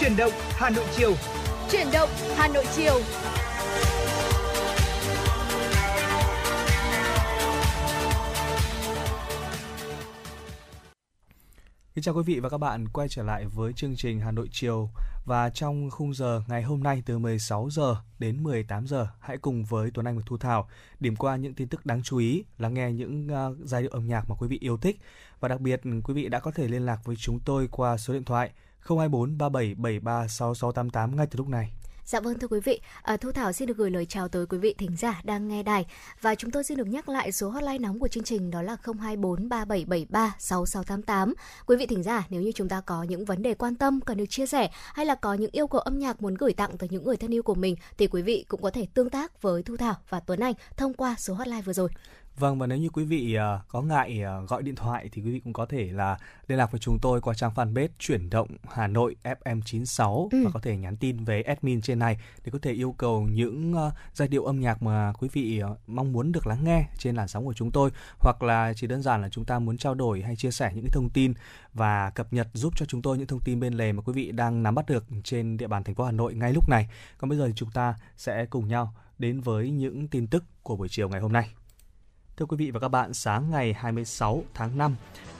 Chuyển động Hà Nội chiều. Chuyển động Hà Nội chiều. Xin chào quý vị và các bạn quay trở lại với chương trình Hà Nội chiều. Và trong khung giờ ngày hôm nay từ 16 giờ đến 18 giờ, hãy cùng với Tuấn Anh và Thu Thảo điểm qua những tin tức đáng chú ý, lắng nghe những giai điệu âm nhạc mà quý vị yêu thích. Và đặc biệt, quý vị đã có thể liên lạc với chúng tôi qua số điện thoại 024 3773 6688 ngay từ lúc này. Dạ vâng thưa quý vị, Thu Thảo xin được gửi lời chào tới quý vị thính giả đang nghe đài. Và chúng tôi xin được nhắc lại số hotline nóng của chương trình đó là 024 3773 6688. Quý vị thính giả nếu như chúng ta có những vấn đề quan tâm cần được chia sẻ, hay là có những yêu cầu âm nhạc muốn gửi tặng tới những người thân yêu của mình, thì quý vị cũng có thể tương tác với Thu Thảo và Tuấn Anh thông qua số hotline vừa rồi. Vâng, và nếu như quý vị có ngại gọi điện thoại thì quý vị cũng có thể là liên lạc với chúng tôi qua trang fanpage Chuyển động Hà Nội FM96 và có thể nhắn tin về admin trên này để có thể yêu cầu những giai điệu âm nhạc mà quý vị mong muốn được lắng nghe trên làn sóng của chúng tôi, hoặc là chỉ đơn giản là chúng ta muốn trao đổi hay chia sẻ những cái thông tin và cập nhật giúp cho chúng tôi những thông tin bên lề mà quý vị đang nắm bắt được trên địa bàn thành phố Hà Nội ngay lúc này. Còn bây giờ thì chúng ta sẽ cùng nhau đến với những tin tức của buổi chiều ngày hôm nay. Thưa quý vị và các bạn, sáng ngày 26 tháng 5,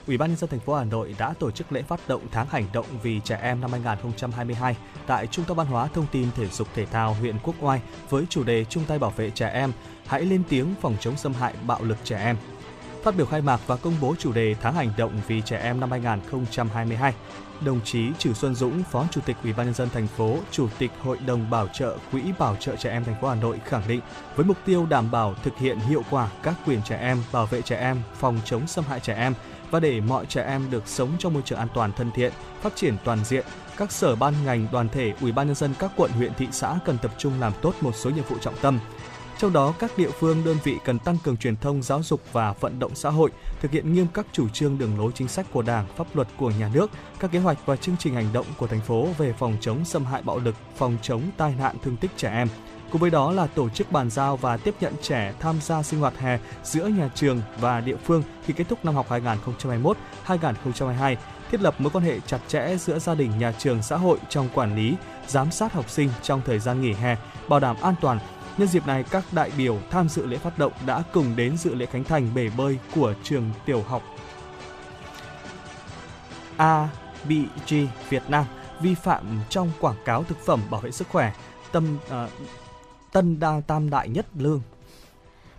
Ủy ban nhân dân thành phố Hà Nội đã tổ chức lễ phát động tháng hành động vì trẻ em năm 2022 tại Trung tâm Văn hóa Thông tin Thể dục Thể thao huyện Quốc Oai với chủ đề chung tay bảo vệ trẻ em, hãy lên tiếng phòng chống xâm hại bạo lực trẻ em. Phát biểu khai mạc và công bố chủ đề tháng hành động vì trẻ em năm 2022, đồng chí Chử Xuân Dũng, Phó Chủ tịch Ủy ban nhân dân thành phố, Chủ tịch Hội đồng Bảo trợ Quỹ Bảo trợ Trẻ em thành phố Hà Nội khẳng định, với mục tiêu đảm bảo thực hiện hiệu quả các quyền trẻ em, bảo vệ trẻ em, phòng chống xâm hại trẻ em và để mọi trẻ em được sống trong môi trường an toàn, thân thiện, phát triển toàn diện, các sở ban ngành, đoàn thể, Ủy ban nhân dân các quận, huyện, thị xã cần tập trung làm tốt một số nhiệm vụ trọng tâm. Trong đó, các địa phương, đơn vị cần tăng cường truyền thông, giáo dục và vận động xã hội, thực hiện nghiêm các chủ trương đường lối chính sách của Đảng, pháp luật của nhà nước, các kế hoạch và chương trình hành động của thành phố về phòng chống xâm hại bạo lực, phòng chống tai nạn thương tích trẻ em. Cùng với đó là tổ chức bàn giao và tiếp nhận trẻ tham gia sinh hoạt hè giữa nhà trường và địa phương khi kết thúc năm học 2021-2022, thiết lập mối quan hệ chặt chẽ giữa gia đình, nhà trường, xã hội trong quản lý, giám sát học sinh trong thời gian nghỉ hè, bảo đảm an toàn. Nhân dịp này, các đại biểu tham dự lễ phát động đã cùng đến dự lễ khánh thành bể bơi của trường tiểu học ABG Việt Nam vi phạm trong quảng cáo thực phẩm bảo vệ sức khỏe Tân Đa Tam Đại Nhất Lương.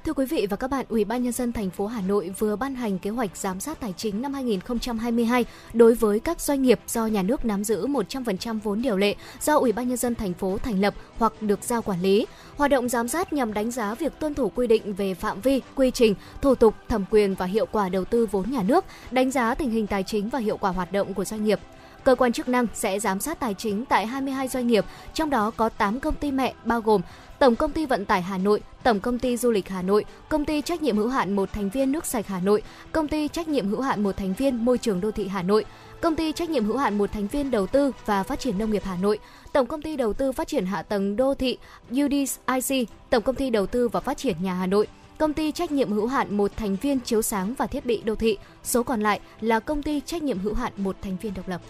Thưa quý vị và các bạn, Ủy ban nhân dân thành phố Hà Nội vừa ban hành kế hoạch giám sát tài chính năm 2022 đối với các doanh nghiệp do nhà nước nắm giữ 100% vốn điều lệ do Ủy ban nhân dân thành phố thành lập hoặc được giao quản lý. Hoạt động giám sát nhằm đánh giá việc tuân thủ quy định về phạm vi, quy trình, thủ tục, thẩm quyền và hiệu quả đầu tư vốn nhà nước, đánh giá tình hình tài chính và hiệu quả hoạt động của doanh nghiệp. Cơ quan chức năng sẽ giám sát tài chính tại 22 doanh nghiệp, trong đó có 8 công ty mẹ bao gồm Tổng công ty Vận tải Hà Nội, Tổng công ty Du lịch Hà Nội, Công ty trách nhiệm hữu hạn một thành viên Nước sạch Hà Nội, Công ty trách nhiệm hữu hạn một thành viên Môi trường đô thị Hà Nội, Công ty trách nhiệm hữu hạn một thành viên Đầu tư và Phát triển nông nghiệp Hà Nội, Tổng công ty Đầu tư Phát triển hạ tầng đô thị UDIC, Tổng công ty Đầu tư và Phát triển nhà Hà Nội, Công ty trách nhiệm hữu hạn một thành viên Chiếu sáng và thiết bị đô thị. Số còn lại là Công ty trách nhiệm hữu hạn một thành viên độc lập.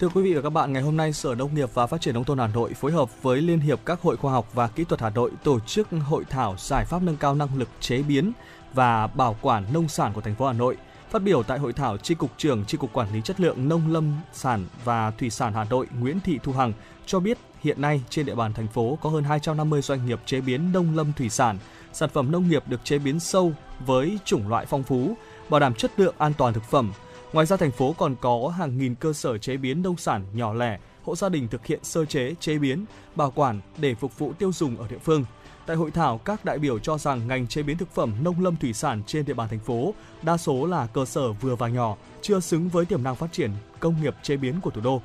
Thưa quý vị và các bạn, ngày hôm nay, Sở Nông nghiệp và Phát triển Nông thôn Hà Nội phối hợp với Liên hiệp các Hội Khoa học và Kỹ thuật Hà Nội tổ chức hội thảo giải pháp nâng cao năng lực chế biến và bảo quản nông sản của thành phố Hà Nội. Phát biểu tại hội thảo, Chi cục trưởng Chi cục Quản lý Chất lượng Nông lâm sản và Thủy sản Hà Nội Nguyễn Thị Thu Hằng cho biết hiện nay trên địa bàn thành phố có hơn 250 doanh nghiệp chế biến nông lâm thủy sản. Sản phẩm nông nghiệp được chế biến sâu với chủng loại phong phú, bảo đảm chất lượng an toàn thực phẩm. Ngoài ra, thành phố còn có hàng nghìn cơ sở chế biến nông sản nhỏ lẻ, hộ gia đình thực hiện sơ chế, chế biến, bảo quản để phục vụ tiêu dùng ở địa phương. Tại hội thảo, các đại biểu cho rằng ngành chế biến thực phẩm nông lâm thủy sản trên địa bàn thành phố đa số là cơ sở vừa và nhỏ, chưa xứng với tiềm năng phát triển công nghiệp chế biến của thủ đô.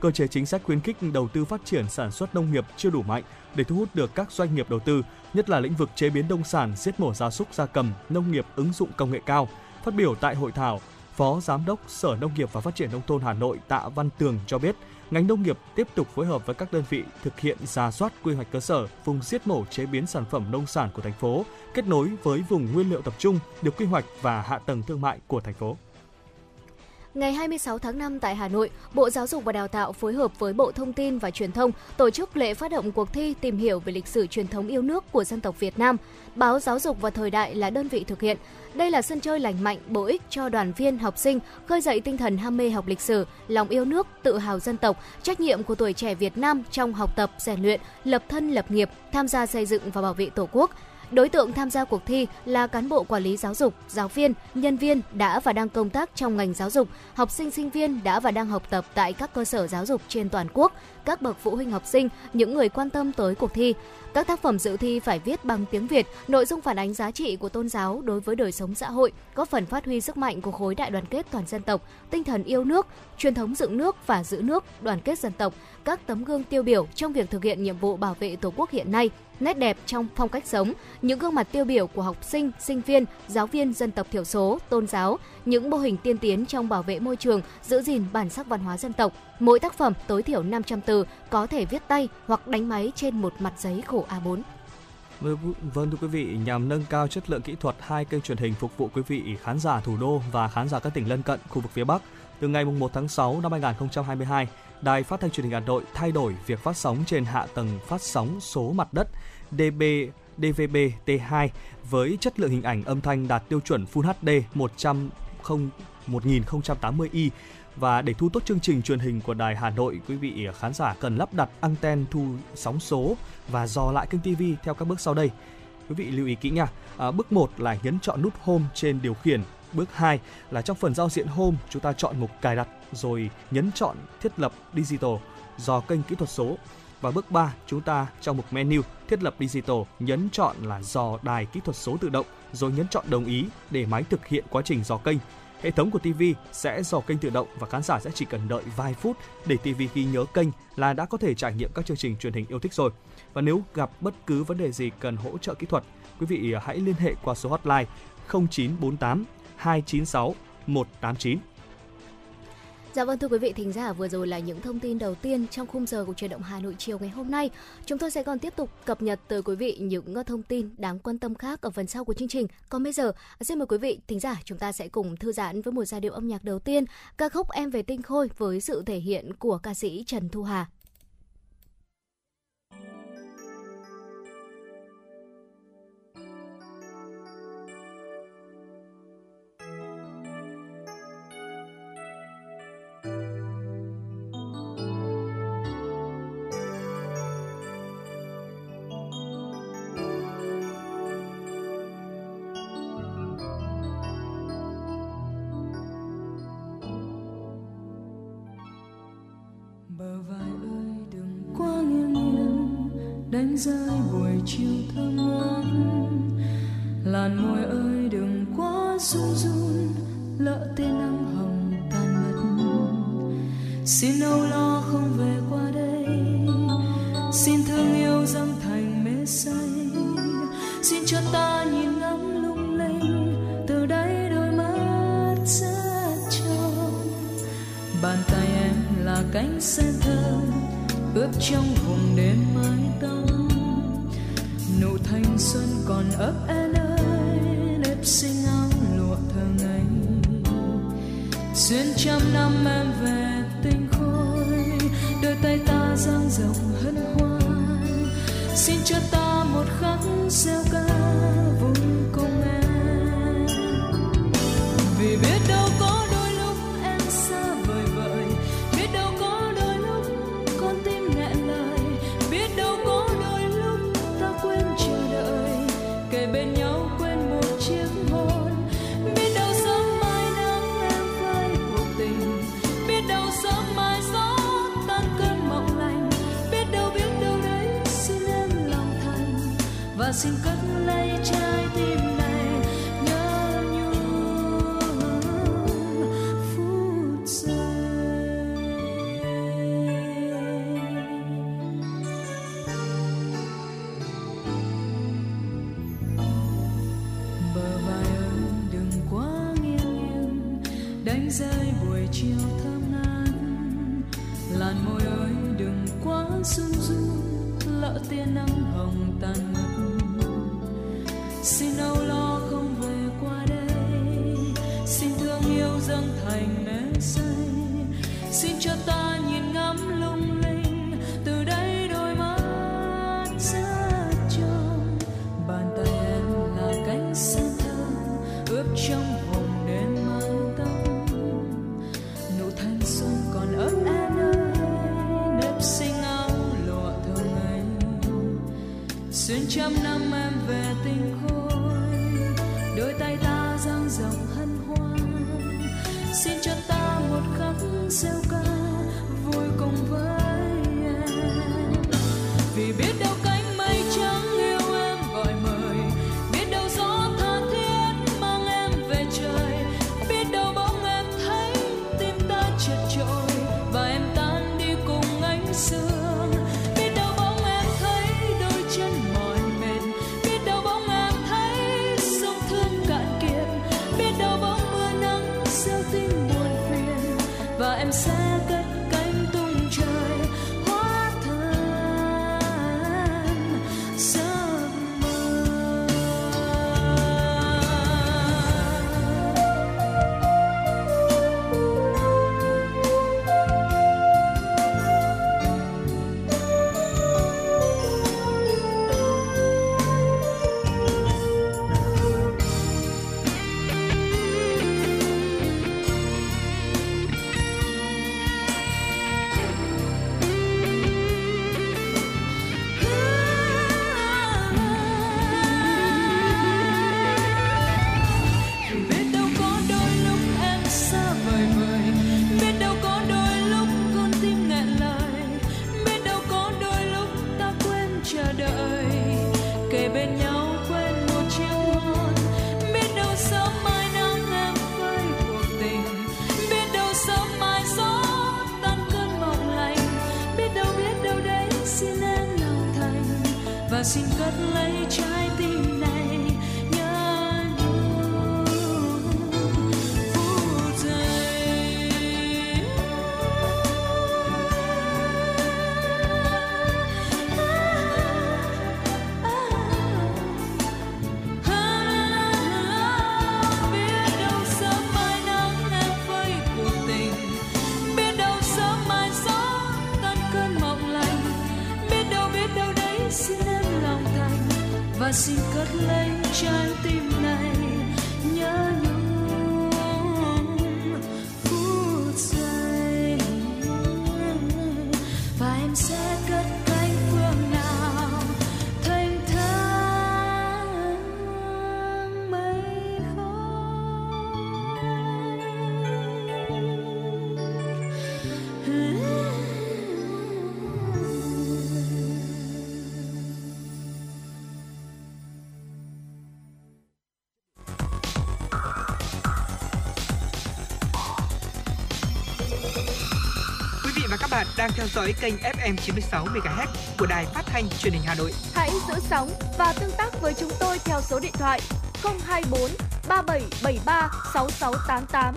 Cơ chế chính sách khuyến khích đầu tư phát triển sản xuất nông nghiệp chưa đủ mạnh để thu hút được các doanh nghiệp đầu tư, nhất là lĩnh vực chế biến nông sản, giết mổ gia súc gia cầm, nông nghiệp ứng dụng công nghệ cao. Phát biểu tại hội thảo, Phó Giám đốc Sở Nông nghiệp và Phát triển Nông thôn Hà Nội Tạ Văn Tường cho biết, ngành nông nghiệp tiếp tục phối hợp với các đơn vị thực hiện rà soát quy hoạch cơ sở, vùng giết mổ chế biến sản phẩm nông sản của thành phố, kết nối với vùng nguyên liệu tập trung được quy hoạch và hạ tầng thương mại của thành phố. Ngày 26 tháng 5 tại Hà Nội, Bộ Giáo dục và Đào tạo phối hợp với Bộ Thông tin và Truyền thông tổ chức lễ phát động cuộc thi tìm hiểu về lịch sử truyền thống yêu nước của dân tộc Việt Nam. Báo Giáo dục và Thời đại là đơn vị thực hiện. Đây là sân chơi lành mạnh, bổ ích cho đoàn viên, học sinh, khơi dậy tinh thần ham mê học lịch sử, lòng yêu nước, tự hào dân tộc, trách nhiệm của tuổi trẻ Việt Nam trong học tập, rèn luyện, lập thân lập nghiệp, tham gia xây dựng và bảo vệ Tổ quốc. Đối tượng tham gia cuộc thi là cán bộ quản lý giáo dục, giáo viên, nhân viên đã và đang công tác trong ngành giáo dục, học sinh sinh viên đã và đang học tập tại các cơ sở giáo dục trên toàn quốc, các bậc phụ huynh học sinh, những người quan tâm tới cuộc thi. Các tác phẩm dự thi phải viết bằng tiếng Việt, nội dung phản ánh giá trị của tôn giáo đối với đời sống xã hội, góp phần phát huy sức mạnh của khối đại đoàn kết toàn dân tộc, tinh thần yêu nước, truyền thống dựng nước và giữ nước, đoàn kết dân tộc, các tấm gương tiêu biểu trong việc thực hiện nhiệm vụ bảo vệ Tổ quốc hiện nay, nét đẹp trong phong cách sống, những gương mặt tiêu biểu của học sinh, sinh viên, giáo viên dân tộc thiểu số, tôn giáo, những mô hình tiên tiến trong bảo vệ môi trường, giữ gìn bản sắc văn hóa dân tộc. Mỗi tác phẩm tối thiểu 500 từ, có thể viết tay hoặc đánh máy trên một mặt giấy khổ A4. Vâng thưa quý vị, nhằm nâng cao chất lượng kỹ thuật, hai kênh truyền hình phục vụ quý vị khán giả thủ đô và khán giả các tỉnh lân cận khu vực phía Bắc. Từ ngày 1 tháng 6 năm 2022, Đài Phát thanh Truyền hình Hà Nội thay đổi việc phát sóng trên hạ tầng phát sóng số mặt đất DVB-T2 với chất lượng hình ảnh âm thanh đạt tiêu chuẩn Full HD 1080i. Và để thu tốt chương trình truyền hình của Đài Hà Nội, quý vị khán giả cần lắp đặt anten thu sóng số và dò lại kênh TV theo các bước sau đây. Quý vị lưu ý kỹ nha. Bước 1 là nhấn chọn nút Home trên điều khiển. Bước 2 là trong phần giao diện Home, chúng ta chọn mục cài đặt rồi nhấn chọn thiết lập Digital, dò kênh kỹ thuật số. Và bước 3, chúng ta trong mục menu thiết lập Digital, nhấn chọn là dò đài kỹ thuật số tự động rồi nhấn chọn đồng ý để máy thực hiện quá trình dò kênh. Hệ thống của TV sẽ dò kênh tự động và khán giả sẽ chỉ cần đợi vài phút để TV ghi nhớ kênh là đã có thể trải nghiệm các chương trình truyền hình yêu thích rồi. Và nếu gặp bất cứ vấn đề gì cần hỗ trợ kỹ thuật, quý vị hãy liên hệ qua số hotline 0948 296 189. Dạ vâng thưa quý vị thính giả, vừa rồi là những thông tin đầu tiên trong khung giờ của Chuyển động Hà Nội chiều ngày hôm nay. Chúng tôi sẽ còn tiếp tục cập nhật tới quý vị những thông tin đáng quan tâm khác ở phần sau của chương trình. Còn bây giờ, xin mời quý vị thính giả, chúng ta sẽ cùng thư giãn với một giai điệu âm nhạc đầu tiên, ca khúc Em Về Tinh Khôi với sự thể hiện của ca sĩ Trần Thu Hà. Rơi buổi chiều thơm ngon, làn môi ơi đừng quá run run, lỡ tia nắng hồng tan mất. Xin âu lo không về qua đây, xin thương yêu dâng thành mê say, xin cho ta nhìn ngắm lung linh, từ đấy đôi mắt rất trong. Bàn tay em là cánh sen thơm, ướp trong vùng đêm mái tóc. Nụ thanh xuân còn ấp em ơi, nếp xinh áo lụa thơ ngây. Xuyên trăm năm em về tinh khôi, đôi tay ta dang rộng hân hoan. Xin cho ta một khắc gieo ca vùng cùng em. Vì biết đâu có đôi lúc em xa vời vợi, biết đâu có đôi lúc con tim nghẹn lời, biết đâu có đôi lúc ta quên chờ đợi, kề bên nhau quên một chiếc hôn. Biết đâu sớm mai nắng em phai cuộc tình, biết đâu sớm mai gió tan cơn mộng lành, biết đâu đấy xin em lòng thành và xin cất lấy trái tim. Thành em say. Xin cho ta nhìn ngắm lung linh, từ đây đôi mắt rất trong. Bàn tay em là cánh sen thơm, ướp trong hồng đêm mái tóc. Nụ thanh xuân còn ướt em ơi, nếp xinh áo lụa thường ngày. Xuyên trăm năm em về tình khôi, đôi tay ta dang rộng hân hoan. Xin cho ta một khắc gieo ca vui cùng với em, vì biết đâu cánh mây trắng yêu em gọi mời, biết đâu gió tha thiết mang em về trời, biết đâu bóng em thấy tim ta chợt trôi và em tan đi cùng ánh sương, biết đâu bóng em thấy đôi chân mỏi mệt, biết đâu bóng em thấy sông thương cạn kiệt, biết đâu bóng mưa nắng gieo tim buồn phiền và em sẽ cất cánh tung trời hóa thành giấc mơ. Biết đâu có đôi lúc em xa vời vời, biết đâu có đôi lúc con tim nghẹn lời, biết đâu có đôi lúc ta quên chờ đợi, kề bên nhau quên một chiều hôn, biết đâu sớm mai nắng em phai cuộc tình, biết đâu sớm mai gió tan cơn mộng lạnh, biết đâu đấy xin em lòng thành và xin cất lấy trái tim này. Và xin cất lấy trái tim này nhớ nhung phút giây, và em sẽ cất cánh phương nào thanh thang mây khói. Đang theo dõi kênh FM 96 MHz của Đài Phát thanh Truyền hình Hà Nội. Hãy giữ sóng và tương tác với chúng tôi theo số điện thoại 024 3773 6688.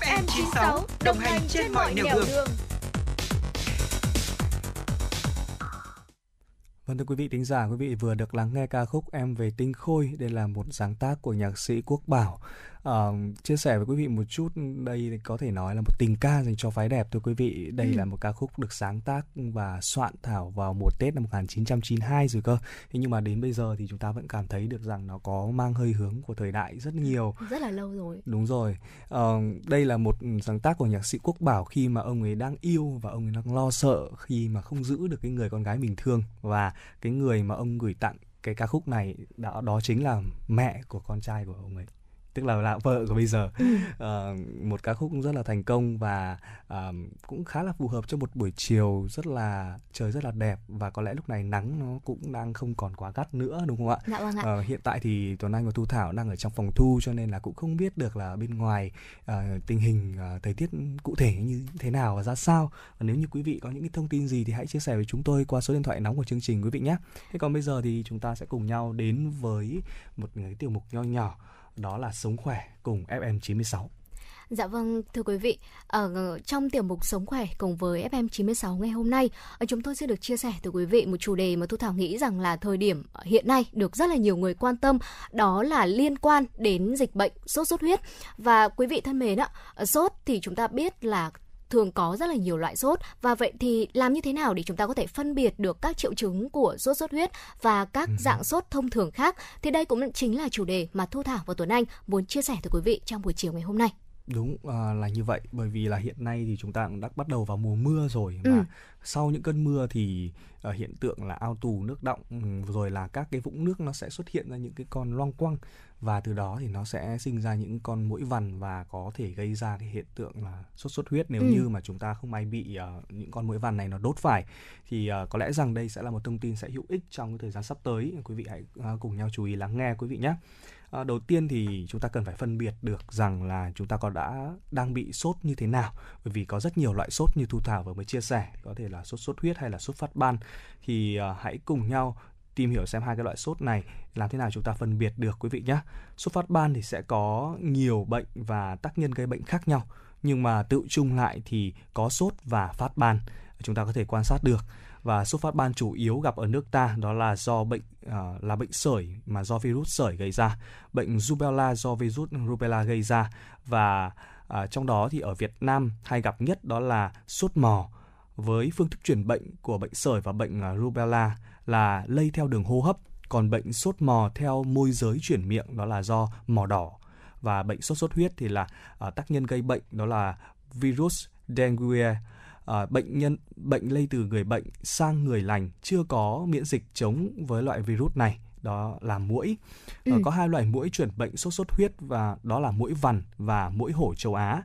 FM 96 đồng hành trên mọi nẻo đường. Vâng, thưa quý vị thính giả, quý vị vừa được lắng nghe ca khúc Em về tinh khôi. Đây là một sáng tác của nhạc sĩ Quốc Bảo. Chia sẻ với quý vị một chút, đây có thể nói là một tình ca dành cho phái đẹp. Thưa quý vị, đây là một ca khúc được sáng tác và soạn thảo vào mùa Tết năm 1992 rồi cơ. Thế nhưng mà đến bây giờ thì chúng ta vẫn cảm thấy được rằng nó có mang hơi hướng của thời đại rất nhiều. Rất là lâu rồi. Đúng rồi. Đây là một sáng tác của nhạc sĩ Quốc Bảo khi mà ông ấy đang yêu và ông ấy đang lo sợ khi mà không giữ được cái người con gái mình thương. Và cái người mà ông gửi tặng cái ca khúc này đó chính là mẹ của con trai của ông ấy, tức là vợ của bây giờ. Một ca khúc rất là thành công và cũng khá là phù hợp cho một buổi chiều rất là trời rất là đẹp, và có lẽ lúc này nắng nó cũng đang không còn quá gắt nữa, đúng không ạ? Dạ vâng ạ. Hiện tại thì Tuấn Anh và Thu Thảo đang ở trong phòng thu cho nên là cũng không biết được là bên ngoài tình hình thời tiết cụ thể như thế nào và ra sao. Và nếu như quý vị có những cái thông tin gì thì hãy chia sẻ với chúng tôi qua số điện thoại nóng của chương trình quý vị nhé. Thế còn bây giờ thì chúng ta sẽ cùng nhau đến với một cái tiểu mục nho nhỏ, đó là Sống khỏe cùng FM 96. Dạ vâng, thưa quý vị, ở trong tiểu mục Sống Khỏe cùng với FM96 ngày hôm nay, chúng tôi sẽ được chia sẻ tới quý vị một chủ đề mà Thu Thảo nghĩ rằng là thời điểm hiện nay được rất là nhiều người quan tâm, đó là liên quan đến dịch bệnh sốt xuất huyết. Và quý vị thân mến ạ, sốt thì chúng ta biết là thường có rất là nhiều loại sốt, và vậy thì làm như thế nào để chúng ta có thể phân biệt được các triệu chứng của sốt xuất huyết và các dạng sốt thông thường khác, thì đây cũng chính là chủ đề mà Thu Thảo và Tuấn Anh muốn chia sẻ tới quý vị trong buổi chiều ngày hôm nay. Đúng là như vậy, bởi vì là hiện nay thì chúng ta cũng đã bắt đầu vào mùa mưa rồi mà. Sau những cơn mưa thì hiện tượng là ao tù nước đọng rồi là các cái vũng nước nó sẽ xuất hiện ra những cái con loang quăng, và từ đó thì nó sẽ sinh ra những con muỗi vằn và có thể gây ra cái hiện tượng là sốt xuất huyết nếu như mà chúng ta không may bị những con muỗi vằn này nó đốt phải. Thì có lẽ rằng đây sẽ là một thông tin sẽ hữu ích trong cái thời gian sắp tới, quý vị hãy cùng nhau chú ý lắng nghe quý vị nhé. Đầu tiên thì chúng ta cần phải phân biệt được rằng là chúng ta đang bị sốt như thế nào, bởi vì có rất nhiều loại sốt như Thu Thảo vừa mới chia sẻ, có thể là sốt xuất huyết hay là sốt phát ban. Thì hãy cùng nhau tìm hiểu xem hai cái loại sốt này làm thế nào chúng ta phân biệt được quý vị nhé. Sốt phát ban thì sẽ có nhiều bệnh và tác nhân gây bệnh khác nhau, nhưng mà tự chung lại thì có sốt và phát ban chúng ta có thể quan sát được. Và sốt phát ban chủ yếu gặp ở nước ta đó là do bệnh sởi mà do virus sởi gây ra, bệnh rubella do virus rubella gây ra, và trong đó thì ở Việt Nam hay gặp nhất đó là sốt mò, với phương thức truyền bệnh của bệnh sởi và bệnh rubella là lây theo đường hô hấp, còn bệnh sốt mò theo môi giới chuyển miệng đó là do mò đỏ. Và bệnh sốt xuất huyết thì là tác nhân gây bệnh đó là virus dengue. Bệnh lây từ người bệnh sang người lành chưa có miễn dịch chống với loại virus này, đó là muỗi. Có hai loại muỗi truyền bệnh sốt xuất huyết, và đó là muỗi vằn và muỗi hổ châu Á.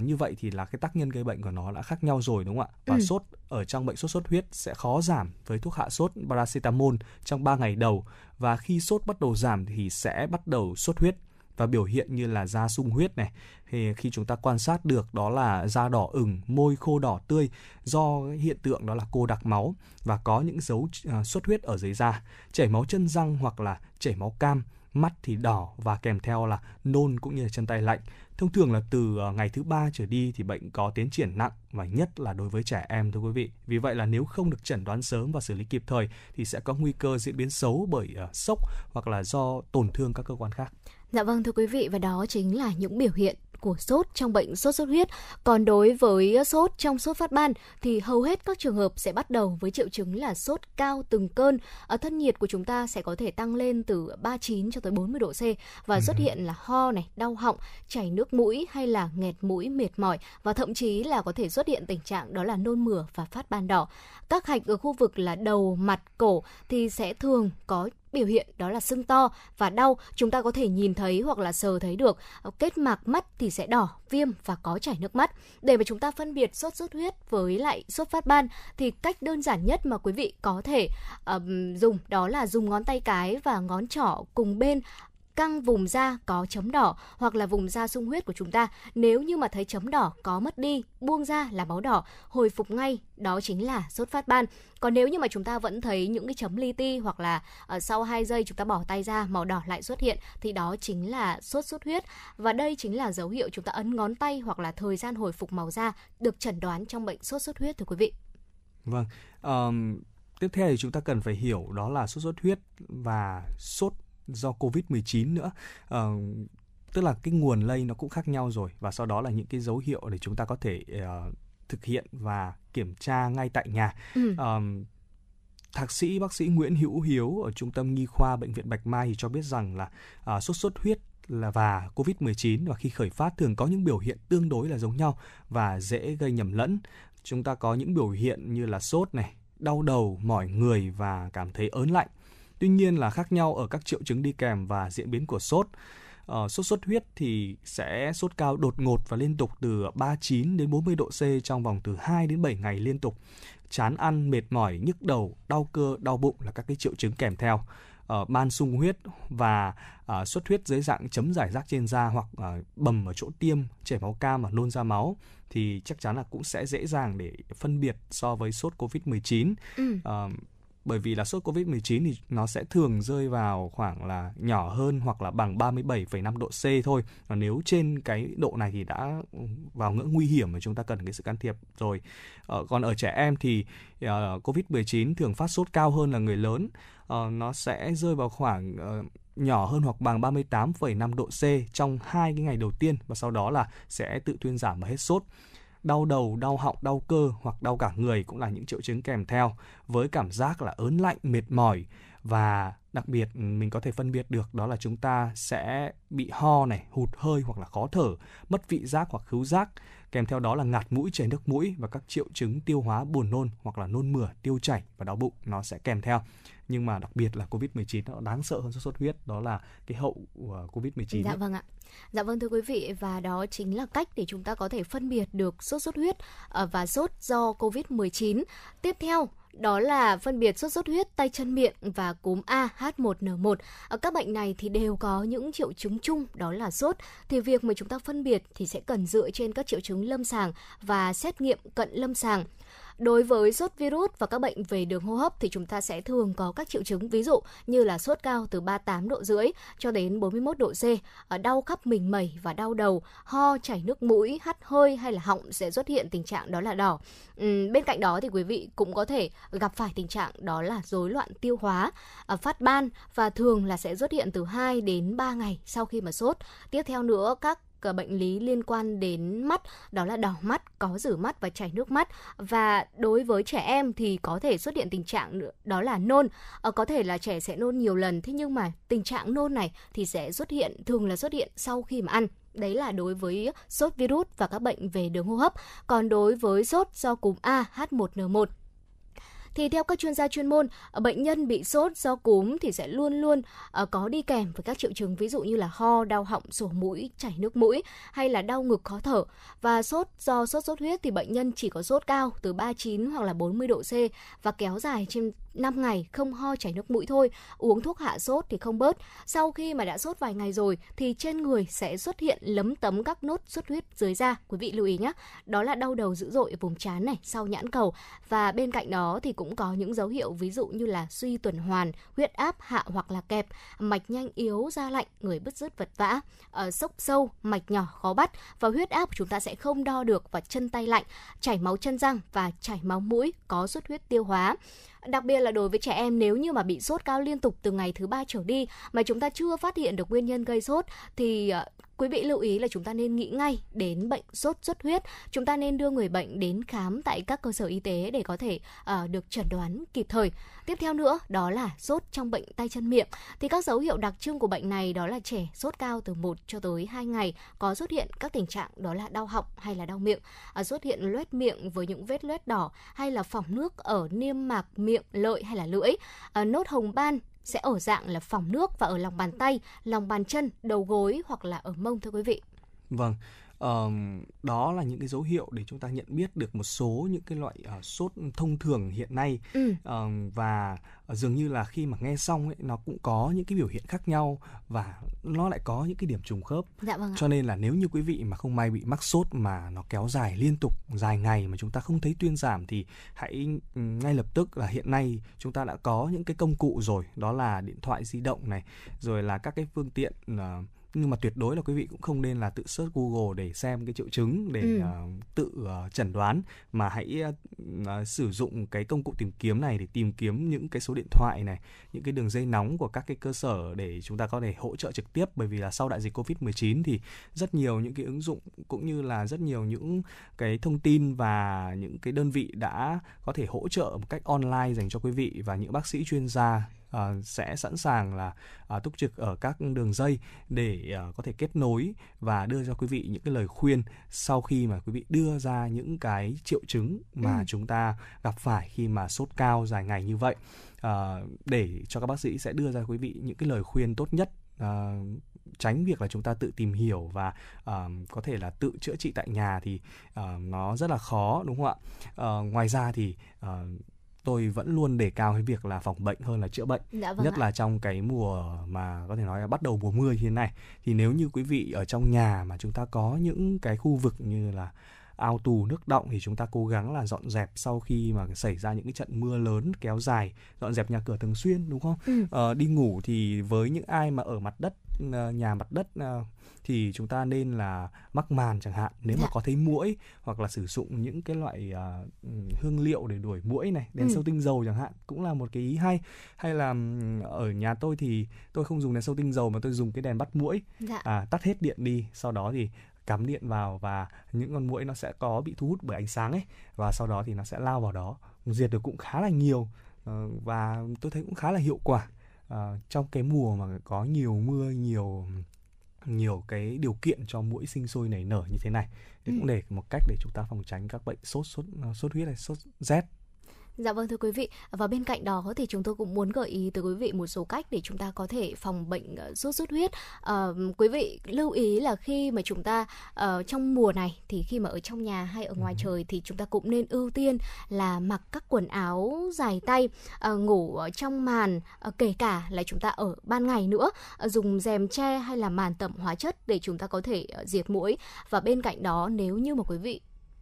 Như vậy thì là cái tác nhân gây bệnh của nó đã khác nhau rồi, đúng không ạ? Và sốt ở trong bệnh sốt xuất huyết sẽ khó giảm với thuốc hạ sốt paracetamol trong 3 ngày đầu, và khi sốt bắt đầu giảm thì sẽ bắt đầu xuất huyết và biểu hiện như là da sung huyết này. Thì khi chúng ta quan sát được đó là da đỏ ửng, môi khô đỏ tươi do hiện tượng đó là cô đặc máu, và có những dấu xuất huyết ở dưới da, chảy máu chân răng hoặc là chảy máu cam, mắt thì đỏ và kèm theo là nôn cũng như là chân tay lạnh. Thông thường là từ ngày thứ 3 trở đi thì bệnh có tiến triển nặng, và nhất là đối với trẻ em thưa quý vị. Vì vậy là nếu không được chẩn đoán sớm và xử lý kịp thời thì sẽ có nguy cơ diễn biến xấu bởi sốc hoặc là do tổn thương các cơ quan khác. Dạ vâng thưa quý vị, và đó chính là những biểu hiện của sốt trong bệnh sốt xuất huyết. Còn đối với sốt trong sốt phát ban thì hầu hết các trường hợp sẽ bắt đầu với triệu chứng là sốt cao từng cơn. Thân nhiệt của chúng ta sẽ có thể tăng lên từ 39 cho tới 40 độ C, và xuất hiện là ho này, đau họng, chảy nước mũi hay là nghẹt mũi, mệt mỏi, và thậm chí là có thể xuất hiện tình trạng đó là nôn mửa và phát ban đỏ. Các hạch ở khu vực là đầu, mặt, cổ thì sẽ thường có biểu hiện đó là sưng to và đau, chúng ta có thể nhìn thấy hoặc là sờ thấy được. Kết mạc mắt thì sẽ đỏ, viêm và có chảy nước mắt. Để mà chúng ta phân biệt sốt xuất huyết với lại sốt phát ban thì cách đơn giản nhất mà quý vị có thể dùng đó là dùng ngón tay cái và ngón trỏ cùng bên căng vùng da có chấm đỏ hoặc là vùng da sung huyết của chúng ta. Nếu như mà thấy chấm đỏ có mất đi, buông ra là máu đỏ, hồi phục ngay, đó chính là sốt phát ban. Còn nếu như mà chúng ta vẫn thấy những cái chấm li ti hoặc là sau 2 giây chúng ta bỏ tay ra màu đỏ lại xuất hiện thì đó chính là sốt xuất huyết. Và đây chính là dấu hiệu chúng ta ấn ngón tay hoặc là thời gian hồi phục màu da được chẩn đoán trong bệnh sốt xuất huyết thưa quý vị. Vâng, tiếp theo thì chúng ta cần phải hiểu đó là sốt xuất huyết và sốt do Covid-19 nữa. Tức là cái nguồn lây nó cũng khác nhau rồi, và sau đó là những cái dấu hiệu để chúng ta có thể thực hiện và kiểm tra ngay tại nhà. Thạc sĩ bác sĩ Nguyễn Hữu Hiếu ở Trung tâm Nhi khoa Bệnh viện Bạch Mai thì cho biết rằng là sốt xuất huyết và Covid-19 và khi khởi phát thường có những biểu hiện tương đối là giống nhau và dễ gây nhầm lẫn. Chúng ta có những biểu hiện như là sốt này, đau đầu, mỏi người và cảm thấy ớn lạnh. Tuy nhiên là khác nhau ở các triệu chứng đi kèm và diễn biến của sốt. Sốt xuất huyết thì sẽ sốt cao đột ngột và liên tục từ 39 đến 40 độ C trong vòng từ 2 đến 7 ngày liên tục. Chán ăn, mệt mỏi, nhức đầu, đau cơ, đau bụng là các cái triệu chứng kèm theo. Ban sung huyết và xuất huyết dưới dạng chấm rải rác trên da hoặc bầm ở chỗ tiêm, chảy máu cam và nôn ra máu thì chắc chắn là cũng sẽ dễ dàng để phân biệt so với sốt COVID-19. Bởi vì là sốt Covid-19 thì nó sẽ thường rơi vào khoảng là nhỏ hơn hoặc là bằng 37,5 độ C thôi. Và nếu trên cái độ này thì đã vào ngưỡng nguy hiểm mà chúng ta cần cái sự can thiệp rồi. Còn ở trẻ em thì Covid-19 thường phát sốt cao hơn là người lớn. Nó sẽ rơi vào khoảng nhỏ hơn hoặc bằng 38,5 độ C trong 2 cái ngày đầu tiên và sau đó là sẽ tự thuyên giảm và hết sốt. Đau đầu, đau họng, đau cơ hoặc đau cả người cũng là những triệu chứng kèm theo với cảm giác là ớn lạnh, mệt mỏi và đặc biệt mình có thể phân biệt được đó là chúng ta sẽ bị ho này, hụt hơi hoặc là khó thở, mất vị giác hoặc khứu giác, kèm theo đó là ngạt mũi, chảy nước mũi và các triệu chứng tiêu hóa buồn nôn hoặc là nôn mửa, tiêu chảy và đau bụng nó sẽ kèm theo. Nhưng mà đặc biệt là Covid-19 nó đáng sợ hơn sốt huyết, đó là cái hậu của Covid-19. Dạ vâng ạ. Dạ vâng thưa quý vị, và đó chính là cách để chúng ta có thể phân biệt được sốt huyết và sốt do Covid-19. Tiếp theo đó là phân biệt sốt xuất huyết, tay chân miệng và cúm A H1N1. Các bệnh này thì đều có những triệu chứng chung đó là sốt. Thì việc mà chúng ta phân biệt thì sẽ cần dựa trên các triệu chứng lâm sàng và xét nghiệm cận lâm sàng. Đối với sốt virus và các bệnh về đường hô hấp thì chúng ta sẽ thường có các triệu chứng ví dụ như là sốt cao từ 38,5 độ cho đến 41 độ C, đau khắp mình mẩy và đau đầu, ho, chảy nước mũi, hắt hơi hay là họng sẽ xuất hiện tình trạng đó là đỏ. Bên cạnh đó thì quý vị cũng có thể gặp phải tình trạng đó là rối loạn tiêu hóa, phát ban và thường là sẽ xuất hiện từ 2 đến 3 ngày sau khi mà sốt. Tiếp theo nữa các bệnh lý liên quan đến mắt, đó là đỏ mắt, có rử mắt và chảy nước mắt. Và đối với trẻ em thì có thể xuất hiện tình trạng đó là nôn. Có thể là trẻ sẽ nôn nhiều lần, thế nhưng mà tình trạng nôn này thì sẽ xuất hiện, thường là xuất hiện sau khi mà ăn. Đấy là đối với sốt virus và các bệnh về đường hô hấp. Còn đối với sốt do cúm A H1N1 thì theo các chuyên gia chuyên môn, bệnh nhân bị sốt do cúm thì sẽ luôn có đi kèm với các triệu chứng ví dụ như là ho, đau họng, sổ mũi, chảy nước mũi hay là đau ngực, khó thở. Và sốt do sốt xuất huyết thì bệnh nhân chỉ có sốt cao từ 39 hoặc là 40 độ C và kéo dài trên 5 ngày, không ho chảy nước mũi thôi, uống thuốc hạ sốt thì không bớt. Sau khi mà đã sốt vài ngày rồi thì trên người sẽ xuất hiện lấm tấm các nốt xuất huyết dưới da. Quý vị lưu ý nhé, đó là đau đầu dữ dội ở vùng trán này, sau nhãn cầu. Và bên cạnh đó thì cũng có những dấu hiệu ví dụ như là suy tuần hoàn, huyết áp hạ hoặc là kẹp, mạch nhanh yếu, da lạnh, người bứt rứt vật vã, sốc sâu, mạch nhỏ khó bắt và huyết áp chúng ta sẽ không đo được và chân tay lạnh, chảy máu chân răng và chảy máu mũi, có xuất huyết tiêu hóa. Đặc biệt là đối với trẻ em, nếu như mà bị sốt cao liên tục từ ngày thứ 3 trở đi mà chúng ta chưa phát hiện được nguyên nhân gây sốt thì quý vị lưu ý là chúng ta nên nghĩ ngay đến bệnh sốt xuất huyết. Chúng ta nên đưa người bệnh đến khám tại các cơ sở y tế để có thể được chẩn đoán kịp thời. Tiếp theo nữa, đó là sốt trong bệnh tay chân miệng. Thì các dấu hiệu đặc trưng của bệnh này đó là trẻ sốt cao từ 1 cho tới 2 ngày, có xuất hiện các tình trạng đó là đau họng hay là đau miệng, xuất hiện loét miệng với những vết loét đỏ hay là phỏng nước ở niêm mạc miệng, lợi hay là lưỡi, nốt hồng ban sẽ ở dạng là phỏng nước và ở lòng bàn tay, lòng bàn chân, đầu gối hoặc là ở mông thưa quý vị. Vâng, đó là những cái dấu hiệu để chúng ta nhận biết được một số những cái loại sốt thông thường hiện nay. Và dường như là khi mà nghe xong ấy, nó cũng có những cái biểu hiện khác nhau và nó lại có những cái điểm trùng khớp. Dạ vâng ạ. Cho nên là nếu như quý vị mà không may bị mắc sốt mà nó kéo dài liên tục dài ngày mà chúng ta không thấy thuyên giảm thì hãy ngay lập tức là hiện nay chúng ta đã có những cái công cụ rồi, đó là điện thoại di động này, rồi là các cái phương tiện. Nhưng mà tuyệt đối là quý vị cũng không nên là tự search Google để xem cái triệu chứng để tự chẩn đoán, mà hãy sử dụng cái công cụ tìm kiếm này để tìm kiếm những cái số điện thoại này, những cái đường dây nóng của các cái cơ sở để chúng ta có thể hỗ trợ trực tiếp. Bởi vì là sau đại dịch Covid-19 thì rất nhiều những cái ứng dụng cũng như là rất nhiều những cái thông tin và những cái đơn vị đã có thể hỗ trợ một cách online dành cho quý vị, và những bác sĩ chuyên gia sẽ sẵn sàng là túc trực ở các đường dây để có thể kết nối và đưa cho quý vị những cái lời khuyên sau khi mà quý vị đưa ra những cái triệu chứng mà chúng ta gặp phải khi mà sốt cao dài ngày như vậy, để cho các bác sĩ sẽ đưa ra quý vị những cái lời khuyên tốt nhất, tránh việc là chúng ta tự tìm hiểu và có thể là tự chữa trị tại nhà thì nó rất là khó, đúng không ạ? Ngoài ra thì tôi vẫn luôn đề cao cái việc là phòng bệnh hơn là chữa bệnh. Dạ, vâng. Nhất là trong cái mùa mà có thể nói là bắt đầu mùa mưa như thế này, thì nếu như quý vị ở trong nhà mà chúng ta có những cái khu vực như là ao tù nước đọng thì chúng ta cố gắng là dọn dẹp sau khi mà xảy ra những cái trận mưa lớn kéo dài, dọn dẹp nhà cửa thường xuyên, đúng không? Đi ngủ thì với những ai mà ở mặt đất, nhà mặt đất thì chúng ta nên là mắc màn chẳng hạn, nếu mà có thấy muỗi, hoặc là sử dụng những cái loại hương liệu để đuổi muỗi này, đèn sâu tinh dầu chẳng hạn cũng là một cái ý hay. Hay là ở nhà tôi thì tôi không dùng đèn sâu tinh dầu mà tôi dùng cái đèn bắt muỗi, tắt hết điện đi, sau đó thì cắm điện vào và những con muỗi nó sẽ có bị thu hút bởi ánh sáng ấy, và sau đó thì nó sẽ lao vào đó, diệt được cũng khá là nhiều, và tôi thấy cũng khá là hiệu quả trong cái mùa mà có nhiều mưa, nhiều cái điều kiện cho muỗi sinh sôi nảy nở như thế này. Thế cũng để một cách để chúng ta phòng tránh các bệnh sốt huyết hay sốt rét. Dạ vâng thưa quý vị, và bên cạnh đó thì chúng tôi cũng muốn gợi ý tới quý vị một số cách để chúng ta có thể phòng bệnh sốt huyết. Quý vị lưu ý là khi mà chúng ta trong mùa này thì khi mà ở trong nhà hay ở ngoài trời thì chúng ta cũng nên ưu tiên là mặc các quần áo dài tay, ngủ trong màn, kể cả là chúng ta ở ban ngày nữa, dùng rèm tre hay là màn tẩm hóa chất để chúng ta có thể diệt muỗi. Và bên cạnh đó, nếu như mà quý vị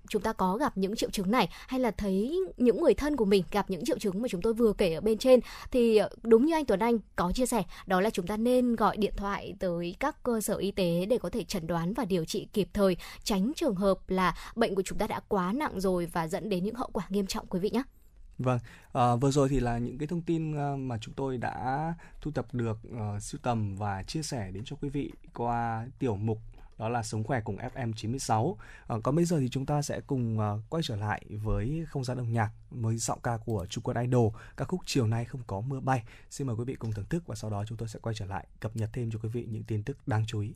chúng ta có gặp những triệu chứng này hay là thấy những người thân của mình gặp những triệu chứng mà chúng tôi vừa kể ở bên trên thì đúng như anh Tuấn Anh có chia sẻ, đó là chúng ta nên gọi điện thoại tới các cơ sở y tế để có thể chẩn đoán và điều trị kịp thời, tránh trường hợp là bệnh của chúng ta đã quá nặng rồi và dẫn đến những hậu quả nghiêm trọng quý vị nhé. Vâng, vừa rồi thì là những cái thông tin mà chúng tôi đã thu thập được, sưu tầm và chia sẻ đến cho quý vị qua tiểu mục đó là Sống Khỏe cùng FM 96. Còn bây giờ thì chúng ta sẽ cùng quay trở lại với không gian âm nhạc với giọng ca của Trung Quân Idol, ca khúc Chiều Nay Không Có Mưa Bay. Xin mời quý vị cùng thưởng thức và sau đó chúng tôi sẽ quay trở lại cập nhật thêm cho quý vị những tin tức đáng chú ý.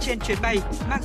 Trên chuyến bay mang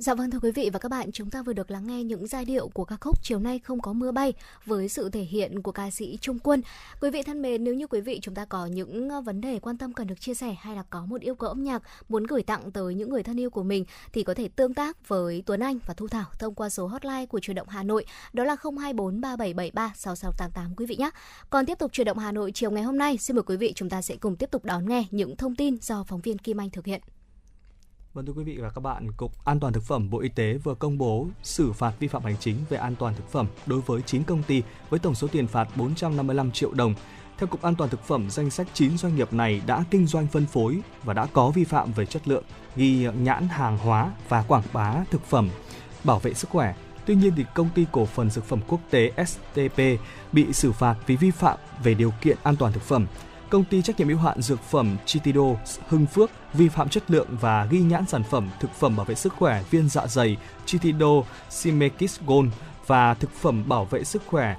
Dạ vâng, thưa quý vị và các bạn, chúng ta vừa được lắng nghe những giai điệu của ca khúc Chiều Nay Không Có Mưa Bay với sự thể hiện của ca sĩ Trung Quân. Quý vị thân mến, nếu như quý vị chúng ta có những vấn đề quan tâm cần được chia sẻ hay là có một yêu cầu âm nhạc muốn gửi tặng tới những người thân yêu của mình thì có thể tương tác với Tuấn Anh và Thu Thảo thông qua số hotline của Chuyển động Hà Nội, đó là 024 3773 6688 quý vị nhé. Còn tiếp tục Chuyển động Hà Nội chiều ngày hôm nay, xin mời quý vị chúng ta sẽ cùng tiếp tục đón nghe những thông tin do phóng viên Kim Anh thực hiện. Vâng, thưa quý vị và các bạn, Cục An toàn Thực phẩm Bộ Y tế vừa công bố xử phạt vi phạm hành chính về an toàn thực phẩm đối với 9 công ty với tổng số tiền phạt 455 triệu đồng. Theo Cục An toàn Thực phẩm, danh sách 9 doanh nghiệp này đã kinh doanh phân phối và đã có vi phạm về chất lượng, ghi nhãn hàng hóa và quảng bá thực phẩm, bảo vệ sức khỏe. Tuy nhiên, thì Công ty Cổ phần Dược phẩm Quốc tế STP bị xử phạt vì vi phạm về điều kiện an toàn thực phẩm. Công ty trách nhiệm hữu hạn dược phẩm Chitido Hưng Phước vi phạm chất lượng và ghi nhãn sản phẩm thực phẩm bảo vệ sức khỏe viên dạ dày Chitido Simekis Gold và thực phẩm bảo vệ sức khỏe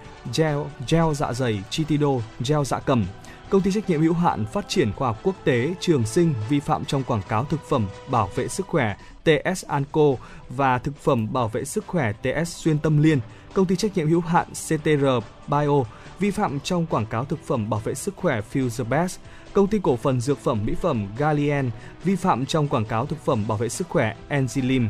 gel dạ dày Chitido gel dạ cầm. Công ty trách nhiệm hữu hạn Phát triển Khoa học Quốc tế Trường Sinh vi phạm trong quảng cáo thực phẩm bảo vệ sức khỏe TS Anco và thực phẩm bảo vệ sức khỏe TS Xuyên Tâm Liên. Công ty trách nhiệm hữu hạn CTR Bio vi phạm trong quảng cáo thực phẩm bảo vệ sức khỏe FutureBest. Công ty cổ phần dược phẩm mỹ phẩm Galien vi phạm trong quảng cáo thực phẩm bảo vệ sức khỏe Enzylim.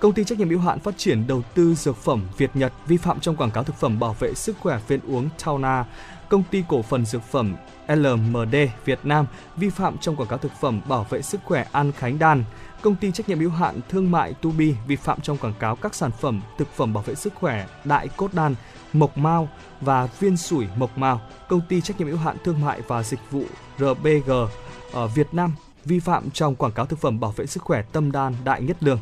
Công ty trách nhiệm hữu hạn Phát triển Đầu tư Dược phẩm Việt Nhật vi phạm trong quảng cáo thực phẩm bảo vệ sức khỏe viên uống Tauna. Công ty cổ phần dược phẩm LMD Việt Nam vi phạm trong quảng cáo thực phẩm bảo vệ sức khỏe An Khánh Đan. Công ty trách nhiệm hữu hạn thương mại Tubi vi phạm trong quảng cáo các sản phẩm thực phẩm bảo vệ sức khỏe Đại Cốt Đan, Mộc Mao và viên sủi Mộc Mao. Công ty trách nhiệm hữu hạn thương mại và dịch vụ RBG ở Việt Nam vi phạm trong quảng cáo thực phẩm bảo vệ sức khỏe Tâm Đan, Đại Nhất Lương.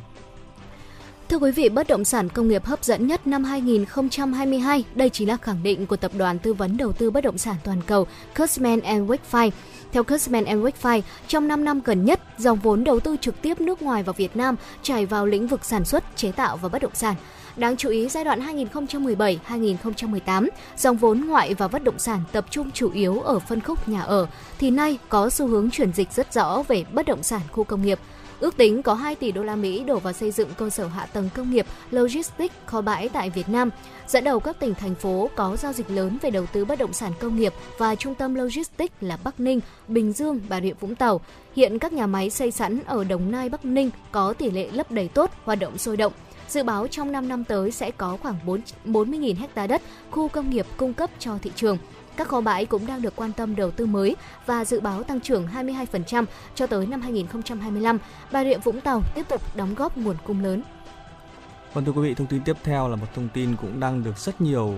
Thưa quý vị, bất động sản công nghiệp hấp dẫn nhất năm 2022, đây chính là khẳng định của tập đoàn tư vấn đầu tư bất động sản toàn cầu Cushman & Wakefield. Theo Cushman & Wakefield, trong 5 năm gần nhất, dòng vốn đầu tư trực tiếp nước ngoài vào Việt Nam chảy vào lĩnh vực sản xuất, chế tạo và bất động sản. Đáng chú ý, giai đoạn 2017-2018, dòng vốn ngoại và bất động sản tập trung chủ yếu ở phân khúc nhà ở, thì nay có xu hướng chuyển dịch rất rõ về bất động sản khu công nghiệp. Ước tính có 2 tỷ đô la Mỹ đổ vào xây dựng cơ sở hạ tầng công nghiệp, logistics, kho bãi tại Việt Nam. Dẫn đầu các tỉnh, thành phố có giao dịch lớn về đầu tư bất động sản công nghiệp và trung tâm logistics là Bắc Ninh, Bình Dương, Bà Rịa Vũng Tàu. Hiện các nhà máy xây sẵn ở Đồng Nai, Bắc Ninh có tỷ lệ lấp đầy tốt, hoạt động sôi động. Dự báo trong 5 năm tới sẽ có khoảng 40.000 ha đất khu công nghiệp cung cấp cho thị trường. Các kho bãi cũng đang được quan tâm đầu tư mới và dự báo tăng trưởng 22% cho tới năm 2025. Bà Rịa Vũng Tàu tiếp tục đóng góp nguồn cung lớn. Còn thưa quý vị, thông tin tiếp theo là một thông tin cũng đang được rất nhiều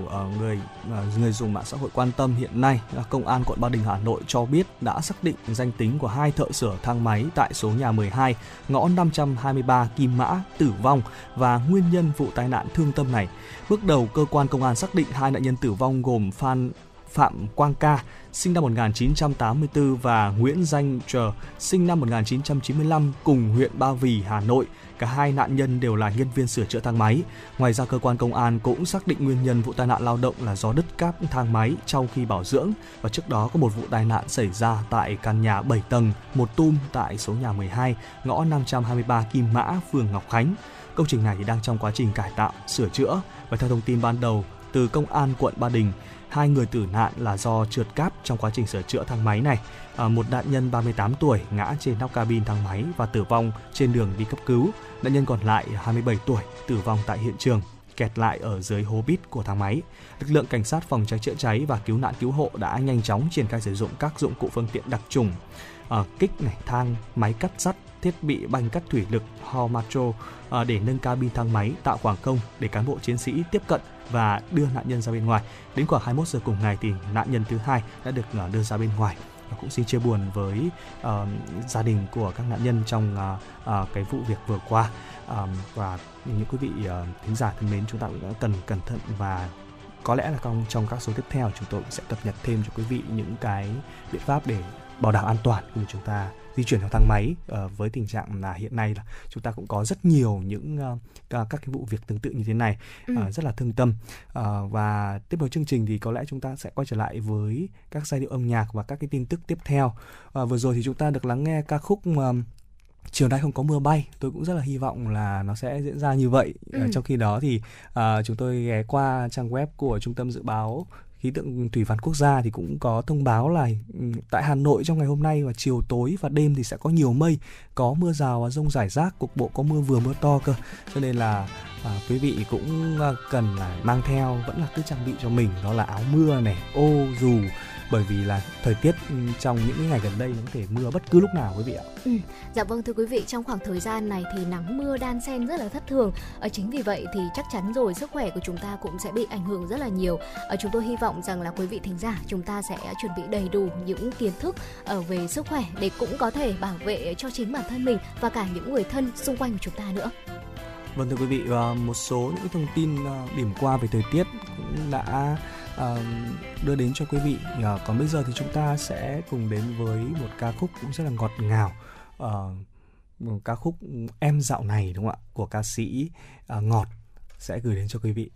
người dùng mạng xã hội quan tâm hiện nay. Công an quận Ba Đình, Hà Nội cho biết đã xác định danh tính của 2 thợ sửa thang máy tại số nhà 12, ngõ 523 Kim Mã tử vong và nguyên nhân vụ tai nạn thương tâm này. Bước đầu, cơ quan công an xác định 2 nạn nhân tử vong gồm Phan Phạm Quang Ca, sinh năm 1984 và Nguyễn Danh Trờ, sinh năm 1995 cùng huyện Ba Vì, Hà Nội. Cả hai nạn nhân đều là nhân viên sửa chữa thang máy. Ngoài ra, cơ quan công an cũng xác định nguyên nhân vụ tai nạn lao động là do đứt cáp thang máy trong khi bảo dưỡng. Và trước đó có một vụ tai nạn xảy ra tại căn nhà 7 tầng, một tum tại số nhà 12, ngõ 523 Kim Mã, phường Ngọc Khánh. Công trình này đang trong quá trình cải tạo, sửa chữa. Và theo thông tin ban đầu từ Công an quận Ba Đình, hai người tử nạn là do trượt cáp trong quá trình sửa chữa thang máy này. Một nạn nhân 38 tuổi ngã trên nóc cabin thang máy và tử vong trên đường đi cấp cứu. Nạn nhân còn lại 27 tuổi tử vong tại hiện trường, kẹt lại ở dưới hố bít của thang máy. Lực lượng cảnh sát phòng cháy chữa cháy và cứu nạn cứu hộ đã nhanh chóng triển khai sử dụng các dụng cụ phương tiện đặc trùng, kích này, thang, máy cắt sắt, thiết bị banh cắt thủy lực, ho macho để nâng cabin thang máy, tạo khoảng không để cán bộ chiến sĩ tiếp cận và đưa nạn nhân ra bên ngoài. Đến khoảng 21 giờ cùng ngày thì nạn nhân thứ hai đã được đưa ra bên ngoài. Và cũng xin chia buồn với gia đình của các nạn nhân trong cái vụ việc vừa qua. Và những quý vị thính giả thân mến, chúng ta cũng cần cẩn thận, và có lẽ là trong các số tiếp theo chúng tôi sẽ cập nhật thêm cho quý vị những cái biện pháp để bảo đảm an toàn khi chúng ta di chuyển theo thang máy, với tình trạng là hiện nay là chúng ta cũng có rất nhiều những các cái vụ việc tương tự như thế này, rất là thương tâm. Và tiếp nối chương trình thì có lẽ chúng ta sẽ quay trở lại với các giai điệu âm nhạc và các cái tin tức tiếp theo. Vừa rồi thì chúng ta được lắng nghe ca khúc Chiều Nay Không Có Mưa Bay. Tôi cũng rất là hy vọng là nó sẽ diễn ra như vậy. Trong khi đó thì chúng tôi ghé qua trang web của Trung tâm Dự báo Khí tượng Thủy văn Quốc gia thì cũng có thông báo là tại Hà Nội trong ngày hôm nay và chiều tối và đêm thì sẽ có nhiều mây, có mưa rào và dông rải rác, cục bộ có mưa vừa mưa to cơ. Cho nên là quý vị cũng cần là mang theo, vẫn là cứ trang bị cho mình đó là áo mưa này, ô dù, bởi vì là thời tiết trong những ngày gần đây nó có thể mưa bất cứ lúc nào quý vị ạ. Dạ vâng, thưa quý vị, trong khoảng thời gian này thì nắng mưa đan xen rất là thất thường. Chính vì vậy thì chắc chắn rồi sức khỏe của chúng ta cũng sẽ bị ảnh hưởng rất là nhiều. Chúng tôi hy vọng rằng là quý vị thính giả chúng ta sẽ chuẩn bị đầy đủ những kiến thức về sức khỏe để cũng có thể bảo vệ cho chính bản thân mình và cả những người thân xung quanh của chúng ta nữa. Vâng thưa quý vị, một số những thông tin điểm qua về thời tiết cũng đã đưa đến cho quý vị. Còn bây giờ thì chúng ta sẽ cùng đến với một ca khúc cũng rất là ngọt ngào, ca khúc Em Dạo Này, đúng không ạ, của ca sĩ Ngọt sẽ gửi đến cho quý vị.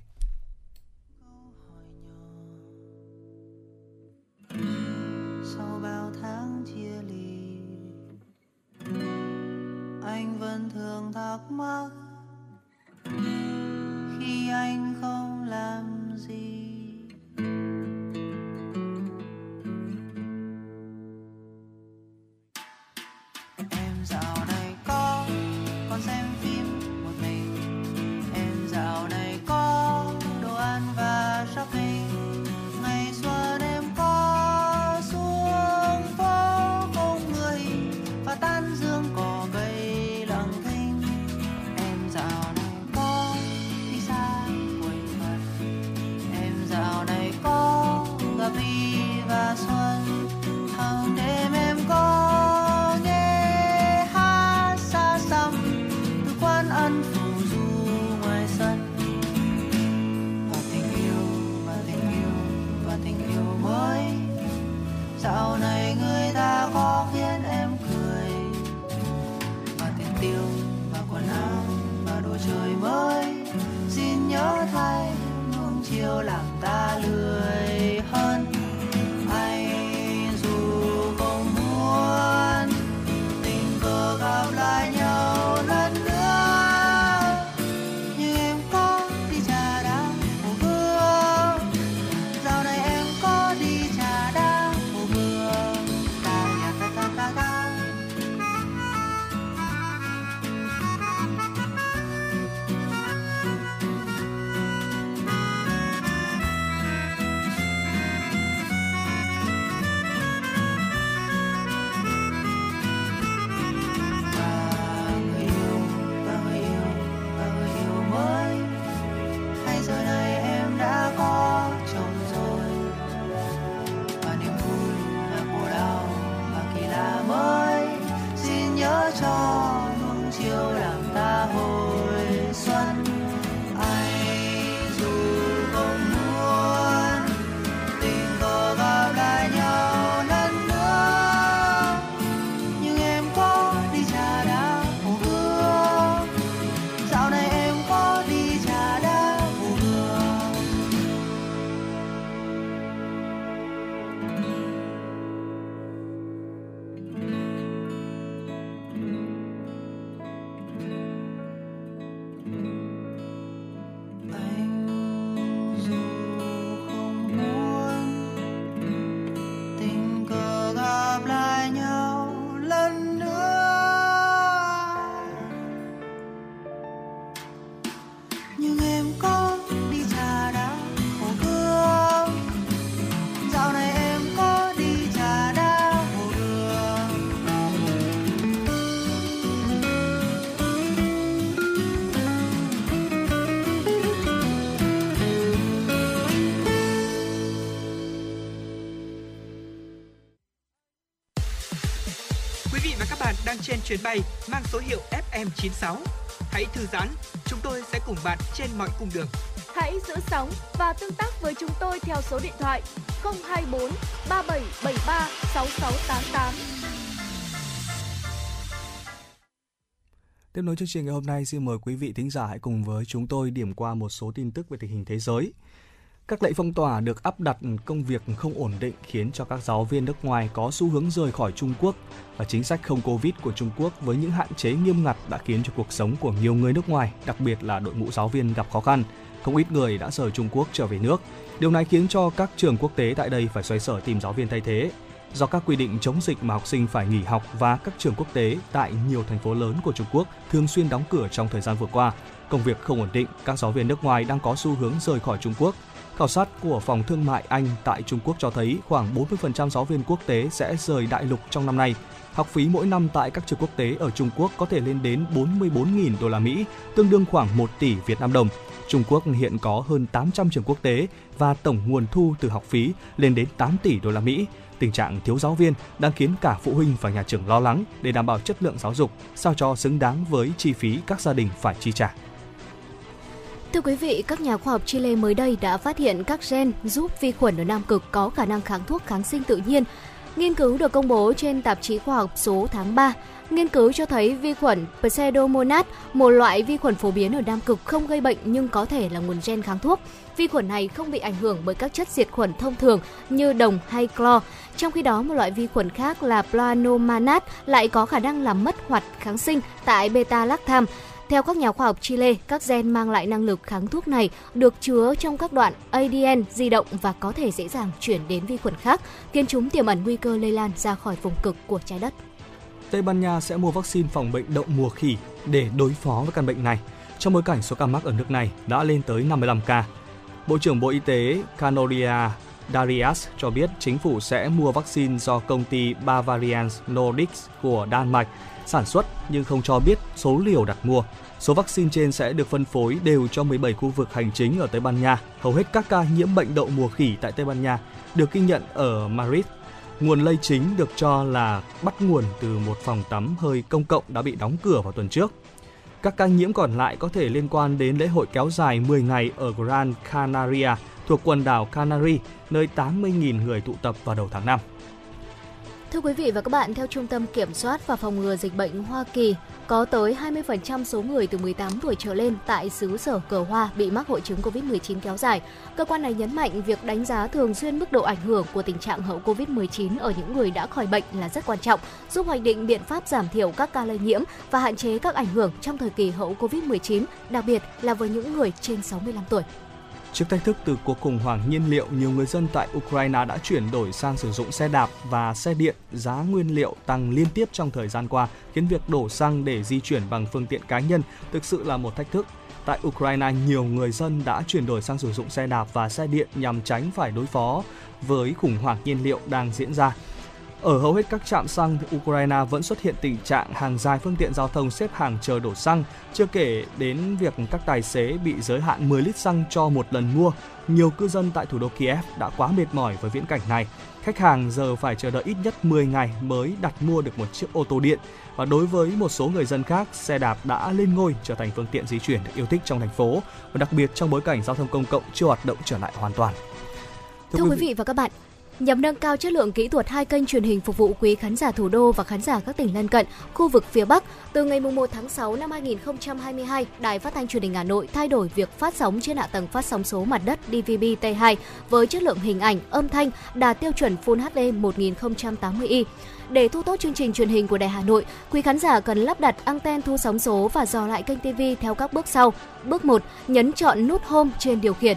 Sau bao tháng chia ly, anh vẫn thường thắc mắc khi anh không làm gì. Em dạo này có còn xem phim một mình, em dạo này có đồ ăn và shopping, ngày xuân em có xuống phố không người và tan dương cỏ cây lặng thinh. Em dạo này có đi xa quên mặt, em Trên chuyến bay mang số hiệu FM96. Hãy thư giãn, chúng tôi sẽ cùng bạn trên mọi cung đường. Hãy giữ sóng và tương tác với chúng tôi theo số điện thoại 024 3773 6688. Tiếp nối chương trình ngày hôm nay, xin mời quý vị thính giả hãy cùng với chúng tôi điểm qua một số tin tức về tình hình thế giới. Các lệnh phong tỏa được áp đặt công việc không ổn định khiến cho các giáo viên nước ngoài có xu hướng rời khỏi Trung Quốc, và chính sách không Covid của Trung Quốc với những hạn chế nghiêm ngặt đã khiến cho cuộc sống của nhiều người nước ngoài, đặc biệt là đội ngũ giáo viên gặp khó khăn. Không ít người đã rời Trung Quốc trở về nước. Điều này khiến cho các trường quốc tế tại đây phải xoay sở tìm giáo viên thay thế. Do các quy định chống dịch mà học sinh phải nghỉ học và các trường quốc tế tại nhiều thành phố lớn của Trung Quốc thường xuyên đóng cửa trong thời gian vừa qua, công việc không ổn định, các giáo viên nước ngoài đang có xu hướng rời khỏi Trung Quốc. Khảo sát của Phòng Thương mại Anh tại Trung Quốc cho thấy khoảng 40% giáo viên quốc tế sẽ rời đại lục trong năm nay. Học phí mỗi năm tại các trường quốc tế ở Trung Quốc có thể lên đến 44.000 đô la Mỹ, tương đương khoảng 1 tỷ Việt Nam đồng. Trung Quốc hiện có hơn 800 trường quốc tế và tổng nguồn thu từ học phí lên đến 8 tỷ đô la Mỹ. Tình trạng thiếu giáo viên đang khiến cả phụ huynh và nhà trường lo lắng để đảm bảo chất lượng giáo dục, sao cho xứng đáng với chi phí các gia đình phải chi trả. Thưa quý vị, các nhà khoa học Chile mới đây đã phát hiện các gen giúp vi khuẩn ở Nam Cực có khả năng kháng thuốc kháng sinh tự nhiên. Nghiên cứu được công bố trên tạp chí Khoa học số tháng 3. Nghiên cứu cho thấy vi khuẩn Pseudomonas, một loại vi khuẩn phổ biến ở Nam Cực không gây bệnh nhưng có thể là nguồn gen kháng thuốc. Vi khuẩn này không bị ảnh hưởng bởi các chất diệt khuẩn thông thường như đồng hay clo. Trong khi đó, một loại vi khuẩn khác là Planomonas lại có khả năng làm mất hoạt kháng sinh tại beta-lactam. Theo các nhà khoa học Chile, các gen mang lại năng lực kháng thuốc này được chứa trong các đoạn ADN di động và có thể dễ dàng chuyển đến vi khuẩn khác, khiến chúng tiềm ẩn nguy cơ lây lan ra khỏi vùng cực của trái đất. Tây Ban Nha sẽ mua vaccine phòng bệnh đậu mùa khỉ để đối phó với căn bệnh này, trong bối cảnh số ca mắc ở nước này đã lên tới 55 ca. Bộ trưởng Bộ Y tế Canoria Darias cho biết chính phủ sẽ mua vaccine do công ty Bavarian Nordics của Đan Mạch sản xuất nhưng không cho biết số liều đặt mua. Số vaccine trên sẽ được phân phối đều cho 17 khu vực hành chính ở Tây Ban Nha. Hầu hết các ca nhiễm bệnh đậu mùa khỉ tại Tây Ban Nha được ghi nhận ở Madrid. Nguồn lây chính được cho là bắt nguồn từ một phòng tắm hơi công cộng đã bị đóng cửa vào tuần trước. Các ca nhiễm còn lại có thể liên quan đến lễ hội kéo dài 10 ngày ở Gran Canaria thuộc quần đảo Canary, nơi 80.000 người tụ tập vào đầu tháng 5. Thưa quý vị và các bạn, theo Trung tâm Kiểm soát và Phòng ngừa Dịch bệnh Hoa Kỳ, có tới 20% số người từ 18 tuổi trở lên tại xứ sở Cờ Hoa bị mắc hội chứng COVID-19 kéo dài. Cơ quan này nhấn mạnh việc đánh giá thường xuyên mức độ ảnh hưởng của tình trạng hậu COVID-19 ở những người đã khỏi bệnh là rất quan trọng, giúp hoạch định biện pháp giảm thiểu các ca lây nhiễm và hạn chế các ảnh hưởng trong thời kỳ hậu COVID-19, đặc biệt là với những người trên 65 tuổi. Trước thách thức từ cuộc khủng hoảng nhiên liệu, nhiều người dân tại Ukraine đã chuyển đổi sang sử dụng xe đạp và xe điện. Giá nguyên liệu tăng liên tiếp trong thời gian qua, khiến việc đổ xăng để di chuyển bằng phương tiện cá nhân thực sự là một thách thức. Tại Ukraine, nhiều người dân đã chuyển đổi sang sử dụng xe đạp và xe điện nhằm tránh phải đối phó với khủng hoảng nhiên liệu đang diễn ra. Ở hầu hết các trạm xăng, Ukraine vẫn xuất hiện tình trạng hàng dài phương tiện giao thông xếp hàng chờ đổ xăng, chưa kể đến việc các tài xế bị giới hạn 10 lít xăng cho một lần mua. Nhiều cư dân tại thủ đô Kiev đã quá mệt mỏi với viễn cảnh này. Khách hàng giờ phải chờ đợi ít nhất 10 ngày mới đặt mua được một chiếc ô tô điện. Và đối với một số người dân khác, xe đạp đã lên ngôi trở thành phương tiện di chuyển được yêu thích trong thành phố, và đặc biệt trong bối cảnh giao thông công cộng chưa hoạt động trở lại hoàn toàn. Thưa quý vị và các bạn, Nhằm nâng cao chất lượng kỹ thuật hai kênh truyền hình phục vụ quý khán giả thủ đô và khán giả các tỉnh lân cận, khu vực phía Bắc, từ ngày 1 tháng 6 năm 2022, Đài Phát thanh Truyền hình Hà Nội thay đổi việc phát sóng trên hạ tầng phát sóng số mặt đất DVB-T2 với chất lượng hình ảnh, âm thanh đạt tiêu chuẩn Full HD 1080i. Để thu tốt chương trình truyền hình của Đài Hà Nội, quý khán giả cần lắp đặt anten thu sóng số và dò lại kênh TV theo các bước sau. Bước 1, nhấn chọn nút Home trên điều khiển.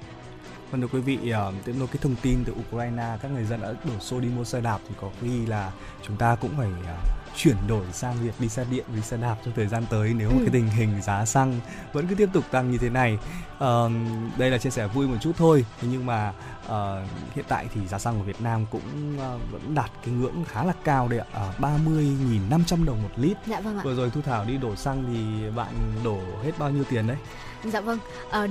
Vâng, thưa quý vị, tiếp nối cái thông tin từ Ukraine, các người dân đã đổ xô đi mua xe đạp thì có khi là chúng ta cũng phải chuyển đổi sang việc đi xe điện, đi xe đạp trong thời gian tới nếu cái tình hình giá xăng vẫn cứ tiếp tục tăng như thế này. Đây là chia sẻ vui một chút thôi, nhưng mà hiện tại thì giá xăng của Việt Nam cũng vẫn đạt cái ngưỡng khá là cao đấy ạ, 30.500 đồng một lít. Dạ, vâng ạ. Vừa rồi Thu Thảo đi đổ xăng thì bạn đổ hết bao nhiêu tiền đấy? Dạ vâng,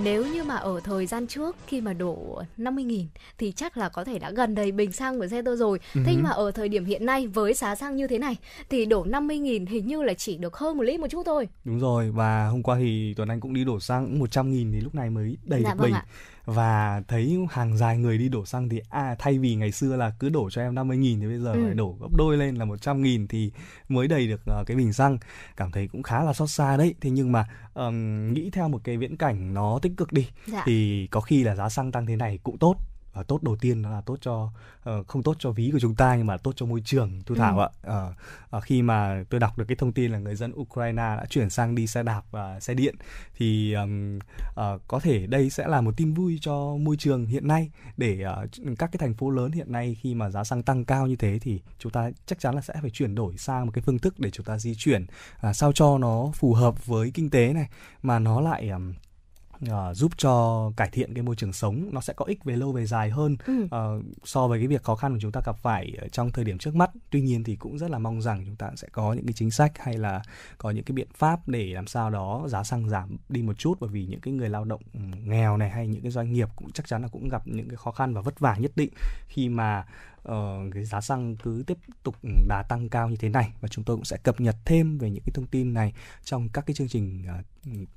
nếu như mà ở thời gian trước khi mà đổ 50.000 thì chắc là có thể đã gần đầy bình xăng của xe tôi rồi. Thế nhưng mà ở thời điểm hiện nay với giá xăng như thế này thì đổ 50.000 hình như là chỉ được hơn một lít một chút thôi. Đúng rồi, và hôm qua thì Tuấn Anh cũng đi đổ xăng 100.000 thì lúc này mới đầy được bình. Và thấy hàng dài người đi đổ xăng thì thay vì ngày xưa là cứ đổ cho em 50.000 thì bây giờ phải đổ gấp đôi lên là 100.000 thì mới đầy được cái bình xăng. Cảm thấy cũng khá là xót xa đấy. Thế nhưng mà nghĩ theo một cái viễn cảnh nó tích cực đi, thì có khi là giá xăng tăng thế này cũng tốt. Và tốt đầu tiên là tốt cho không tốt cho ví của chúng ta nhưng mà tốt cho môi trường, Thu Thảo ạ. Khi mà tôi đọc được cái thông tin là người dân Ukraine đã chuyển sang đi xe đạp và xe điện thì có thể đây sẽ là một tin vui cho môi trường hiện nay, để các cái thành phố lớn hiện nay khi mà giá xăng tăng cao như thế thì chúng ta chắc chắn là sẽ phải chuyển đổi sang một cái phương thức để chúng ta di chuyển sao cho nó phù hợp với kinh tế này mà nó lại giúp cho cải thiện cái môi trường sống, nó sẽ có ích về lâu về dài hơn so với cái việc khó khăn của chúng ta gặp phải trong thời điểm trước mắt. Tuy nhiên thì cũng rất là mong rằng chúng ta sẽ có những cái chính sách hay là có những cái biện pháp để làm sao đó giá xăng giảm đi một chút, bởi vì những cái người lao động nghèo này hay những cái doanh nghiệp cũng chắc chắn là cũng gặp những cái khó khăn và vất vả nhất định khi mà cái giá xăng cứ tiếp tục đà tăng cao như thế này. Và chúng tôi cũng sẽ cập nhật thêm về những cái thông tin này trong các cái chương trình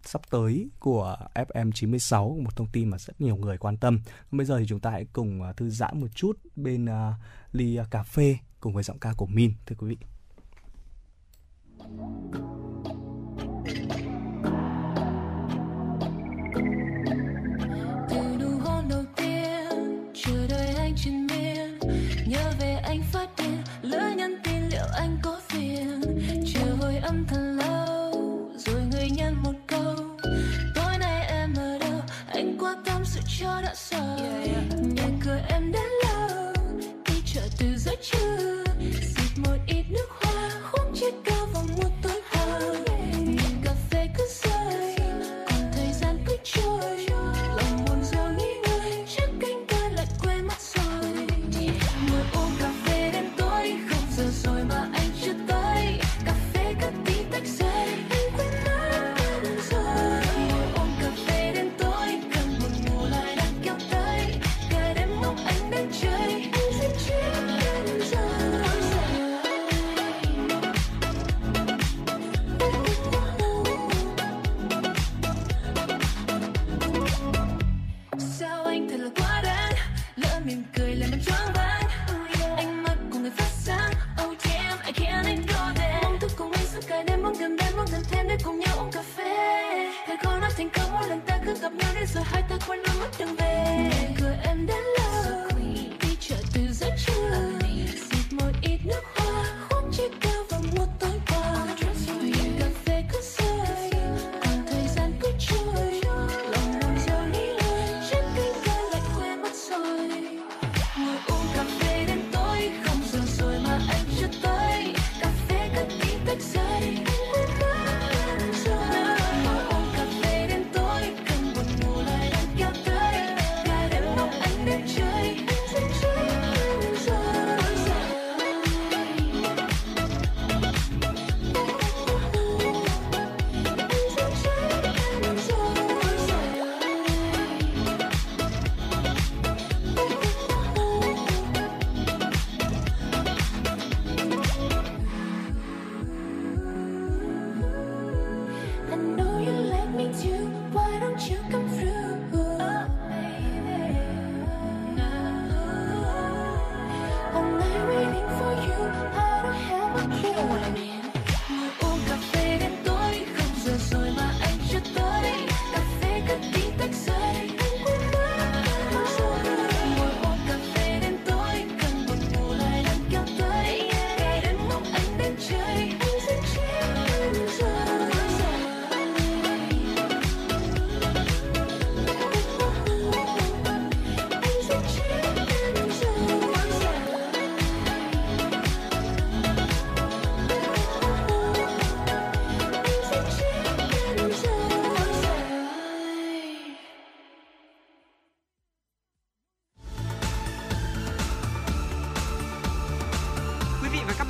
sắp tới của FM 96, một thông tin mà rất nhiều người quan tâm. Bây giờ thì chúng ta hãy cùng thư giãn một chút bên ly cà phê cùng với giọng ca của Min, thưa quý vị. Từ nụ hôn đầu tiên, chờ đợi anh trên miên, nhớ về anh phát điên, lỡ nhắn tin liệu anh có phiền, chờ hồi âm thật lâu rồi người nhắn một câu tối nay em ở đâu, anh qua tâm sự cho đã sợ. Nhìn cười em đã lâu đi chợ từ giữa trưa, xịt một ít nước hoa khúc chiếc cao vào mùa tối hồng, nhìn cà phê cứ rơi còn thời gian cứ trôi. Chơi em sẽ chết.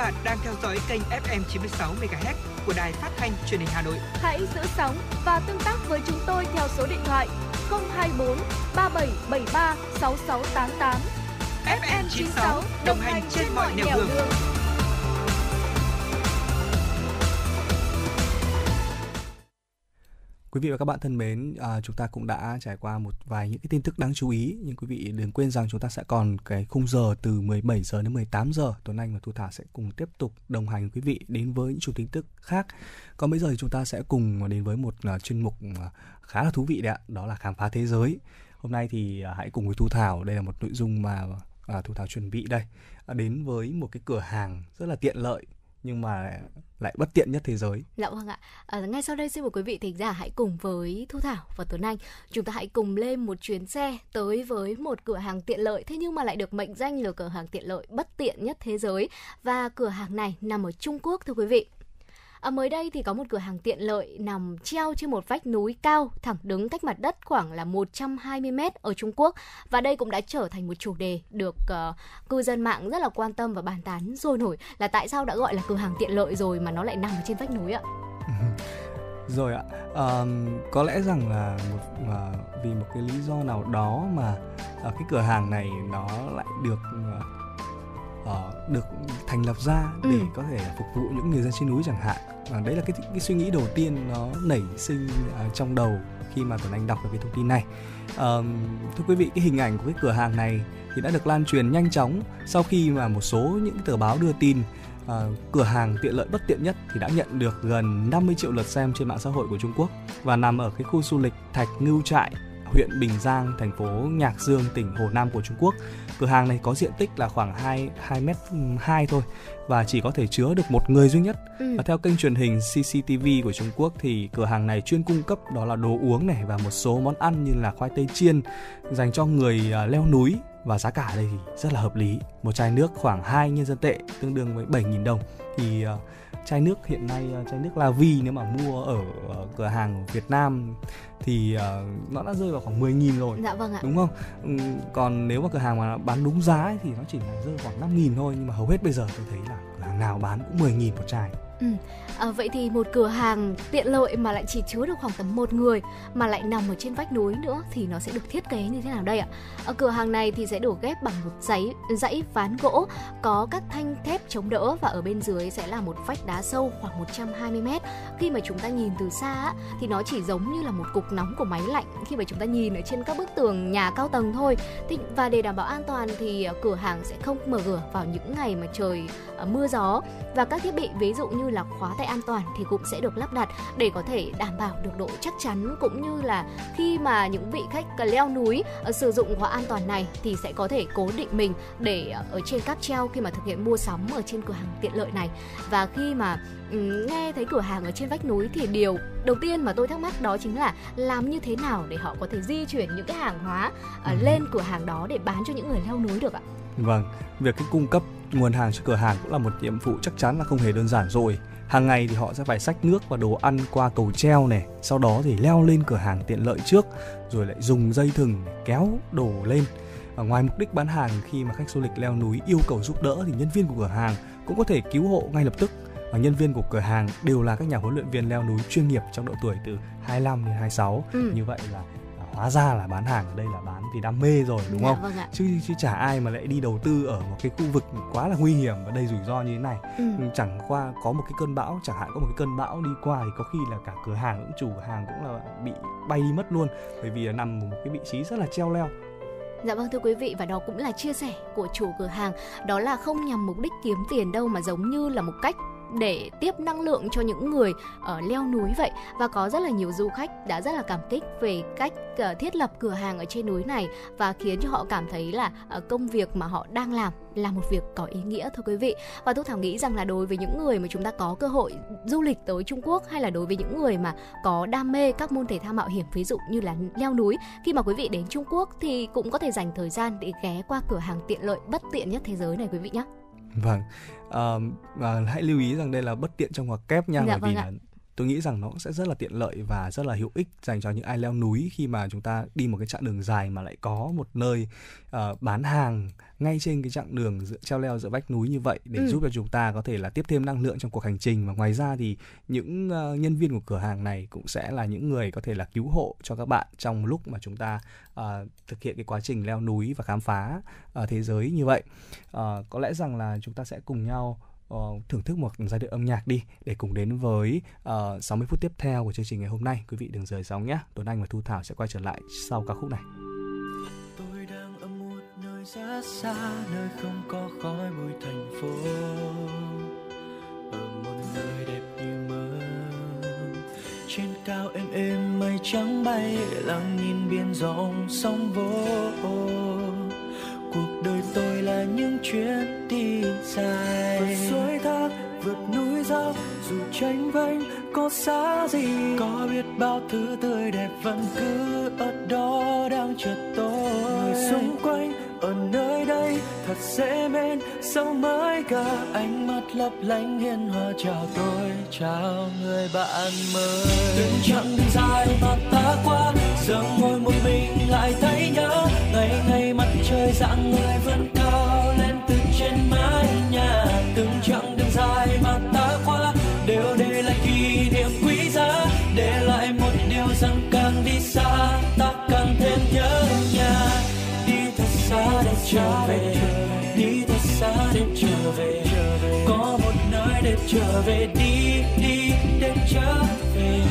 bạn đang theo dõi kênh FM 96 MHz của Đài Phát thanh Truyền hình Hà Nội. Hãy giữ sóng và tương tác với chúng tôi theo số điện thoại 024 3773 6688. FM 96 đồng hành trên mọi nẻo đường. Quý vị và các bạn thân mến, chúng ta cũng đã trải qua một vài những cái tin tức đáng chú ý. Nhưng quý vị đừng quên rằng chúng ta sẽ còn cái khung giờ từ 17 giờ đến 18 giờ. Tuấn Anh và Thu Thảo sẽ cùng tiếp tục đồng hành quý vị đến với những chủ tin tức khác. Còn bây giờ thì chúng ta sẽ cùng đến với một chuyên mục khá là thú vị đấy ạ. Đó là khám phá thế giới. Hôm nay thì hãy cùng với Thu Thảo, đây là một nội dung mà Thu Thảo chuẩn bị đây. Đến với một cái cửa hàng rất là tiện lợi, nhưng mà lại bất tiện nhất thế giới. Dạ vâng ạ. Ngay sau đây xin mời quý vị thính giả hãy cùng với Thu Thảo và Tuấn Anh, chúng ta hãy cùng lên một chuyến xe tới với một cửa hàng tiện lợi, thế nhưng mà lại được mệnh danh là cửa hàng tiện lợi bất tiện nhất thế giới. Và cửa hàng này nằm ở Trung Quốc thưa quý vị. Mới đây thì có một cửa hàng tiện lợi nằm treo trên một vách núi cao thẳng đứng cách mặt đất khoảng là 120 mét ở Trung Quốc. Và đây cũng đã trở thành một chủ đề được cư dân mạng rất là quan tâm và bàn tán sôi nổi, là tại sao đã gọi là cửa hàng tiện lợi rồi mà nó lại nằm ở trên vách núi ạ? Rồi ạ, có lẽ rằng là vì một cái lý do nào đó mà cái cửa hàng này nó lại được thành lập ra để có thể phục vụ những người dân trên núi chẳng hạn. Và đấy là cái suy nghĩ đầu tiên nó nảy sinh trong đầu khi mà Tuấn Anh đọc được cái thông tin này. Thưa quý vị, cái hình ảnh của cái cửa hàng này thì đã được lan truyền nhanh chóng sau khi mà một số những tờ báo đưa tin cửa hàng tiện lợi bất tiện nhất thì đã nhận được gần 50 triệu lượt xem trên mạng xã hội của Trung Quốc, và nằm ở cái khu du lịch Thạch Ngưu Trại, huyện Bình Giang, thành phố Nhạc Dương, tỉnh Hồ Nam của Trung Quốc. Cửa hàng này có diện tích là khoảng 2,2m2 thôi, và chỉ có thể chứa được một người duy nhất. Và theo kênh truyền hình CCTV của Trung Quốc thì cửa hàng này chuyên cung cấp đó là đồ uống này và một số món ăn như là khoai tây chiên dành cho người leo núi, và giá cả đây thì rất là hợp lý. Một chai nước khoảng 2 nhân dân tệ, tương đương với 7.000 đồng. Thì chai nước hiện nay, chai nước La Vi nếu mà mua ở cửa hàng Việt Nam thì nó đã rơi vào khoảng 10.000 rồi. Dạ vâng ạ. Đúng không? Còn nếu mà cửa hàng mà bán đúng giá ấy, thì nó chỉ là rơi khoảng 5.000 thôi. Nhưng mà hầu hết bây giờ tôi thấy là cửa hàng nào bán cũng 10.000 một chai. Vậy thì một cửa hàng tiện lợi mà lại chỉ chứa được khoảng tầm một người mà lại nằm ở trên vách núi nữa thì nó sẽ được thiết kế như thế nào đây ạ? Cửa hàng này thì sẽ được ghép bằng một dãy ván gỗ có các thanh thép chống đỡ, và ở bên dưới sẽ là một vách đá sâu khoảng 120 mét. Khi mà chúng ta nhìn từ xa á, thì nó chỉ giống như là một cục nóng của máy lạnh khi mà chúng ta nhìn ở trên các bức tường nhà cao tầng thôi. Và để đảm bảo an toàn thì cửa hàng sẽ không mở cửa vào những ngày mà trời mưa gió, và các thiết bị ví dụ như là khóa tay an toàn thì cũng sẽ được lắp đặt để có thể đảm bảo được độ chắc chắn, cũng như là khi mà những vị khách leo núi sử dụng khóa an toàn này thì sẽ có thể cố định mình để ở trên cáp treo khi mà thực hiện mua sắm ở trên cửa hàng tiện lợi này. Và khi mà nghe thấy cửa hàng ở trên vách núi thì điều đầu tiên mà tôi thắc mắc đó chính là làm như thế nào để họ có thể di chuyển những cái hàng hóa lên cửa hàng đó để bán cho những người leo núi được ạ? Vâng, việc cái cung cấp nguồn hàng cho cửa hàng cũng là một nhiệm vụ chắc chắn là không hề đơn giản rồi. Hàng ngày thì họ sẽ phải xách nước và đồ ăn qua cầu treo này, sau đó thì leo lên cửa hàng tiện lợi trước, rồi lại dùng dây thừng kéo đồ lên. Và ngoài mục đích bán hàng, khi mà khách du lịch leo núi yêu cầu giúp đỡ thì nhân viên của cửa hàng cũng có thể cứu hộ ngay lập tức. Và nhân viên của cửa hàng đều là các nhà huấn luyện viên leo núi chuyên nghiệp trong độ tuổi từ 25 đến 26. Như vậy là hóa ra là bán hàng ở đây là bán vì đam mê rồi, đúng không? Vâng ạ. Chứ chả ai mà lại đi đầu tư ở một cái khu vực quá là nguy hiểm và đầy rủi ro như thế này. Chẳng qua có một cái cơn bão, chẳng hạn có một cái cơn bão đi qua thì có khi là cả cửa hàng cũng chủ hàng cũng là bị bay đi mất luôn, bởi vì là nằm ở một cái vị trí rất là treo leo. Dạ vâng thưa quý vị, và đó cũng là chia sẻ của chủ cửa hàng, đó là không nhằm mục đích kiếm tiền đâu mà giống như là một cách để tiếp năng lượng cho những người leo núi vậy. Và có rất là nhiều du khách đã rất là cảm kích về cách thiết lập cửa hàng ở trên núi này, và khiến cho họ cảm thấy là công việc mà họ đang làm là một việc có ý nghĩa thưa quý vị. Và Thu Thảo nghĩ rằng là đối với những người mà chúng ta có cơ hội du lịch tới Trung Quốc, hay là đối với những người mà có đam mê các môn thể thao mạo hiểm ví dụ như là leo núi, khi mà quý vị đến Trung Quốc thì cũng có thể dành thời gian để ghé qua cửa hàng tiện lợi bất tiện nhất thế giới này quý vị nhé. Vâng, hãy lưu ý rằng đây là bất tiện trong ngoặc kép nha, bởi vì là tôi nghĩ rằng nó sẽ rất là tiện lợi và rất là hữu ích dành cho những ai leo núi, khi mà chúng ta đi một cái chặng đường dài mà lại có một nơi bán hàng ngay trên cái chặng đường treo leo giữa vách núi như vậy, để giúp cho chúng ta có thể là tiếp thêm năng lượng trong cuộc hành trình. Và ngoài ra thì những nhân viên của cửa hàng này cũng sẽ là những người có thể là cứu hộ cho các bạn trong lúc mà chúng ta thực hiện cái quá trình leo núi và khám phá thế giới như vậy. Có lẽ rằng là chúng ta sẽ cùng nhau thưởng thức một giai điệu âm nhạc đi, để cùng đến với 60 phút tiếp theo của chương trình ngày hôm nay. Quý vị đừng rời sóng nhé. Tuấn Anh và Thu Thảo sẽ quay trở lại sau ca khúc này. Tôi đang ở một nơi rất xa, nơi không có khói bụi thành phố, ở một nơi đẹp như mơ. Trên cao êm mây trắng bay, lặng nhìn biển rộng sóng vỗ. Cuộc đời tôi là những chuyến đi dài, vượt suối thác, vượt núi dốc, dù chênh vênh có xa gì, có biết bao thứ tươi đẹp vẫn cứ ở đó đang chờ tôi. Người xung quanh ở nơi đây thật dễ mến, sau mới cả ánh mắt lấp lánh hiền hòa chào tôi, chào người bạn mới. Từng chặng đường dài mà ta qua, giờ ngồi một mình lại thấy nhau. Ngày ngày mặt trời dạng người vẫn cao lên từ trên mái nhà. Từng chặng đường dài mà ta qua, đều để lại kỷ niệm quý giá, để lại một điều rằng càng đi xa ta càng thêm nhớ nhà. Để trở về, đi thật xa để trở về, có một nơi để trở về, đi đi để trở về.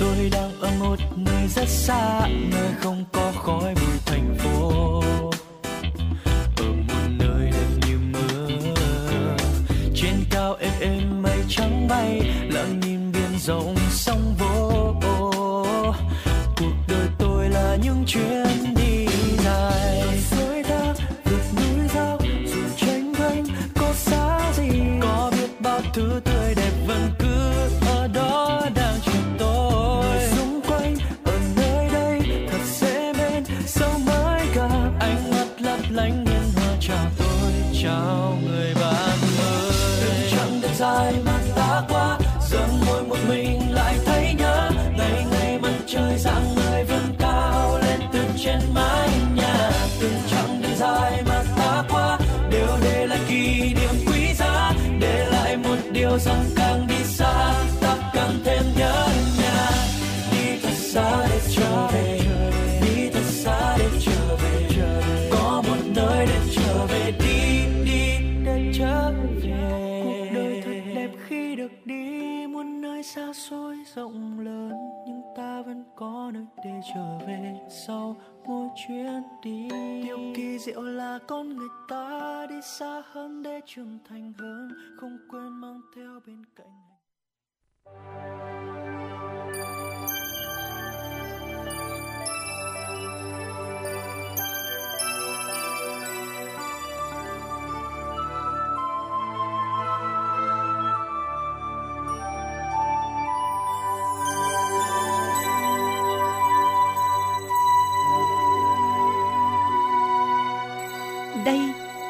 Tôi đang ở một nơi rất xa, nơi không có khói bụi thành phố, ở một nơi đẹp như mơ. Trên cao êm mây trắng bay, lặng nhìn biển rộng sóng vỗ. Những chuyến đi dài, vượt suối thác, vượt núi dốc, dù chênh vênh có xa gì, có biết bao thứ tươi đẹp vẫn cứ ở đó đang chờ tôi. Người xung quanh ở nơi đây thật dễ mến, sau mới gặp ánh mắt lấp lánh hiền hòa chào tôi, chào người bạn mới. Từng chặng đường dài mà ta qua, giờ ngồi một mình lại thấy nhớ. Ngày ngày mặt trời dạng người vẫn cao lên từ trên mái nhà. Từng chặng đường dài mà ta qua, đều để lại kỷ niệm quý giá, để lại một điều rằng càng đi xa ta càng thêm nhớ nhà. Đi thật xa để trở về, đi thật xa để trở về, có một nơi để trở về, đi đi để trở về. Cuộc đời thật đẹp khi được đi muôn nơi xa xôi rộng lớn, nhưng ta vẫn có nơi để trở về sau mỗi chuyến đi. Điều kỳ diệu là con người ta đi xa hơn để trưởng thành hơn, không quên mang theo bên cạnh. Đây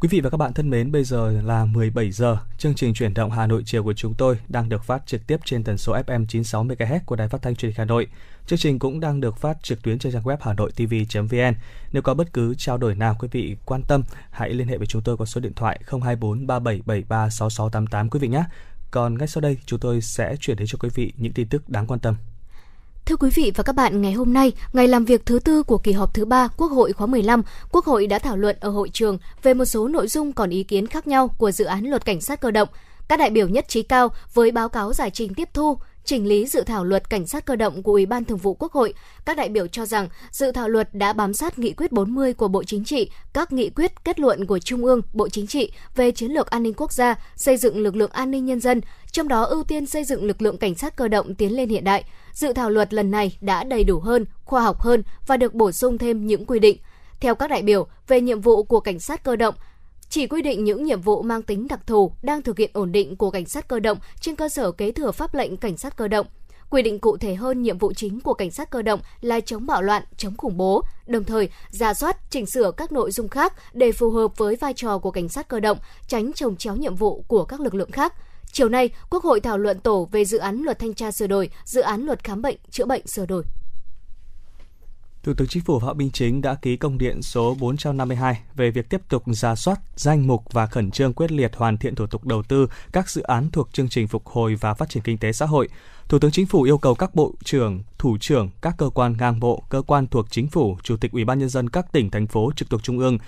Quý vị và các bạn thân mến, bây giờ là 17 giờ. Chương trình Chuyển động Hà Nội chiều của chúng tôi đang được phát trực tiếp trên tần số FM 96 MHz của Đài Phát thanh Truyền hình Hà Nội. Chương trình cũng đang được phát trực tuyến trên trang web hanoitv.vn. Nếu có bất cứ trao đổi nào quý vị quan tâm, hãy liên hệ với chúng tôi qua số điện thoại 024 3773 6688 quý vị nhé. Còn ngay sau đây, chúng tôi sẽ chuyển đến cho quý vị những tin tức đáng quan tâm. Thưa quý vị và các bạn, ngày hôm nay, ngày làm việc thứ tư của kỳ họp thứ 3 Quốc hội khóa 15, Quốc hội đã thảo luận ở hội trường về một số nội dung còn ý kiến khác nhau của dự án luật cảnh sát cơ động. Các đại biểu nhất trí cao với báo cáo giải trình tiếp thu, chỉnh lý dự thảo luật cảnh sát cơ động của Ủy ban Thường vụ Quốc hội. Các đại biểu cho rằng dự thảo luật đã bám sát nghị quyết 40 của Bộ Chính trị, các nghị quyết kết luận của Trung ương, Bộ Chính trị về chiến lược an ninh quốc gia, xây dựng lực lượng an ninh nhân dân, trong đó ưu tiên xây dựng lực lượng cảnh sát cơ động tiến lên hiện đại. Dự thảo luật lần này đã đầy đủ hơn, khoa học hơn và được bổ sung thêm những quy định. Theo các đại biểu, về nhiệm vụ của cảnh sát cơ động, chỉ quy định những nhiệm vụ mang tính đặc thù đang thực hiện ổn định của cảnh sát cơ động trên cơ sở kế thừa pháp lệnh cảnh sát cơ động. Quy định cụ thể hơn nhiệm vụ chính của cảnh sát cơ động là chống bạo loạn, chống khủng bố, đồng thời rà soát, chỉnh sửa các nội dung khác để phù hợp với vai trò của cảnh sát cơ động, tránh chồng chéo nhiệm vụ của các lực lượng khác. Chiều nay, Quốc hội thảo luận tổ về dự án luật thanh tra sửa đổi, dự án luật khám bệnh, chữa bệnh sửa đổi. Thủ tướng Chính phủ Phạm Minh Chính đã ký công điện số 452 về việc tiếp tục rà soát danh mục và khẩn trương quyết liệt hoàn thiện thủ tục đầu tư các dự án thuộc chương trình phục hồi và phát triển kinh tế xã hội. Thủ tướng Chính phủ yêu cầu các bộ trưởng, thủ trưởng các cơ quan ngang bộ, cơ quan thuộc Chính phủ, Chủ tịch Ủy ban Nhân dân các tỉnh, thành phố trực thuộc Trung ương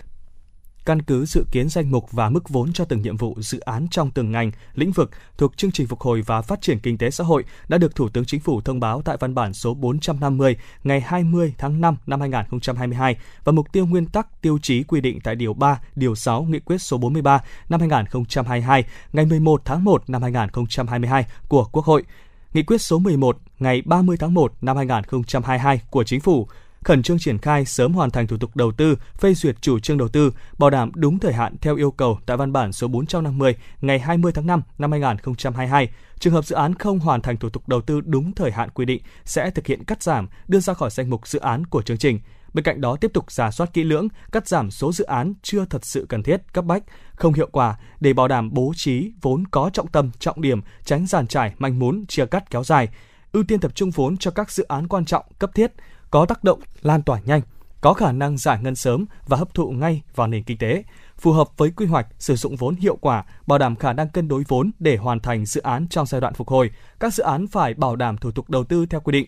căn cứ dự kiến danh mục và mức vốn cho từng nhiệm vụ dự án trong từng ngành, lĩnh vực thuộc chương trình phục hồi và phát triển kinh tế xã hội đã được Thủ tướng Chính phủ thông báo tại văn bản số 450 ngày 20 tháng 5 năm 2022 và mục tiêu nguyên tắc tiêu chí quy định tại Điều 3, Điều 6 Nghị quyết số 43 năm 2022 ngày 11 tháng 1 năm 2022 của Quốc hội, Nghị quyết số 11 ngày 30 tháng 1 năm 2022 của Chính phủ, khẩn trương triển khai sớm hoàn thành thủ tục đầu tư, phê duyệt chủ trương đầu tư, bảo đảm đúng thời hạn theo yêu cầu tại văn bản số 450 ngày 20 tháng 5 năm 2022. Trường hợp dự án không hoàn thành thủ tục đầu tư đúng thời hạn quy định sẽ thực hiện cắt giảm, đưa ra khỏi danh mục dự án của chương trình. Bên cạnh đó tiếp tục rà soát kỹ lưỡng, cắt giảm số dự án chưa thật sự cần thiết, cấp bách, không hiệu quả để bảo đảm bố trí vốn có trọng tâm, trọng điểm, tránh giàn trải, manh mún, chia cắt kéo dài, ưu tiên tập trung vốn cho các dự án quan trọng, cấp thiết, có tác động lan tỏa nhanh, có khả năng giải ngân sớm và hấp thụ ngay vào nền kinh tế, phù hợp với quy hoạch, sử dụng vốn hiệu quả, bảo đảm khả năng cân đối vốn để hoàn thành dự án trong giai đoạn phục hồi. Các dự án phải bảo đảm thủ tục đầu tư theo quy định.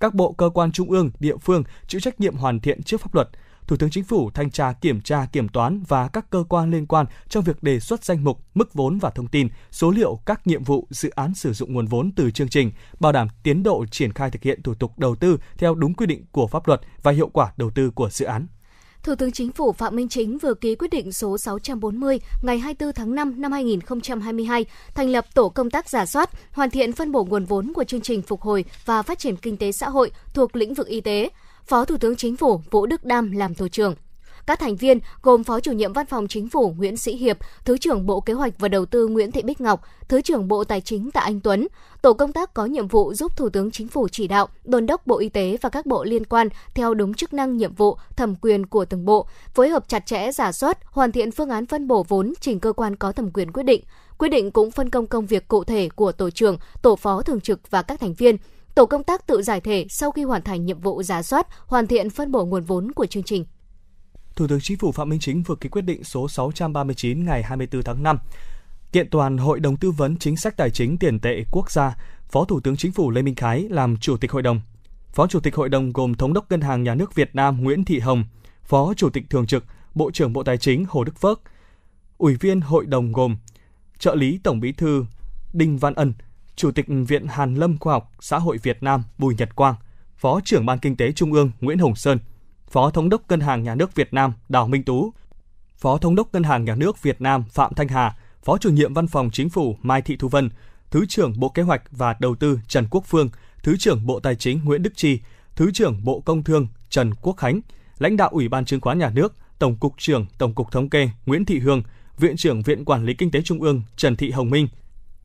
Các bộ, cơ quan trung ương, địa phương chịu trách nhiệm hoàn thiện trước pháp luật. Thủ tướng Chính phủ, thanh tra, kiểm toán và các cơ quan liên quan trong việc đề xuất danh mục, mức vốn và thông tin, số liệu các nhiệm vụ, dự án sử dụng nguồn vốn từ chương trình, bảo đảm tiến độ triển khai thực hiện thủ tục đầu tư theo đúng quy định của pháp luật và hiệu quả đầu tư của dự án. Thủ tướng Chính phủ Phạm Minh Chính vừa ký quyết định số 640 ngày 24 tháng 5 năm 2022 thành lập tổ công tác rà soát, hoàn thiện phân bổ nguồn vốn của chương trình phục hồi và phát triển kinh tế xã hội thuộc lĩnh vực y tế. Phó Thủ tướng Chính phủ Vũ Đức Đam làm tổ trưởng. Các thành viên gồm Phó Chủ nhiệm Văn phòng Chính phủ Nguyễn Sĩ Hiệp, Thứ trưởng Bộ Kế hoạch và Đầu tư Nguyễn Thị Bích Ngọc, Thứ trưởng Bộ Tài chính Tạ Anh Tuấn. Tổ công tác có nhiệm vụ giúp Thủ tướng Chính phủ chỉ đạo, đôn đốc Bộ Y tế và các bộ liên quan theo đúng chức năng, nhiệm vụ, thẩm quyền của từng bộ, phối hợp chặt chẽ rà soát, hoàn thiện phương án phân bổ vốn trình cơ quan có thẩm quyền quyết định. Quyết định cũng phân công công việc cụ thể của tổ trưởng, tổ phó thường trực và các thành viên. Tổ công tác tự giải thể sau khi hoàn thành nhiệm vụ rà soát, hoàn thiện phân bổ nguồn vốn của chương trình. Thủ tướng Chính phủ Phạm Minh Chính vừa ký quyết định số 639 ngày 24 tháng 5 kiện toàn Hội đồng Tư vấn Chính sách Tài chính Tiền tệ Quốc gia, Phó Thủ tướng Chính phủ Lê Minh Khái làm Chủ tịch Hội đồng. Phó Chủ tịch Hội đồng gồm Thống đốc Ngân hàng Nhà nước Việt Nam Nguyễn Thị Hồng, Phó Chủ tịch Thường trực, Bộ trưởng Bộ Tài chính Hồ Đức Phước. Ủy viên Hội đồng gồm Trợ lý Tổng Bí thư Đinh Văn Ân, Chủ tịch Viện Hàn lâm Khoa học Xã hội Việt Nam Bùi Nhật Quang, Phó trưởng Ban Kinh tế Trung ương Nguyễn Hồng Sơn, Phó Thống đốc Ngân hàng Nhà nước Việt Nam Đào Minh Tú, Phó Thống đốc Ngân hàng Nhà nước Việt Nam Phạm Thanh Hà, Phó Chủ nhiệm Văn phòng Chính phủ Mai Thị Thu Vân, Thứ trưởng Bộ Kế hoạch và Đầu tư Trần Quốc Phương, Thứ trưởng Bộ Tài chính Nguyễn Đức Chi, Thứ trưởng Bộ Công Thương Trần Quốc Khánh, lãnh đạo Ủy ban Chứng khoán Nhà nước, Tổng cục trưởng Tổng cục Thống kê Nguyễn Thị Hương, Viện trưởng Viện Quản lý Kinh tế Trung ương Trần Thị Hồng Minh,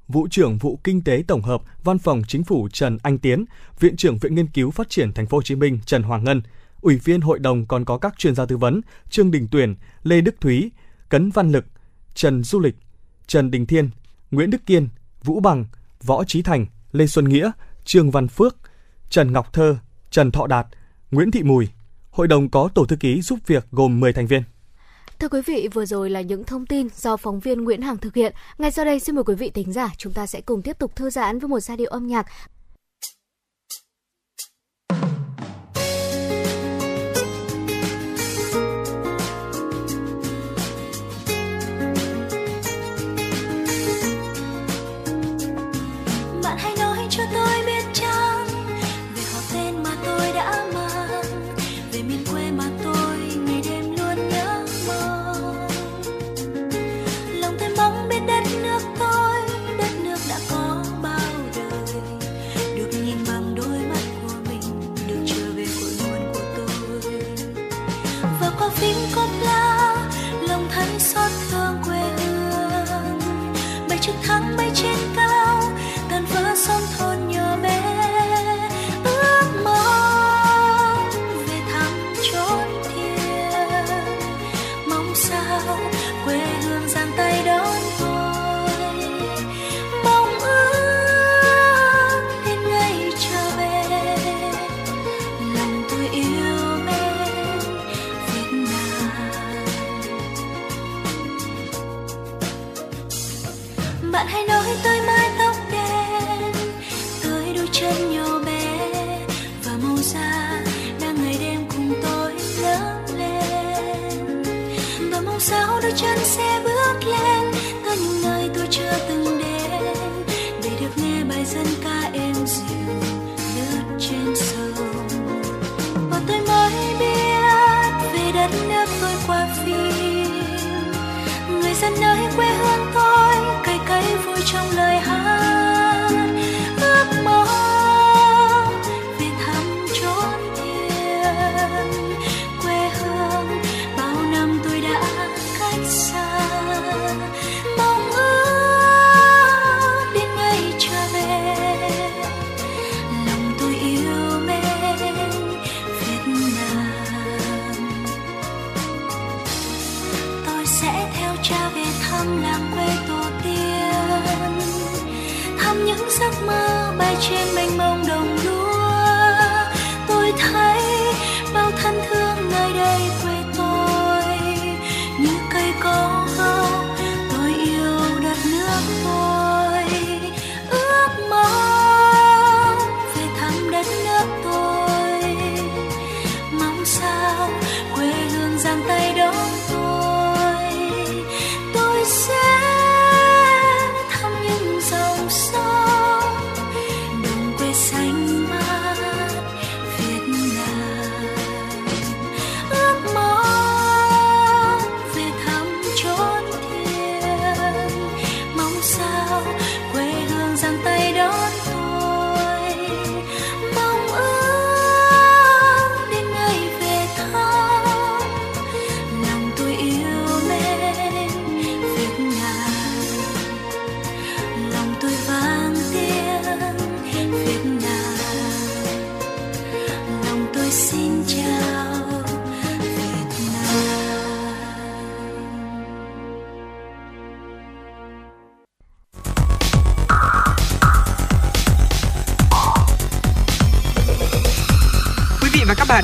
Vụ trưởng Vụ Kinh tế Tổng hợp Văn phòng Chính phủ Trần Anh Tiến, Viện trưởng Viện Nghiên cứu Phát triển Thành phố Hồ Chí Minh Trần Hoàng Ngân. Ủy viên Hội đồng còn có các chuyên gia tư vấn Trương Đình Tuyển, Lê Đức Thúy, Cấn Văn Lực, Trần Du Lịch, Trần Đình Thiên, Nguyễn Đức Kiên, Vũ Bằng, Võ Chí Thành, Lê Xuân Nghĩa, Trương Văn Phước, Trần Ngọc Thơ, Trần Thọ Đạt, Nguyễn Thị Mùi. Hội đồng có tổ thư ký giúp việc gồm 10 thành viên. Thưa quý vị, vừa rồi là những thông tin do phóng viên Nguyễn Hằng thực hiện. Ngay sau đây xin mời quý vị thính giả, chúng ta sẽ cùng tiếp tục thư giãn với một giai điệu âm nhạc. Bạn hãy nói cho tôi biết chăng về họ tên mà tôi đã mang, về miền quê mà tôi ngày đêm luôn nhớ mong. Lòng tôi mong biết đất nước tôi, đất nước đã có bao đời, và các bạn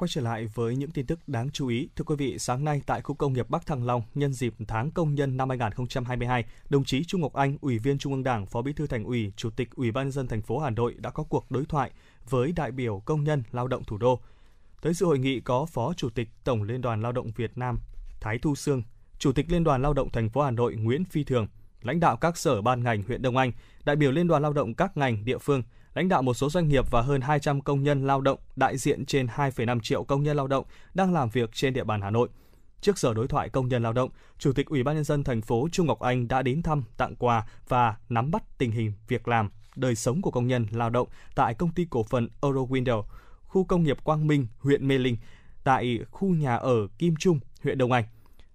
Quay trở lại với những tin tức đáng chú ý. Thưa quý vị, sáng nay tại khu công nghiệp Bắc Thăng Long, nhân dịp tháng công nhân năm 2022, đồng chí Chu Ngọc Anh, Ủy viên Trung ương Đảng, Phó Bí thư Thành ủy, Chủ tịch Ủy ban nhân dân thành phố Hà Nội đã có cuộc đối thoại với đại biểu công nhân lao động thủ đô. Tới sự hội nghị có Phó Chủ tịch Tổng Liên đoàn Lao động Việt Nam Thái Thu Sương, Chủ tịch Liên đoàn Lao động thành phố Hà Nội Nguyễn Phi Thường, lãnh đạo các sở ban ngành huyện Đông Anh, đại biểu Liên đoàn Lao động các ngành địa phương, lãnh đạo một số doanh nghiệp và hơn 200 công nhân lao động, đại diện trên 2,5 triệu công nhân lao động đang làm việc trên địa bàn Hà Nội. Trước giờ đối thoại công nhân lao động, Chủ tịch Ủy ban nhân dân thành phố Chu Ngọc Anh đã đến thăm, tặng quà và nắm bắt tình hình việc làm, đời sống của công nhân lao động tại công ty cổ phần Eurowindow, khu công nghiệp Quang Minh, huyện Mê Linh, tại khu nhà ở Kim Trung, huyện Đông Anh.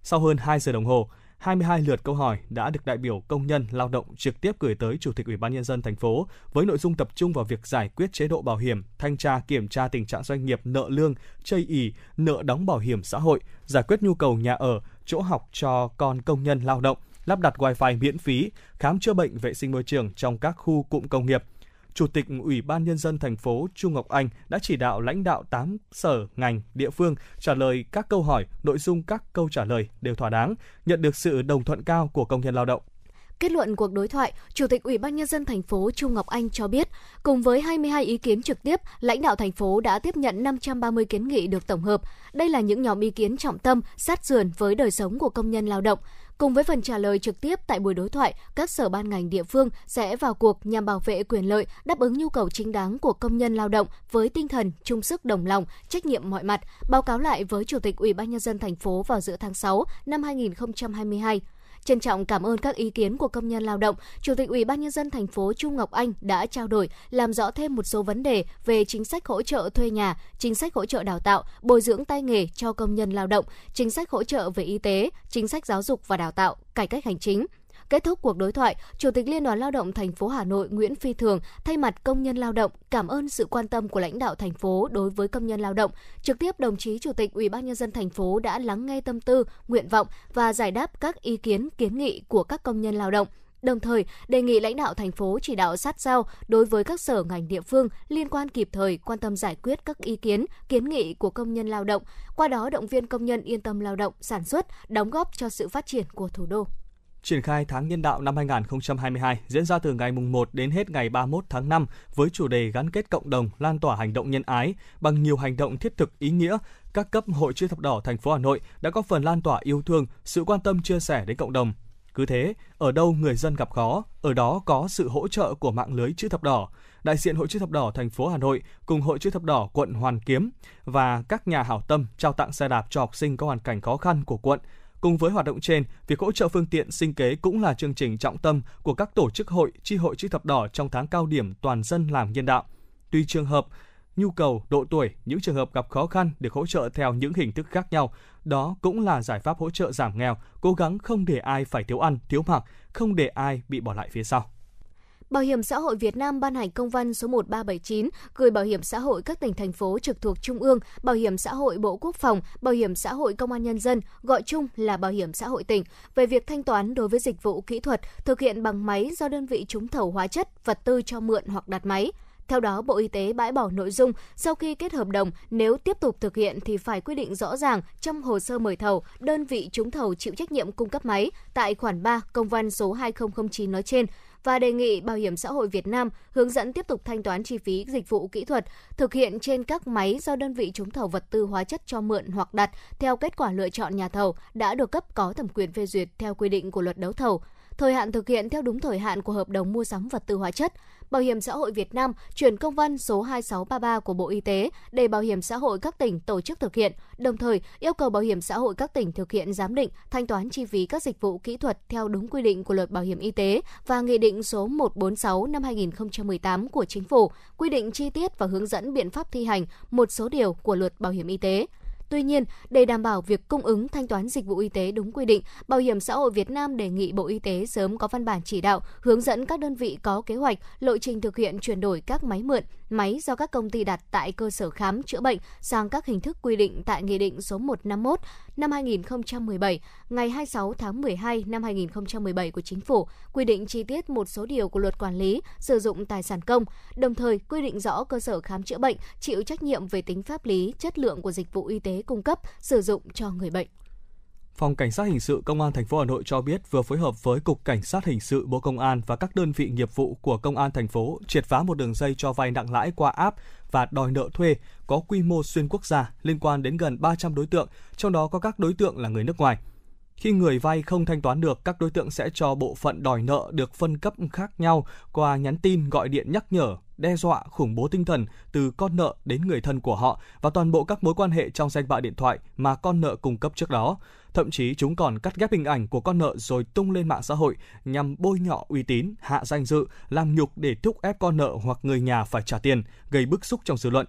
Sau hơn 2 giờ đồng hồ, 22 lượt câu hỏi đã được đại biểu công nhân lao động trực tiếp gửi tới Chủ tịch Ủy ban nhân dân thành phố với nội dung tập trung vào việc giải quyết chế độ bảo hiểm, thanh tra kiểm tra tình trạng doanh nghiệp nợ lương, chây ỳ, nợ đóng bảo hiểm xã hội, giải quyết nhu cầu nhà ở, chỗ học cho con công nhân lao động, lắp đặt wifi miễn phí, khám chữa bệnh, vệ sinh môi trường trong các khu cụm công nghiệp. Chủ tịch Ủy ban nhân dân thành phố Chu Ngọc Anh đã chỉ đạo lãnh đạo 8 sở ngành địa phương trả lời các câu hỏi, nội dung các câu trả lời đều thỏa đáng, nhận được sự đồng thuận cao của công nhân lao động. Kết luận cuộc đối thoại, Chủ tịch Ủy ban nhân dân thành phố Chu Ngọc Anh cho biết, cùng với 22 ý kiến trực tiếp, lãnh đạo thành phố đã tiếp nhận 530 kiến nghị được tổng hợp. Đây là những nhóm ý kiến trọng tâm, sát sườn với đời sống của công nhân lao động. Cùng với phần trả lời trực tiếp tại buổi đối thoại, các sở ban ngành địa phương sẽ vào cuộc nhằm bảo vệ quyền lợi, đáp ứng nhu cầu chính đáng của công nhân lao động với tinh thần chung sức đồng lòng, trách nhiệm mọi mặt, báo cáo lại với Chủ tịch Ủy ban nhân dân thành phố vào giữa tháng 6 năm 2022. Trân trọng cảm ơn các ý kiến của công nhân lao động, Chủ tịch Ủy ban nhân dân thành phố Chu Ngọc Anh đã trao đổi, làm rõ thêm một số vấn đề về chính sách hỗ trợ thuê nhà, chính sách hỗ trợ đào tạo, bồi dưỡng tay nghề cho công nhân lao động, chính sách hỗ trợ về y tế, chính sách giáo dục và đào tạo, cải cách hành chính. Kết thúc cuộc đối thoại, Chủ tịch Liên đoàn Lao động thành phố Hà Nội Nguyễn Phi Thường thay mặt công nhân lao động cảm ơn sự quan tâm của lãnh đạo thành phố đối với công nhân lao động. Trực tiếp đồng chí Chủ tịch Ủy ban nhân dân thành phố đã lắng nghe tâm tư, nguyện vọng và giải đáp các ý kiến, kiến nghị của các công nhân lao động. Đồng thời, đề nghị lãnh đạo thành phố chỉ đạo sát sao đối với các sở ngành địa phương liên quan kịp thời quan tâm giải quyết các ý kiến, kiến nghị của công nhân lao động, qua đó động viên công nhân yên tâm lao động, sản xuất, đóng góp cho sự phát triển của thủ đô. Triển khai tháng nhân đạo năm 2022 diễn ra từ ngày mùng 1 đến hết ngày 31 tháng 5 với chủ đề gắn kết cộng đồng, lan tỏa hành động nhân ái bằng nhiều hành động thiết thực ý nghĩa. Các cấp Hội Chữ Thập Đỏ thành phố Hà Nội đã góp phần lan tỏa yêu thương, sự quan tâm chia sẻ đến cộng đồng. Cứ thế, ở đâu người dân gặp khó, ở đó có sự hỗ trợ của mạng lưới Chữ Thập Đỏ. Đại diện Hội Chữ Thập Đỏ thành phố Hà Nội cùng Hội Chữ Thập Đỏ quận Hoàn Kiếm và các nhà hảo tâm trao tặng xe đạp cho học sinh có hoàn cảnh khó khăn của quận. Cùng với hoạt động trên, việc hỗ trợ phương tiện sinh kế cũng là chương trình trọng tâm của các tổ chức hội, chi hội Chữ Thập Đỏ trong tháng cao điểm toàn dân làm nhân đạo. Tùy trường hợp, nhu cầu, độ tuổi, những trường hợp gặp khó khăn được hỗ trợ theo những hình thức khác nhau. Đó cũng là giải pháp hỗ trợ giảm nghèo, cố gắng không để ai phải thiếu ăn, thiếu mặc, không để ai bị bỏ lại phía sau. Bảo hiểm xã hội Việt Nam ban hành công văn số 1379 gửi Bảo hiểm xã hội các tỉnh thành phố trực thuộc Trung ương, Bảo hiểm xã hội Bộ Quốc phòng, Bảo hiểm xã hội Công an Nhân dân, gọi chung là Bảo hiểm xã hội tỉnh, về việc thanh toán đối với dịch vụ kỹ thuật thực hiện bằng máy do đơn vị trúng thầu hóa chất, vật tư cho mượn hoặc đặt máy. Theo đó, Bộ Y tế bãi bỏ nội dung sau khi kết hợp đồng, nếu tiếp tục thực hiện thì phải quy định rõ ràng trong hồ sơ mời thầu, đơn vị trúng thầu chịu trách nhiệm cung cấp máy tại khoản 3 công văn số 2009 nói trên, và đề nghị Bảo hiểm xã hội Việt Nam hướng dẫn tiếp tục thanh toán chi phí dịch vụ kỹ thuật thực hiện trên các máy do đơn vị trúng thầu vật tư hóa chất cho mượn hoặc đặt theo kết quả lựa chọn nhà thầu đã được cấp có thẩm quyền phê duyệt theo quy định của luật đấu thầu. Thời hạn thực hiện theo đúng thời hạn của hợp đồng mua sắm vật tư hóa chất. Bảo hiểm xã hội Việt Nam chuyển công văn số 2633 của Bộ Y tế để Bảo hiểm xã hội các tỉnh tổ chức thực hiện, đồng thời yêu cầu Bảo hiểm xã hội các tỉnh thực hiện giám định, thanh toán chi phí các dịch vụ kỹ thuật theo đúng quy định của Luật Bảo hiểm y tế và Nghị định số 146 năm 2018 của Chính phủ, quy định chi tiết và hướng dẫn biện pháp thi hành một số điều của Luật Bảo hiểm y tế. Tuy nhiên, để đảm bảo việc cung ứng thanh toán dịch vụ y tế đúng quy định, Bảo hiểm xã hội Việt Nam đề nghị Bộ Y tế sớm có văn bản chỉ đạo, hướng dẫn các đơn vị có kế hoạch, lộ trình thực hiện chuyển đổi các máy mượn, máy do các công ty đặt tại cơ sở khám chữa bệnh sang các hình thức quy định tại Nghị định số 151 năm 2017 ngày 26 tháng 12 năm 2017 của Chính phủ, quy định chi tiết một số điều của Luật Quản lý sử dụng tài sản công, đồng thời quy định rõ cơ sở khám chữa bệnh chịu trách nhiệm về tính pháp lý, chất lượng của dịch vụ y tế cung cấp, sử dụng cho người bệnh. Phòng Cảnh sát Hình sự Công an TP Hà Nội cho biết vừa phối hợp với Cục Cảnh sát Hình sự Bộ Công an và các đơn vị nghiệp vụ của Công an thành phố triệt phá một đường dây cho vay nặng lãi qua app và đòi nợ thuê có quy mô xuyên quốc gia liên quan đến gần 300 đối tượng, trong đó có các đối tượng là người nước ngoài. Khi người vay không thanh toán được, các đối tượng sẽ cho bộ phận đòi nợ được phân cấp khác nhau qua nhắn tin, gọi điện nhắc nhở, đe dọa, khủng bố tinh thần từ con nợ đến người thân của họ và toàn bộ các mối quan hệ trong danh bạ điện thoại mà con nợ cung cấp trước đó. Thậm chí chúng còn cắt ghép hình ảnh của con nợ rồi tung lên mạng xã hội nhằm bôi nhọ uy tín, hạ danh dự, làm nhục để thúc ép con nợ hoặc người nhà phải trả tiền, gây bức xúc trong dư luận.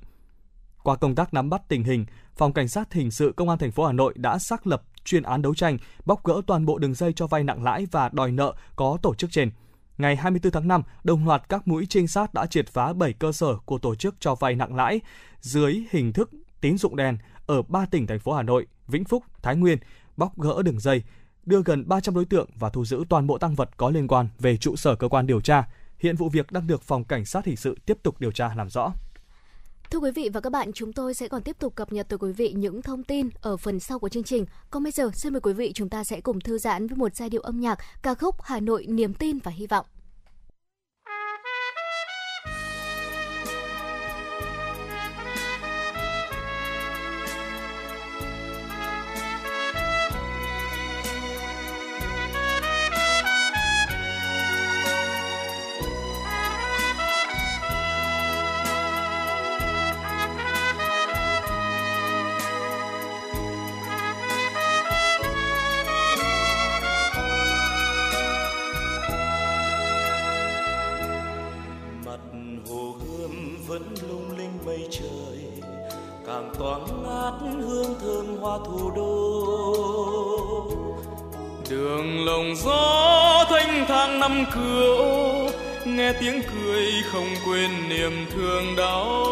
Qua công tác nắm bắt tình hình, Phòng Cảnh sát Hình sự Công an TP Hà Nội đã xác lập chuyên án đấu tranh, bóc gỡ toàn bộ đường dây cho vay nặng lãi và đòi nợ có tổ chức trên. Ngày 24 tháng 5, đồng loạt các mũi trinh sát đã triệt phá 7 cơ sở của tổ chức cho vay nặng lãi dưới hình thức tín dụng đen ở 3 tỉnh thành phố Hà Nội, Vĩnh Phúc, Thái Nguyên, bóc gỡ đường dây, đưa gần 300 đối tượng và thu giữ toàn bộ tang vật có liên quan về trụ sở cơ quan điều tra. Hiện vụ việc đang được Phòng Cảnh sát Hình sự tiếp tục điều tra làm rõ. Thưa quý vị và các bạn, chúng tôi sẽ còn tiếp tục cập nhật tới quý vị những thông tin ở phần sau của chương trình. Còn bây giờ, xin mời quý vị chúng ta sẽ cùng thư giãn với một giai điệu âm nhạc, ca khúc Hà Nội niềm tin và hy vọng. Thoáng ngát hương thơm hoa thủ đô, đường lồng gió thanh thang năm cửa ô, nghe tiếng cười không quên niềm thương đau.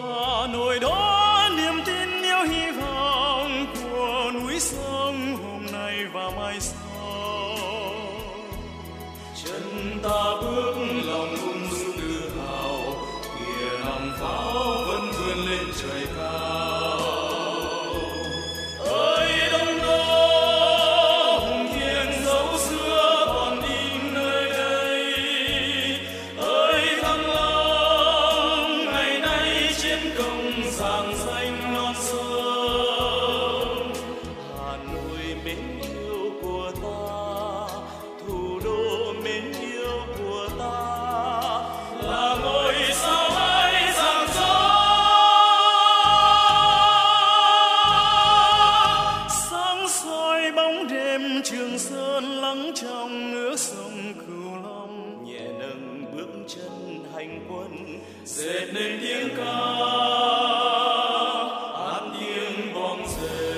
Hà Nội đó niềm tin yêu hy vọng của núi sông hôm nay và mai sau. Chân ta bước lòng ung dung tự hào, nghĩa làm pháo lên trời cao. Ơi Đông Đô hùng thiêng dấu xưa còn in nơi đây. Ơi Thăng Long ngày nay chiến công rạng danh non sông. Hà Nội mến yêu của ta, thủ đô mến yêu của ta, là ngôi sao dệt nên tiếng ca hát tiếng bóng rề.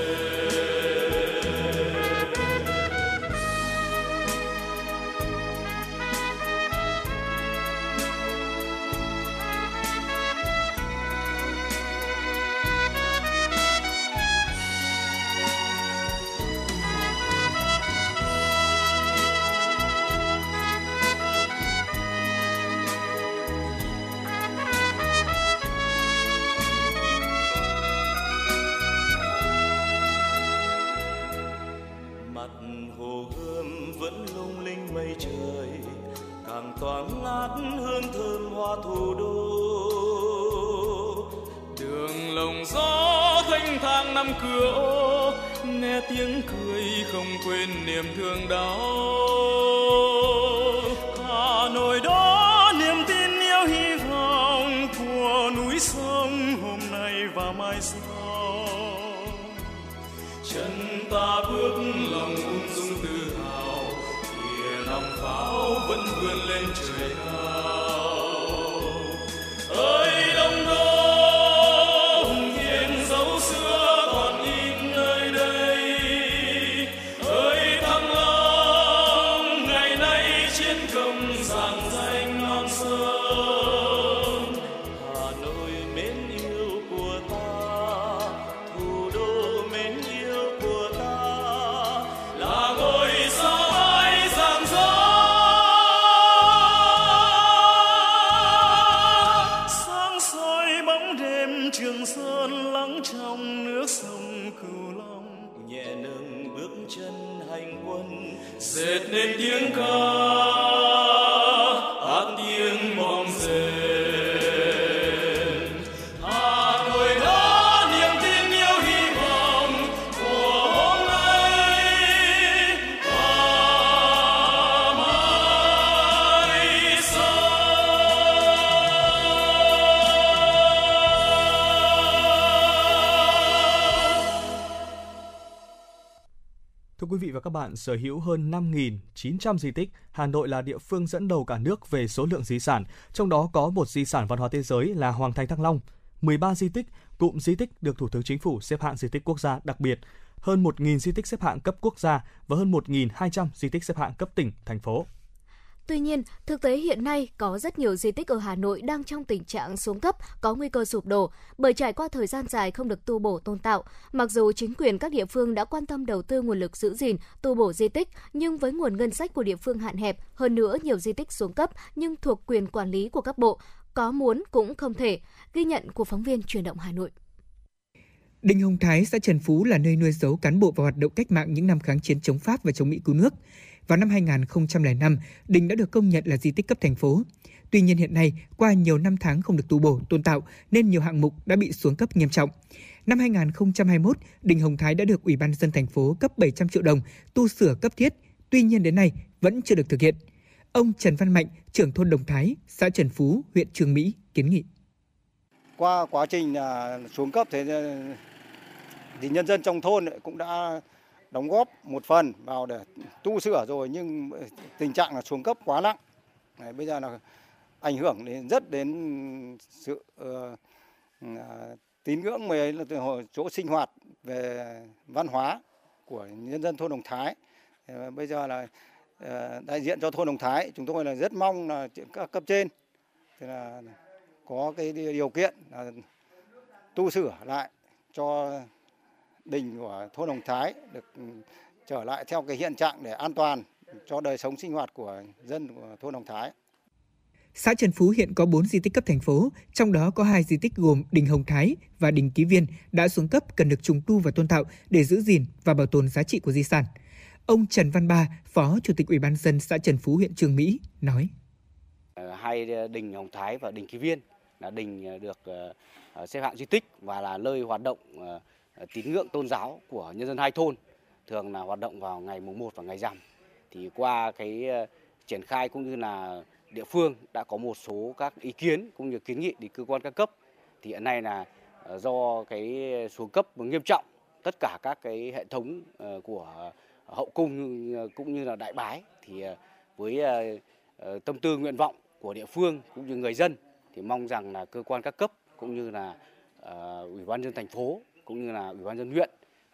Thoáng ngát hương thơm hoa thủ đô, đường lồng gió thanh thang năm cửa ô, nghe tiếng cười không quên niềm thương đau. Hà Nội đó niềm tin yêu hy vọng của núi sông hôm nay và mai sau. Chân ta bước lòng ung dung tự hào, thìa lòng pháo vẫn vươn lên trời cao. Ơi Đông Đô hùng thiêng Các bạn sở hữu hơn 5.900 di tích, Hà Nội là địa phương dẫn đầu cả nước về số lượng di sản, trong đó có một di sản văn hóa thế giới là Hoàng thành Thăng Long. 13 di tích, cụm di tích được Thủ tướng Chính phủ xếp hạng di tích quốc gia đặc biệt, hơn 1.000 di tích xếp hạng cấp quốc gia và hơn 1.200 di tích xếp hạng cấp tỉnh, thành phố. Tuy nhiên, thực tế hiện nay có rất nhiều di tích ở Hà Nội đang trong tình trạng xuống cấp, có nguy cơ sụp đổ bởi trải qua thời gian dài không được tu bổ tôn tạo. Mặc dù chính quyền các địa phương đã quan tâm đầu tư nguồn lực giữ gìn, tu bổ di tích, nhưng với nguồn ngân sách của địa phương hạn hẹp, hơn nữa nhiều di tích xuống cấp nhưng thuộc quyền quản lý của các bộ, có muốn cũng không thể. Ghi nhận của phóng viên Chuyển động Hà Nội. Đình Hồng Thái, xã Trần Phú là nơi nuôi giấu cán bộ và hoạt động cách mạng những năm kháng chiến chống Pháp và chống Mỹ cứu nước. Vào năm 2005, đình đã được công nhận là di tích cấp thành phố. Tuy nhiên hiện nay, qua nhiều năm tháng không được tu bổ, tôn tạo nên nhiều hạng mục đã bị xuống cấp nghiêm trọng. Năm 2021, đình Hồng Thái đã được Ủy ban nhân dân thành phố cấp 700 triệu đồng tu sửa cấp thiết, tuy nhiên đến nay vẫn chưa được thực hiện. Ông Trần Văn Mạnh, trưởng thôn Đồng Thái, xã Trần Phú, huyện Chương Mỹ kiến nghị. Qua quá trình xuống cấp thì nhân dân trong thôn cũng đã đóng góp một phần vào để tu sửa rồi, nhưng tình trạng là xuống cấp quá nặng. Bây giờ là ảnh hưởng đến sự tín ngưỡng về chỗ sinh hoạt về văn hóa của nhân dân thôn Đồng Thái. Bây giờ là đại diện cho thôn Đồng Thái, chúng tôi là rất mong là các cấp trên thì là có cái điều kiện là tu sửa lại cho đình của thôn Hồng Thái được trở lại theo cái hiện trạng để an toàn cho đời sống sinh hoạt của dân của thôn Hồng Thái. Xã Trần Phú hiện có 4 di tích cấp thành phố, trong đó có 2 di tích gồm đình Hồng Thái và đình Ký Viên đã xuống cấp cần được trùng tu và tôn tạo để giữ gìn và bảo tồn giá trị của di sản. Ông Trần Văn Ba, Phó Chủ tịch Ủy ban nhân dân xã Trần Phú huyện Chương Mỹ nói: hai đình Hồng Thái và đình Ký Viên là đình được xếp hạng di tích và là nơi hoạt động tín ngưỡng tôn giáo của nhân dân hai thôn, thường là hoạt động vào ngày mùng 1 và ngày rằm. Thì qua cái triển khai cũng như là địa phương đã có một số các ý kiến cũng như kiến nghị đến cơ quan các cấp. Thì hiện nay là do cái xuống cấp nghiêm trọng, tất cả các cái hệ thống của hậu cung cũng như là đại bái thì với tâm tư nguyện vọng của địa phương cũng như người dân thì mong rằng là cơ quan các cấp cũng như là Ủy ban nhân dân thành phố cũng như là Ủy ban nhân dân huyện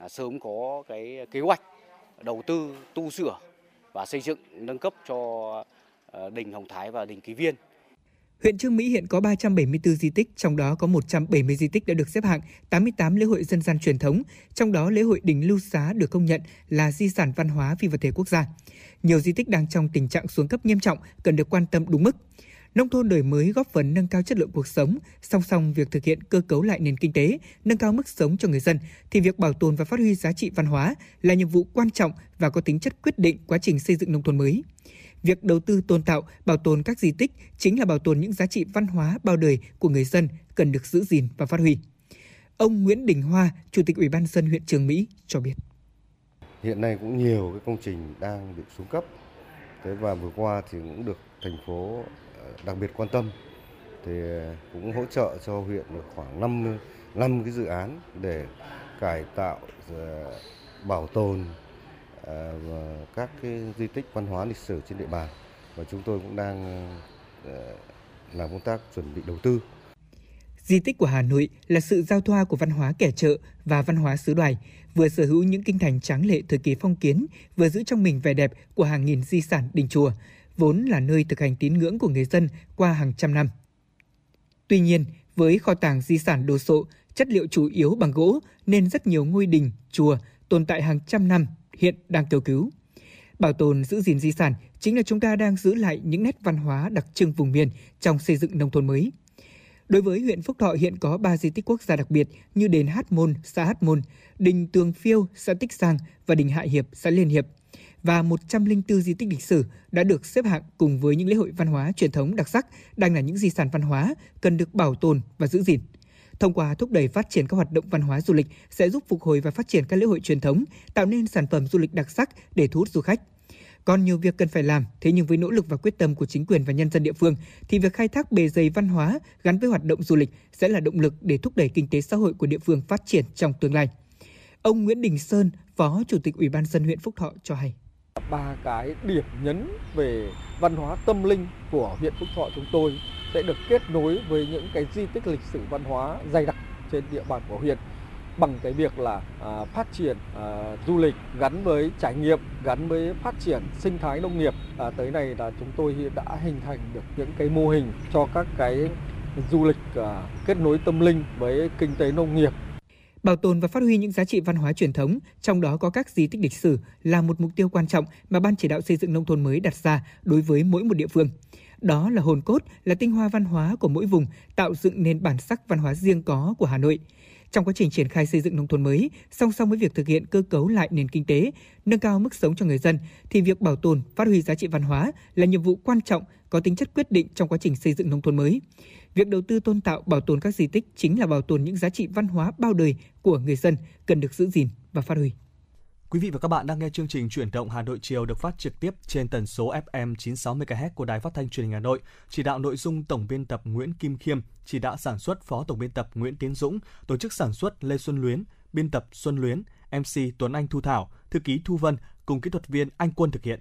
sớm có cái kế hoạch đầu tư tu sửa và xây dựng nâng cấp cho đình Hồng Thái và đình Ký Viên. Huyện Chương Mỹ hiện có 374 di tích, trong đó có 170 di tích đã được xếp hạng, 88 lễ hội dân gian truyền thống, trong đó lễ hội đình Lưu Xá được công nhận là di sản văn hóa phi vật thể quốc gia. Nhiều di tích đang trong tình trạng xuống cấp nghiêm trọng, cần được quan tâm đúng mức. Nông thôn đổi mới góp phần nâng cao chất lượng cuộc sống, song song việc thực hiện cơ cấu lại nền kinh tế, nâng cao mức sống cho người dân thì việc bảo tồn và phát huy giá trị văn hóa là nhiệm vụ quan trọng và có tính chất quyết định quá trình xây dựng nông thôn mới. Việc đầu tư tôn tạo, bảo tồn các di tích chính là bảo tồn những giá trị văn hóa bao đời của người dân cần được giữ gìn và phát huy. Ông Nguyễn Đình Hoa, Chủ tịch Ủy ban nhân dân huyện Chương Mỹ cho biết: hiện nay cũng nhiều cái công trình đang bị xuống cấp. Thế và vừa qua thì cũng được thành phố đặc biệt quan tâm, thì cũng hỗ trợ cho huyện khoảng 5 cái dự án để cải tạo, bảo tồn các cái di tích văn hóa lịch sử trên địa bàn, và chúng tôi cũng đang làm công tác chuẩn bị đầu tư. Di tích của Hà Nội là sự giao thoa của văn hóa kẻ chợ và văn hóa xứ Đoài, vừa sở hữu những kinh thành tráng lệ thời kỳ phong kiến, vừa giữ trong mình vẻ đẹp của hàng nghìn di sản đình chùa, vốn là nơi thực hành tín ngưỡng của người dân qua hàng trăm năm. Tuy nhiên, với kho tàng di sản đồ sộ, chất liệu chủ yếu bằng gỗ nên rất nhiều ngôi đình, chùa tồn tại hàng trăm năm hiện đang kêu cứu. Bảo tồn giữ gìn di sản chính là chúng ta đang giữ lại những nét văn hóa đặc trưng vùng miền trong xây dựng nông thôn mới. Đối với huyện Phúc Thọ hiện có 3 di tích quốc gia đặc biệt như đền Hát Môn, xã Hát Môn, đình Tường Phiêu, xã Tích Giang và đình Hạ Hiệp, xã Liên Hiệp, và 104 di tích lịch sử đã được xếp hạng cùng với những lễ hội văn hóa truyền thống đặc sắc đang là những di sản văn hóa cần được bảo tồn và giữ gìn. Thông qua thúc đẩy phát triển các hoạt động văn hóa du lịch sẽ giúp phục hồi và phát triển các lễ hội truyền thống, tạo nên sản phẩm du lịch đặc sắc để thu hút du khách. Còn nhiều việc cần phải làm, thế nhưng với nỗ lực và quyết tâm của chính quyền và nhân dân địa phương thì việc khai thác bề dày văn hóa gắn với hoạt động du lịch sẽ là động lực để thúc đẩy kinh tế xã hội của địa phương phát triển trong tương lai. Ông Nguyễn Đình Sơn, Phó Chủ tịch Ủy ban nhân dân huyện Phúc Thọ cho hay. 3 cái điểm nhấn về văn hóa tâm linh của huyện Phúc Thọ chúng tôi sẽ được kết nối với những cái di tích lịch sử văn hóa dày đặc trên địa bàn của huyện bằng cái việc là phát triển du lịch gắn với trải nghiệm, gắn với phát triển sinh thái nông nghiệp. Tới nay là chúng tôi đã hình thành được những cái mô hình cho các cái du lịch kết nối tâm linh với kinh tế nông nghiệp. Bảo tồn và phát huy những giá trị văn hóa truyền thống, trong đó có các di tích lịch sử là một mục tiêu quan trọng mà Ban Chỉ đạo xây dựng nông thôn mới đặt ra đối với mỗi một địa phương. Đó là hồn cốt, là tinh hoa văn hóa của mỗi vùng, tạo dựng nên bản sắc văn hóa riêng có của Hà Nội. Trong quá trình triển khai xây dựng nông thôn mới, song song với việc thực hiện cơ cấu lại nền kinh tế, nâng cao mức sống cho người dân, thì việc bảo tồn, phát huy giá trị văn hóa là nhiệm vụ quan trọng có tính chất quyết định trong quá trình xây dựng nông thôn mới. Việc đầu tư tôn tạo, bảo tồn các di tích chính là bảo tồn những giá trị văn hóa bao đời của người dân cần được giữ gìn và phát huy. Quý vị và các bạn đang nghe chương trình Chuyển động Hà Nội chiều được phát trực tiếp trên tần số FM 96 MHz của Đài Phát thanh Truyền hình Hà Nội. Chỉ đạo nội dung tổng biên tập Nguyễn Kim Khiêm, chỉ đạo sản xuất phó tổng biên tập Nguyễn Tiến Dũng, tổ chức sản xuất Lê Xuân Luyến, biên tập Xuân Luyến, MC Tuấn Anh Thu Thảo, thư ký Thu Vân cùng kỹ thuật viên Anh Quân thực hiện.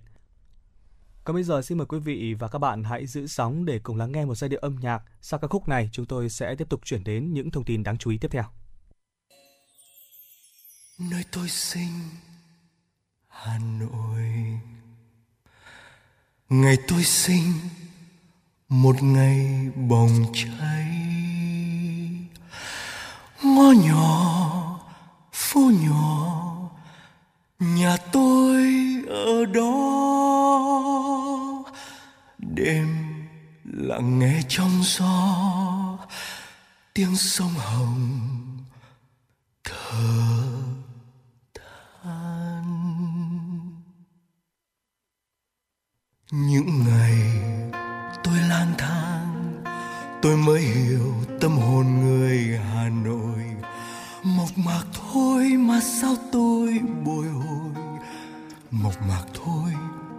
Còn bây giờ xin mời quý vị và các bạn hãy giữ sóng để cùng lắng nghe một giai điệu âm nhạc. Sau ca khúc này, chúng tôi sẽ tiếp tục chuyển đến những thông tin đáng chú ý tiếp theo. Nơi tôi sinh Hà Nội, ngày tôi sinh một ngày bồng cháy, ngõ nhỏ phố nhỏ nhà tôi ở đó, đêm lặng nghe trong gió tiếng sông Hồng thở than. Những ngày tôi lang thang, tôi mới hiểu tâm hồn người Hà Nội. Mộc mạc thôi mà sao tôi bồi hồi, mộc mạc thôi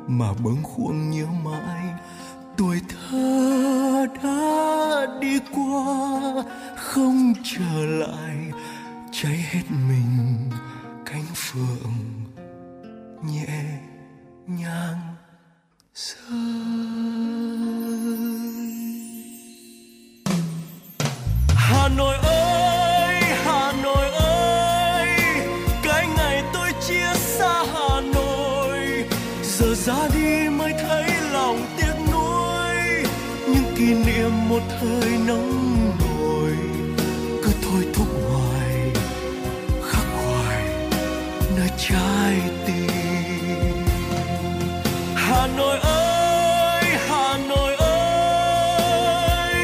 mà bâng khuâng nhớ mãi. Tuổi thơ đã đi qua không trở lại, cháy hết mình cánh phượng nhẹ nhàng Hà Nội ơi, Hà Nội ơi, cái ngày tôi chia xa Hà Nội, giờ ra đi mới thấy lòng tiếc nuối, những kỷ niệm một thời nóng nổi cứ thôi thúc hoài, khắc hoài nơi trái tim. Hà Nội ơi, Hà Nội ơi,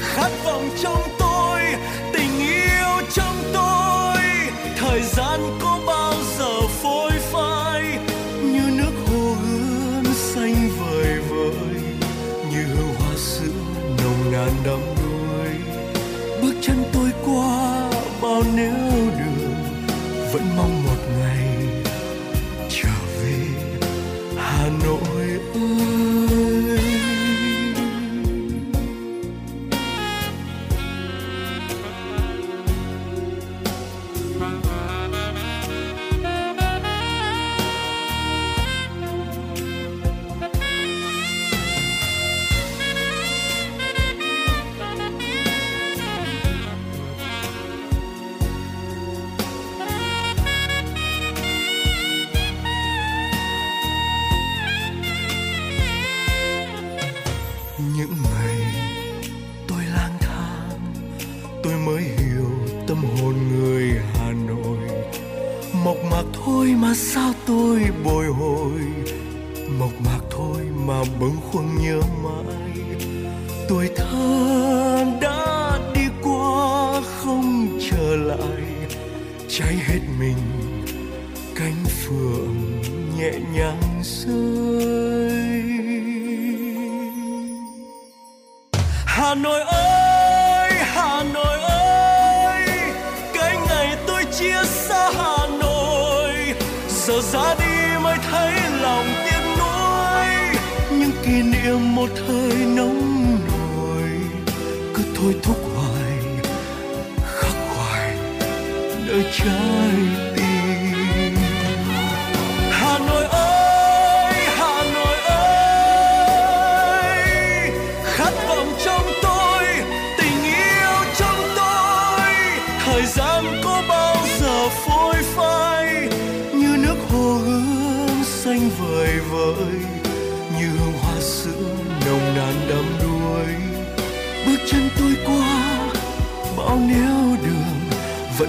khát vọng trong tôi, tình yêu trong tôi, thời gian có bao giờ phôi phai, như nước hồ gươm xanh vời vợi, như hương hoa sữa nồng nàn đắm đuối, bước chân tôi qua. Những ngày tôi lang thang, tôi mới hiểu tâm hồn người Hà Nội. Mộc mạc thôi mà sao tôi bồi hồi, mộc mạc thôi mà bâng khuâng nhớ mãi. Tuổi thơ đã đi qua không trở lại, cháy hết mình cánh phượng nhẹ nhàng rơi. Hà Nội ơi, Hà Nội ơi, cái ngày tôi chia xa Hà Nội, giờ ra đi mới thấy lòng tiếc nuối. Những kỷ niệm một thời nóng nổi cứ thôi thúc hoài, khắc hoài nơi trái. Chân tôi qua bao nẻo đường, vẫn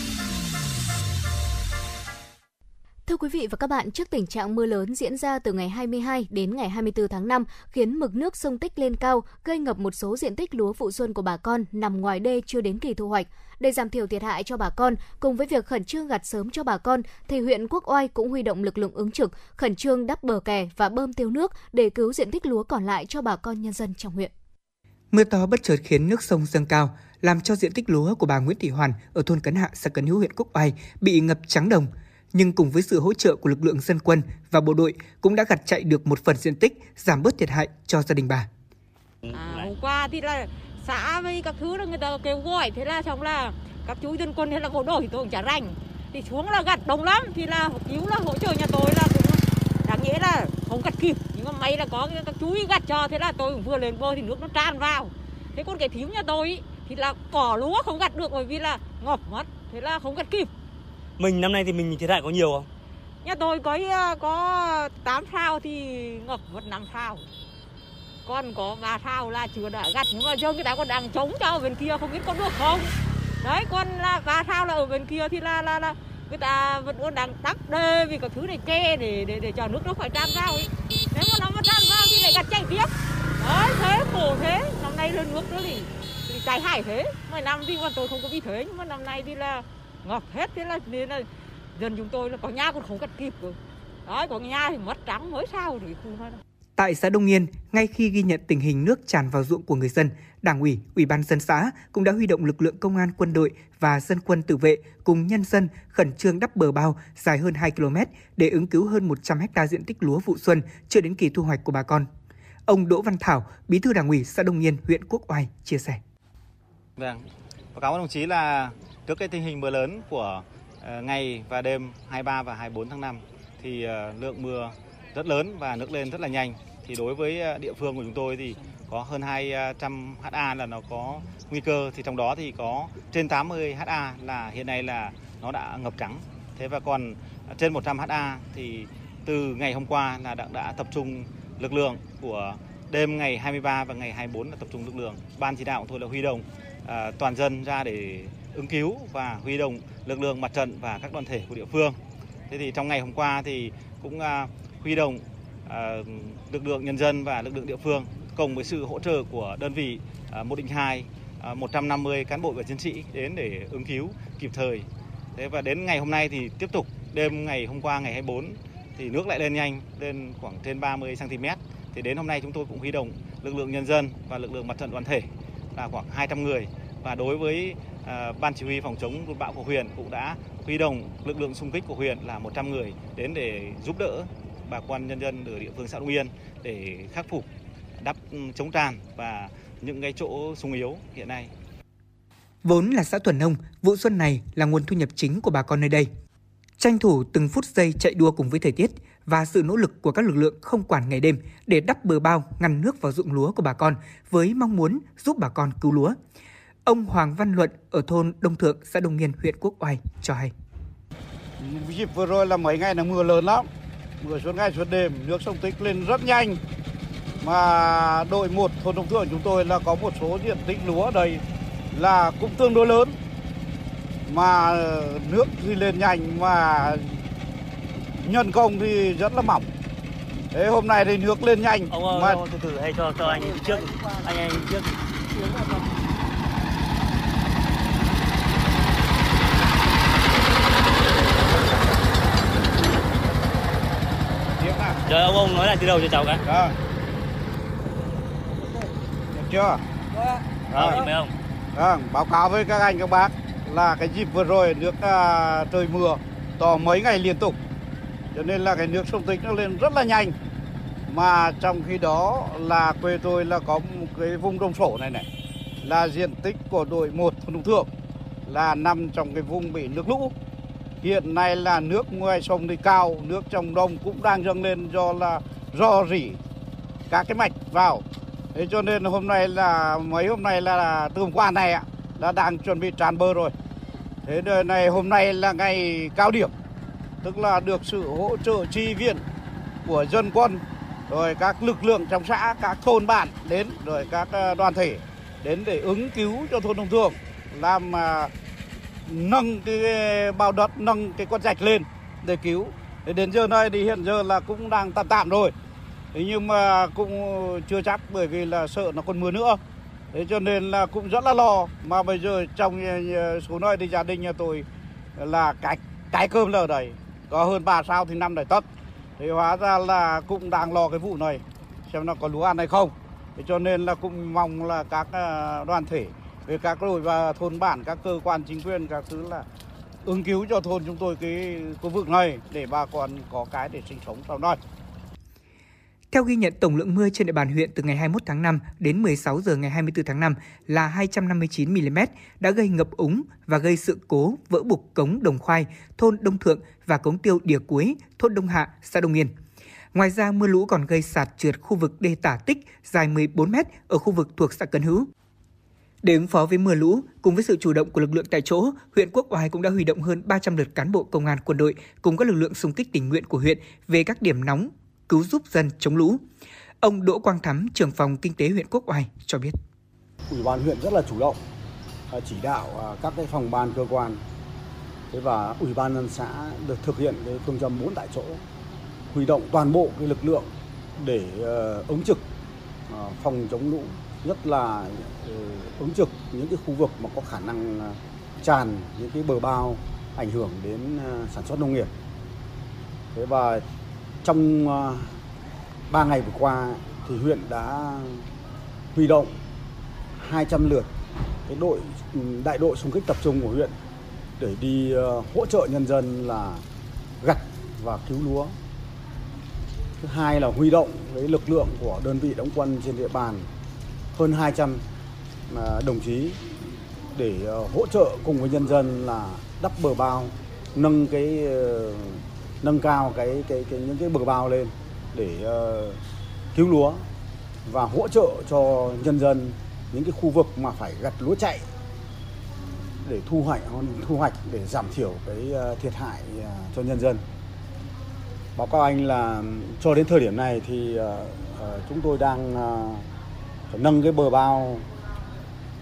Thưa quý vị và các bạn, trước tình trạng mưa lớn diễn ra từ ngày 22 đến ngày 24 tháng 5 khiến mực nước sông Tích lên cao, gây ngập một số diện tích lúa vụ xuân của bà con nằm ngoài đê chưa đến kỳ thu hoạch. Để giảm thiểu thiệt hại cho bà con, cùng với việc khẩn trương gặt sớm cho bà con, thì huyện Quốc Oai cũng huy động lực lượng ứng trực, khẩn trương đắp bờ kè và bơm tiêu nước để cứu diện tích lúa còn lại cho bà con nhân dân trong huyện. Mưa to bất chợt khiến nước sông dâng cao, làm cho diện tích lúa của bà Nguyễn Thị Hoàn ở thôn Cấn Hạ, xã Cấn Hữu, huyện Quốc Oai bị ngập trắng đồng. Nhưng cùng với sự hỗ trợ của lực lượng dân quân và bộ đội cũng đã gặt chạy được một phần diện tích, giảm bớt thiệt hại cho gia đình bà. Hôm qua thì là xã với các thứ là người ta kêu gọi, thế là xong là các chú dân quân hay là bộ đội thì tôi cũng chả rành, thì xuống là gặt đông lắm, thì là cứu là hỗ trợ nhà tôi là cũng đáng nghĩa là không gặt kịp, nhưng mà may là có các chú gặt cho, thế là tôi cũng vừa lên bơi thì nước nó tràn vào. Thế còn cái thím nhà tôi ý, thì là cỏ lúa không gặt được bởi vì là ngập mất, thế là không gặt kịp. Mình năm nay thì mình thiệt hại có nhiều không? Nhà tôi có 8 sao thì ngập mất 5 sao. Con có 3 sao là chưa đã gặt, nhưng mà giờ người ta còn đang chống cho ở bên kia, không biết có được không. Đấy, con là 3 sao là ở bên kia thì là người ta vẫn còn đang đắp đê vì có thứ này kê để cho nước nó khỏi tràn vào ấy. Nếu mà nó tràn vào thì lại gặt chạy tiếp. Đấy, thế khổ thế, năm nay lên nước nó thì tài hải thế. Mấy năm thì bọn tôi không có bị thế, nhưng mà năm nay thì là ngập hết, thế là nên là dân chúng tôi là có nhà còn không cắt kịp rồi. Đấy, có nhà thì mất trắng mới sao rồi khu này. Tại xã Đông Yên, ngay khi ghi nhận tình hình nước tràn vào ruộng của người dân, Đảng ủy, Ủy ban dân xã cũng đã huy động lực lượng công an, quân đội và dân quân tự vệ cùng nhân dân khẩn trương đắp bờ bao dài hơn 2 km để ứng cứu hơn 100 ha diện tích lúa vụ xuân chưa đến kỳ thu hoạch của bà con. Ông Đỗ Văn Thảo, Bí thư Đảng ủy xã Đông Yên, huyện Quốc Oai chia sẻ. Vâng, báo cáo đồng chí là trước cái tình hình mưa lớn của ngày và đêm 23 và 24 tháng 5 thì lượng mưa rất lớn và nước lên rất là nhanh. Thì đối với địa phương của chúng tôi thì có hơn 200 ha là nó có nguy cơ, thì trong đó thì có trên 80 ha là hiện nay là nó đã ngập trắng. Thế và còn trên 100 ha thì từ ngày hôm qua là đã tập trung lực lượng của đêm ngày 23 và ngày 24 là tập trung lực lượng. Ban chỉ đạo của tôi là huy động toàn dân ra để ứng cứu và huy động lực lượng mặt trận và các đoàn thể của địa phương. Thế thì trong ngày hôm qua thì cũng huy động lực lượng nhân dân và lực lượng địa phương cùng với sự hỗ trợ của đơn vị 102, 150 cán bộ và chiến sĩ đến để ứng cứu kịp thời. Thế và đến ngày hôm nay thì tiếp tục, đêm ngày hôm qua ngày 24 thì nước lại lên nhanh, lên khoảng trên 30 cm. Thì đến hôm nay chúng tôi cũng huy động lực lượng nhân dân và lực lượng mặt trận đoàn thể là khoảng 200 người. Và đối với Ban chỉ huy phòng chống lụt bão của huyện cũng đã huy động lực lượng xung kích của huyện là 100 người đến để giúp đỡ bà con nhân dân ở địa phương xã Đông Yên để khắc phục, đắp chống tràn và những cái chỗ sung yếu hiện nay. Vốn là xã thuần nông, vụ xuân này là nguồn thu nhập chính của bà con nơi đây. Tranh thủ từng phút giây chạy đua cùng với thời tiết và sự nỗ lực của các lực lượng không quản ngày đêm để đắp bờ bao ngăn nước vào ruộng lúa của bà con với mong muốn giúp bà con cứu lúa. Ông Hoàng Văn Luận ở thôn Đông Thượng, xã Đông Nghiên, huyện Quốc Oai cho hay. Dịp vừa rồi là mấy ngày là mưa lớn lắm, mưa suốt ngày suốt đêm, nước sông Tích lên rất nhanh. Mà đội 1 thôn Đông Thượng chúng tôi là có một số diện tích lúa đây là cũng tương đối lớn. Mà nước thì lên nhanh mà nhân công thì rất là mỏng. Thế hôm nay thì nước lên nhanh. Ông ơi, mà... từ hay cho anh trước, anh trước. Trời, ông nói lại từ đầu cho cháu cái. Được chưa? Vâng, báo cáo với các anh các bác là cái dịp vừa rồi nước trời mưa to mấy ngày liên tục, cho nên là cái nước sông Tích nó lên rất là nhanh. Mà trong khi đó là quê tôi là có một cái vùng đồng sổ này là diện tích của đội 1 thôn Đông Thượng là nằm trong cái vùng bị nước lũ. Hiện nay là nước ngoài sông thì cao, nước trong đồng cũng đang dâng lên do là rò rỉ các cái mạch vào. Thế cho nên hôm nay là từ hôm qua này là đang chuẩn bị tràn bờ rồi. Thế đời này hôm nay là ngày cao điểm, tức là được sự hỗ trợ chi viện của dân quân, rồi các lực lượng trong xã, các thôn bản đến, rồi các đoàn thể đến để ứng cứu cho thôn Đông Thượng, làm nâng cái bao đất, nâng cái con rạch lên để cứu. Thế đến giờ này thì hiện giờ là cũng đang tạm rồi. Thế nhưng mà cũng chưa chắc, bởi vì là sợ nó còn mưa nữa. Thế cho nên là cũng rất là lo. Mà bây giờ trong số nơi thì gia đình nhà tôi là cái cơm là ở đấy. Có hơn 3 sao thì 5 đầy tất. Thế hóa ra là cũng đang lo cái vụ này, xem nó có lúa ăn hay không. Thế cho nên là cũng mong là các đoàn thể, về các đội và thôn bản, các cơ quan chính quyền, các thứ là ứng cứu cho thôn chúng tôi cái khu vực này để bà con có cái để sinh sống sau này. Theo ghi nhận, tổng lượng mưa trên địa bàn huyện từ ngày 21 tháng 5 đến 16 giờ ngày 24 tháng 5 là 259 mm đã gây ngập úng và gây sự cố vỡ bục cống Đồng Khoai, thôn Đông Thượng và cống tiêu Đìa Cuối, thôn Đông Hạ, xã Đông Yên. Ngoài ra, mưa lũ còn gây sạt trượt khu vực đê Tả Tích dài 14 m ở khu vực thuộc xã Cấn Hữu. Để ứng phó với mưa lũ, cùng với sự chủ động của lực lượng tại chỗ, huyện Quốc Oai cũng đã huy động hơn 300 lượt cán bộ công an, quân đội cùng các lực lượng xung kích tình nguyện của huyện về các điểm nóng cứu giúp dân chống lũ. Ông Đỗ Quang Thắm, trưởng phòng kinh tế huyện Quốc Oai cho biết: Ủy ban huyện rất là chủ động, chỉ đạo các cái phòng ban cơ quan và ủy ban nhân xã được thực hiện cái phương châm 4 tại chỗ, huy động toàn bộ cái lực lượng để ứng trực phòng chống lũ, nhất là ứng trực những cái khu vực mà có khả năng tràn những cái bờ bao ảnh hưởng đến sản xuất nông nghiệp. Thế và trong 3 ngày vừa qua thì huyện đã huy động 200 lượt cái đại đội xung kích tập trung của huyện để đi hỗ trợ nhân dân là gặt và cứu lúa. Thứ hai là huy động cái lực lượng của đơn vị đóng quân trên địa bàn hơn 200 đồng chí để hỗ trợ cùng với nhân dân là đắp bờ bao, nâng cao cái những cái bờ bao lên để cứu lúa và hỗ trợ cho nhân dân những cái khu vực mà phải gặt lúa chạy để thu hoạch để giảm thiểu cái thiệt hại cho nhân dân. Báo cáo anh là cho đến thời điểm này thì chúng tôi đang nâng cái bờ bao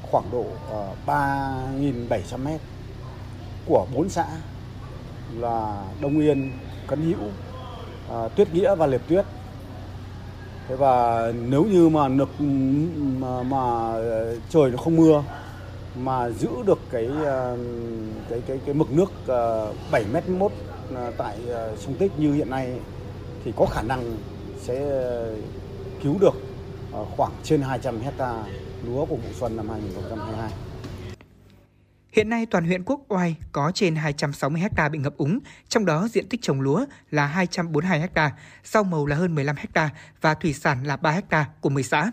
khoảng độ 3.700 m của 4 xã là Đông Yên, Cấn Hữu, Tuyết Nghĩa và Liệp Tuyết. Thế và nếu như mà trời nó không mưa mà giữ được cái mực nước 7,1 m tại sông Tích như hiện nay thì có khả năng sẽ cứu được khoảng trên 200 hectare lúa của vụ xuân năm 2022. Hiện nay, toàn huyện Quốc Oai có trên 260 ha bị ngập úng, trong đó diện tích trồng lúa là 242 ha, rau màu là hơn 15 ha và thủy sản là 3 ha của 10 xã.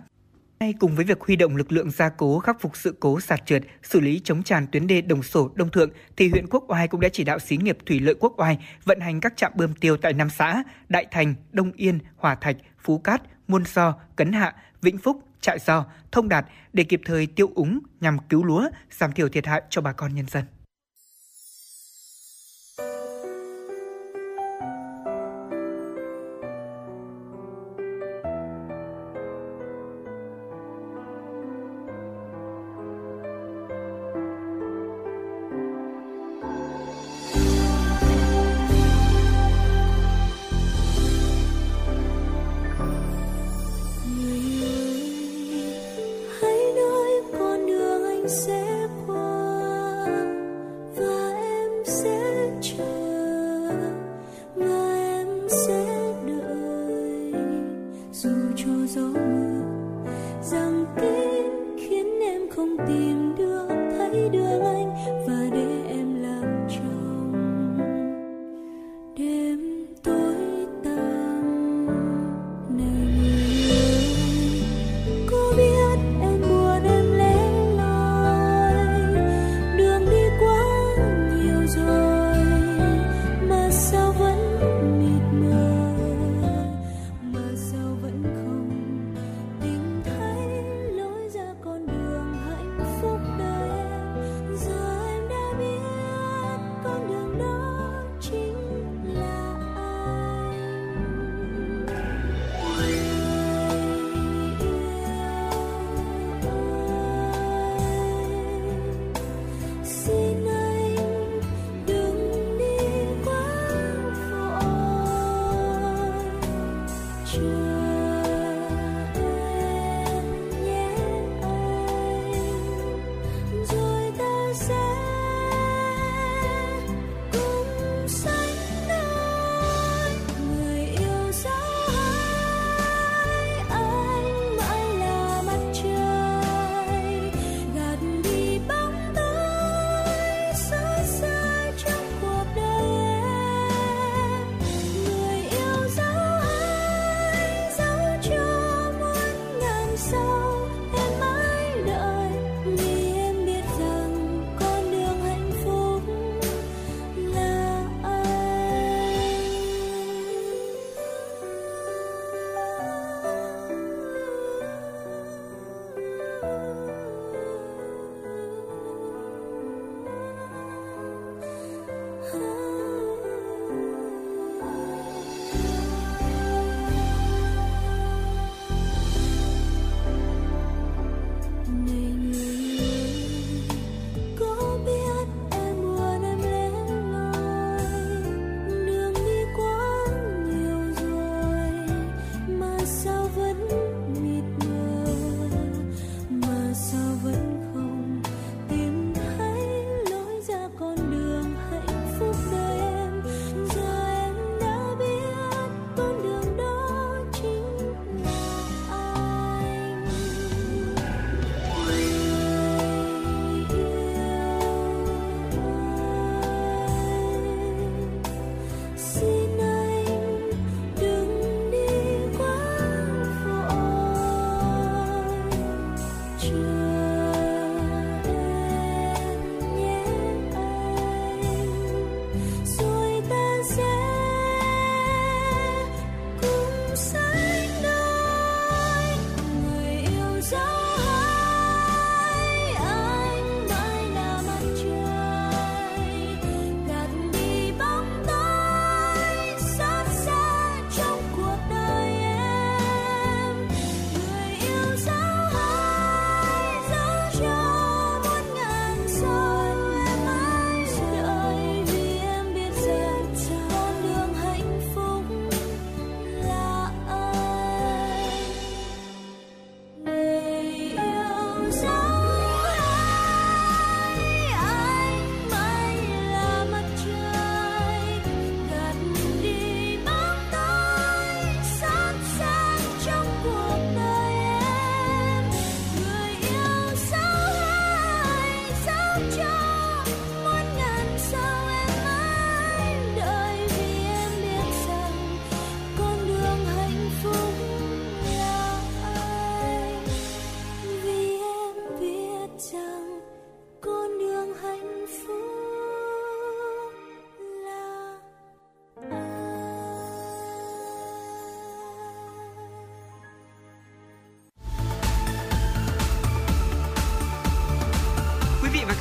Nay cùng với việc huy động lực lượng gia cố khắc phục sự cố sạt trượt, xử lý chống tràn tuyến đê Đồng Sổ, Đông Thượng, thì huyện Quốc Oai cũng đã chỉ đạo xí nghiệp thủy lợi Quốc Oai vận hành các trạm bơm tiêu tại 5 xã Đại Thành, Đông Yên, Hòa Thạch, Phú Cát, Muôn So, Cấn Hạ, Vĩnh Phúc, Trại Do, Thông Đạt để kịp thời tiêu úng nhằm cứu lúa, giảm thiểu thiệt hại cho bà con nhân dân. Sẽ qua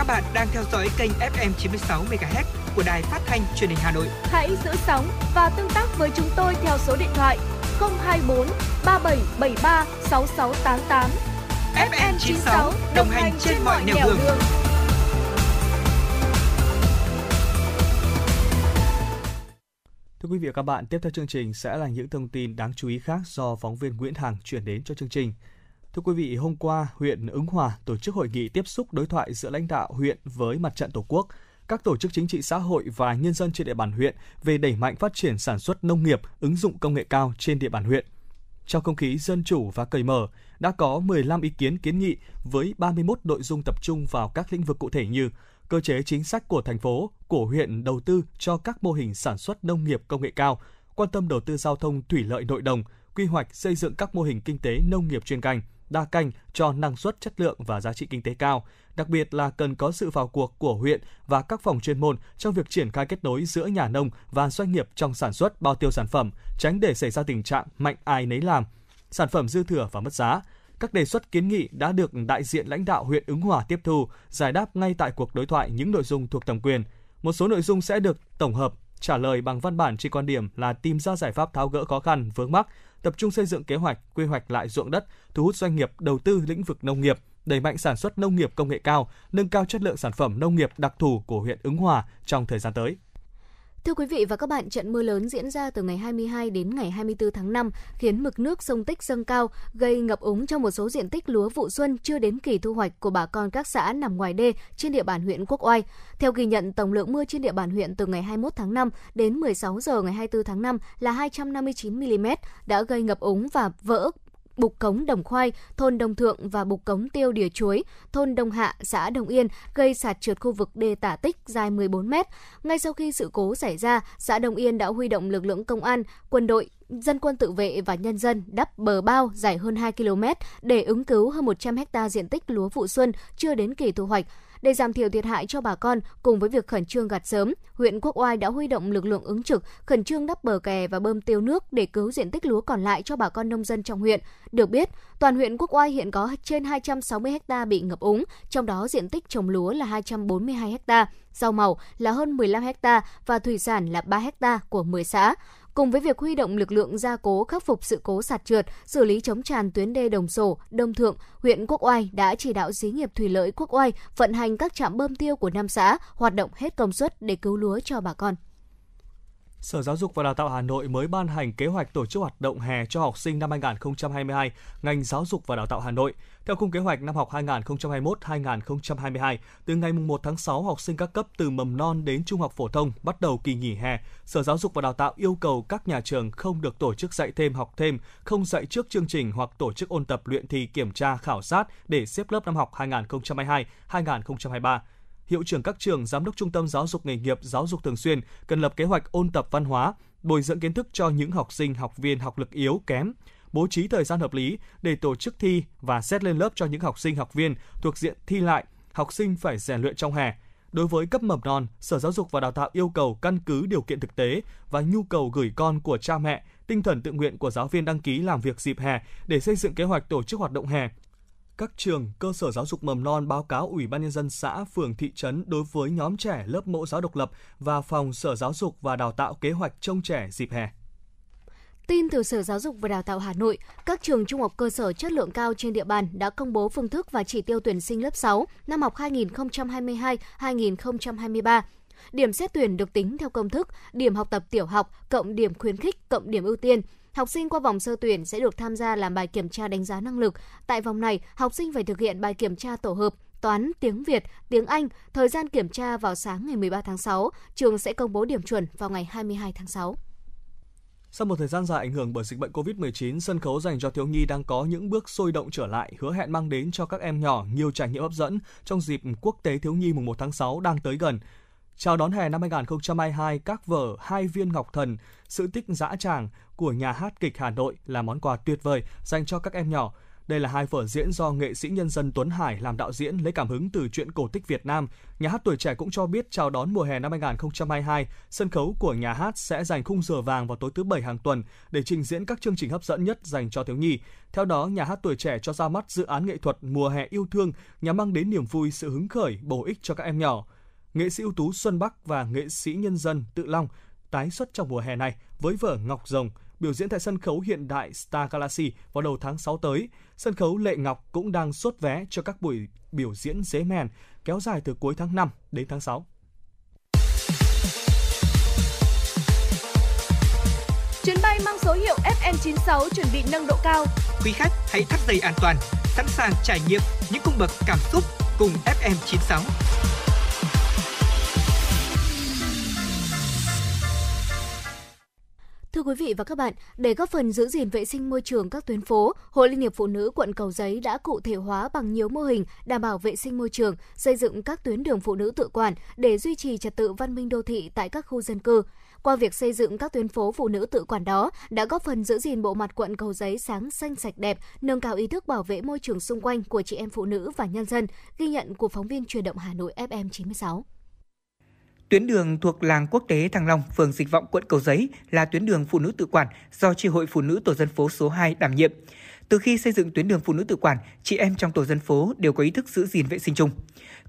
các bạn đang theo dõi kênh FM 96 MHz của Đài Phát thanh Truyền hình Hà Nội. Hãy giữ sóng và tương tác với chúng tôi theo số điện thoại 024 3773 6688. FM 96 đồng hành trên mọi nẻo đường. Thưa quý vị và các bạn, tiếp theo chương trình sẽ là những thông tin đáng chú ý khác do phóng viên Nguyễn Hằng chuyển đến cho chương trình. Thưa quý vị, hôm qua, huyện Ứng Hòa tổ chức hội nghị tiếp xúc đối thoại giữa lãnh đạo huyện với Mặt trận Tổ quốc, các tổ chức chính trị xã hội và nhân dân trên địa bàn huyện về đẩy mạnh phát triển sản xuất nông nghiệp, ứng dụng công nghệ cao trên địa bàn huyện. Trong không khí dân chủ và cởi mở, đã có 15 ý kiến kiến nghị với 31 nội dung tập trung vào các lĩnh vực cụ thể như cơ chế chính sách của thành phố, của huyện đầu tư cho các mô hình sản xuất nông nghiệp công nghệ cao, quan tâm đầu tư giao thông thủy lợi nội đồng, quy hoạch xây dựng các mô hình kinh tế nông nghiệp chuyên canh, đa canh cho năng suất, chất lượng và giá trị kinh tế cao. Đặc biệt là cần có sự vào cuộc của huyện và các phòng chuyên môn trong việc triển khai kết nối giữa nhà nông và doanh nghiệp trong sản xuất bao tiêu sản phẩm, tránh để xảy ra tình trạng mạnh ai nấy làm, sản phẩm dư thừa và mất giá. Các đề xuất kiến nghị đã được đại diện lãnh đạo huyện Ứng Hòa tiếp thu, giải đáp ngay tại cuộc đối thoại những nội dung thuộc thẩm quyền. Một số nội dung sẽ được tổng hợp, trả lời bằng văn bản trên quan điểm là tìm ra giải pháp tháo gỡ khó khăn, vướng mắc, tập trung xây dựng kế hoạch, quy hoạch lại ruộng đất, thu hút doanh nghiệp đầu tư lĩnh vực nông nghiệp, đẩy mạnh sản xuất nông nghiệp công nghệ cao, nâng cao chất lượng sản phẩm nông nghiệp đặc thù của huyện Ứng Hòa trong thời gian tới. Thưa quý vị và các bạn, trận mưa lớn diễn ra từ ngày 22 đến ngày 24 tháng 5 khiến mực nước sông Tích dâng cao, gây ngập úng cho một số diện tích lúa vụ xuân chưa đến kỳ thu hoạch của bà con các xã nằm ngoài đê trên địa bàn huyện Quốc Oai. Theo ghi nhận, tổng lượng mưa trên địa bàn huyện từ ngày 21 tháng 5 đến 16 giờ ngày 24 tháng 5 là 259 mm, đã gây ngập úng và vỡ bục cống Đồng Khoai, thôn Đông Thượng và bục cống Tiêu Đìa Chuối, thôn Đông Hạ, xã Đồng Yên, gây sạt trượt khu vực đê Tả Tích dài 14 mét. Ngay sau khi sự cố xảy ra, xã Đồng Yên đã huy động lực lượng công an, quân đội, dân quân tự vệ và nhân dân đắp bờ bao dài hơn 2 km để ứng cứu hơn 100 ha diện tích lúa vụ xuân chưa đến kỳ thu hoạch. Để giảm thiểu thiệt hại cho bà con, cùng với việc khẩn trương gặt sớm, huyện Quốc Oai đã huy động lực lượng ứng trực, khẩn trương đắp bờ kè và bơm tiêu nước để cứu diện tích lúa còn lại cho bà con nông dân trong huyện. Được biết, toàn huyện Quốc Oai hiện có trên 260 ha bị ngập úng, trong đó diện tích trồng lúa là 242 ha, rau màu là hơn 15 ha và thủy sản là 3 ha của 10 xã. Cùng với việc huy động lực lượng gia cố khắc phục sự cố sạt trượt, xử lý chống tràn tuyến đê Đồng Sổ, Đông Thượng, huyện Quốc Oai đã chỉ đạo xí nghiệp thủy lợi Quốc Oai vận hành các trạm bơm tiêu của 5 xã hoạt động hết công suất để cứu lúa cho bà con. Sở Giáo dục và Đào tạo Hà Nội mới ban hành kế hoạch tổ chức hoạt động hè cho học sinh năm 2022, ngành Giáo dục và Đào tạo Hà Nội. Theo khung kế hoạch năm học 2021-2022, từ ngày 1 tháng 6, học sinh các cấp từ mầm non đến trung học phổ thông bắt đầu kỳ nghỉ hè. Sở Giáo dục và Đào tạo yêu cầu các nhà trường không được tổ chức dạy thêm, học thêm, không dạy trước chương trình hoặc tổ chức ôn tập, luyện thi, kiểm tra, khảo sát để xếp lớp năm học 2022-2023. Hiệu trưởng các trường, giám đốc trung tâm giáo dục nghề nghiệp, giáo dục thường xuyên cần lập kế hoạch ôn tập văn hóa, bồi dưỡng kiến thức cho những học sinh, học viên học lực yếu, kém, bố trí thời gian hợp lý để tổ chức thi và xét lên lớp cho những học sinh, học viên thuộc diện thi lại, học sinh phải rèn luyện trong hè. Đối với cấp mầm non, Sở Giáo dục và Đào tạo yêu cầu căn cứ điều kiện thực tế và nhu cầu gửi con của cha mẹ, tinh thần tự nguyện của giáo viên đăng ký làm việc dịp hè để xây dựng kế hoạch tổ chức hoạt động hè. Các trường, cơ sở giáo dục mầm non báo cáo Ủy ban Nhân dân xã, phường, thị trấn đối với nhóm trẻ lớp mẫu giáo độc lập và phòng Sở Giáo dục và Đào tạo kế hoạch trông trẻ dịp hè. Tin từ Sở Giáo dục và Đào tạo Hà Nội, các trường trung học cơ sở chất lượng cao trên địa bàn đã công bố phương thức và chỉ tiêu tuyển sinh lớp 6 năm học 2022-2023. Điểm xét tuyển được tính theo công thức điểm học tập tiểu học cộng điểm khuyến khích cộng điểm ưu tiên. Học sinh qua vòng sơ tuyển sẽ được tham gia làm bài kiểm tra đánh giá năng lực. Tại vòng này, học sinh phải thực hiện bài kiểm tra tổ hợp toán, tiếng Việt, tiếng Anh. Thời gian kiểm tra vào sáng ngày 13 tháng 6, trường sẽ công bố điểm chuẩn vào ngày 22 tháng 6. Sau một thời gian dài ảnh hưởng bởi dịch bệnh COVID-19, sân khấu dành cho thiếu nhi đang có những bước sôi động trở lại, hứa hẹn mang đến cho các em nhỏ nhiều trải nghiệm hấp dẫn trong dịp Quốc tế Thiếu nhi mùng 1 tháng 6 đang tới gần. Chào đón hè năm 2022, các vở Hai viên ngọc thần, Sự tích dã tràng của nhà hát kịch Hà Nội là món quà tuyệt vời dành cho các em nhỏ. Đây là hai vở diễn do nghệ sĩ nhân dân Tuấn Hải làm đạo diễn, lấy cảm hứng từ truyện cổ tích Việt Nam. Nhà hát Tuổi Trẻ cũng cho biết chào đón mùa hè năm 2022, sân khấu của nhà hát sẽ dành khung giờ vàng vào tối thứ Bảy hàng tuần để trình diễn các chương trình hấp dẫn nhất dành cho thiếu nhi. Theo đó, nhà hát Tuổi Trẻ cho ra mắt dự án nghệ thuật Mùa hè yêu thương nhằm mang đến niềm vui, sự hứng khởi, bổ ích cho các em nhỏ. Nghệ sĩ ưu tú Xuân Bắc và nghệ sĩ nhân dân Tự Long tái xuất trong mùa hè này với vở Ngọc Rồng, biểu diễn tại sân khấu hiện đại Star Galaxy vào đầu tháng 6 tới. Sân khấu Lệ Ngọc cũng đang sốt vé cho các buổi biểu diễn dế mèn kéo dài từ cuối tháng 5 đến tháng 6. Chuyến bay mang số hiệu FM96 chuẩn bị nâng độ cao. Quý khách hãy thắt dây an toàn, sẵn sàng trải nghiệm những cung bậc cảm xúc cùng FM96. Thưa quý vị và các bạn, để góp phần giữ gìn vệ sinh môi trường các tuyến phố, Hội Liên hiệp Phụ nữ quận Cầu Giấy đã cụ thể hóa bằng nhiều mô hình đảm bảo vệ sinh môi trường, xây dựng các tuyến đường phụ nữ tự quản để duy trì trật tự văn minh đô thị tại các khu dân cư. Qua việc xây dựng các tuyến phố phụ nữ tự quản đó đã góp phần giữ gìn bộ mặt quận Cầu Giấy sáng xanh sạch đẹp, nâng cao ý thức bảo vệ môi trường xung quanh của chị em phụ nữ và nhân dân, ghi nhận của phóng viên Truyền động Hà Nội FM96. Tuyến đường thuộc làng quốc tế Thăng Long, phường Dịch Vọng, quận Cầu Giấy là tuyến đường phụ nữ tự quản do Chi hội Phụ nữ tổ dân phố số 2 đảm nhiệm. Từ khi xây dựng tuyến đường phụ nữ tự quản, chị em trong tổ dân phố đều có ý thức giữ gìn vệ sinh chung.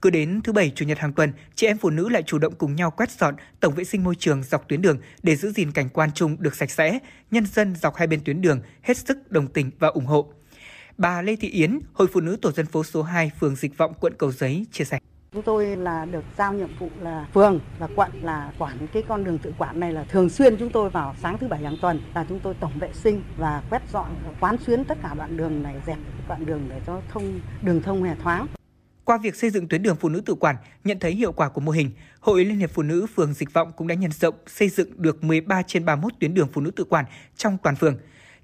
Cứ đến thứ Bảy, Chủ nhật hàng tuần, chị em phụ nữ lại chủ động cùng nhau quét dọn, tổng vệ sinh môi trường dọc tuyến đường để giữ gìn cảnh quan chung được sạch sẽ. Nhân dân dọc hai bên tuyến đường hết sức đồng tình và ủng hộ. Bà Lê Thị Yến, Hội Phụ nữ tổ dân phố số 2, phường Dịch Vọng, quận Cầu Giấy chia sẻ. Chúng tôi là được giao nhiệm vụ là phường và quận là quản cái con đường tự quản này, là thường xuyên chúng tôi vào sáng thứ Bảy hàng tuần là chúng tôi tổng vệ sinh và quét dọn và quán xuyến tất cả đoạn đường này, dẹp đoạn đường để cho đường thông hề thoáng. Qua việc xây dựng tuyến đường phụ nữ tự quản, nhận thấy hiệu quả của mô hình, Hội Liên hiệp Phụ nữ phường Dịch Vọng cũng đã nhân rộng xây dựng được 13 trên 31 tuyến đường phụ nữ tự quản trong toàn phường.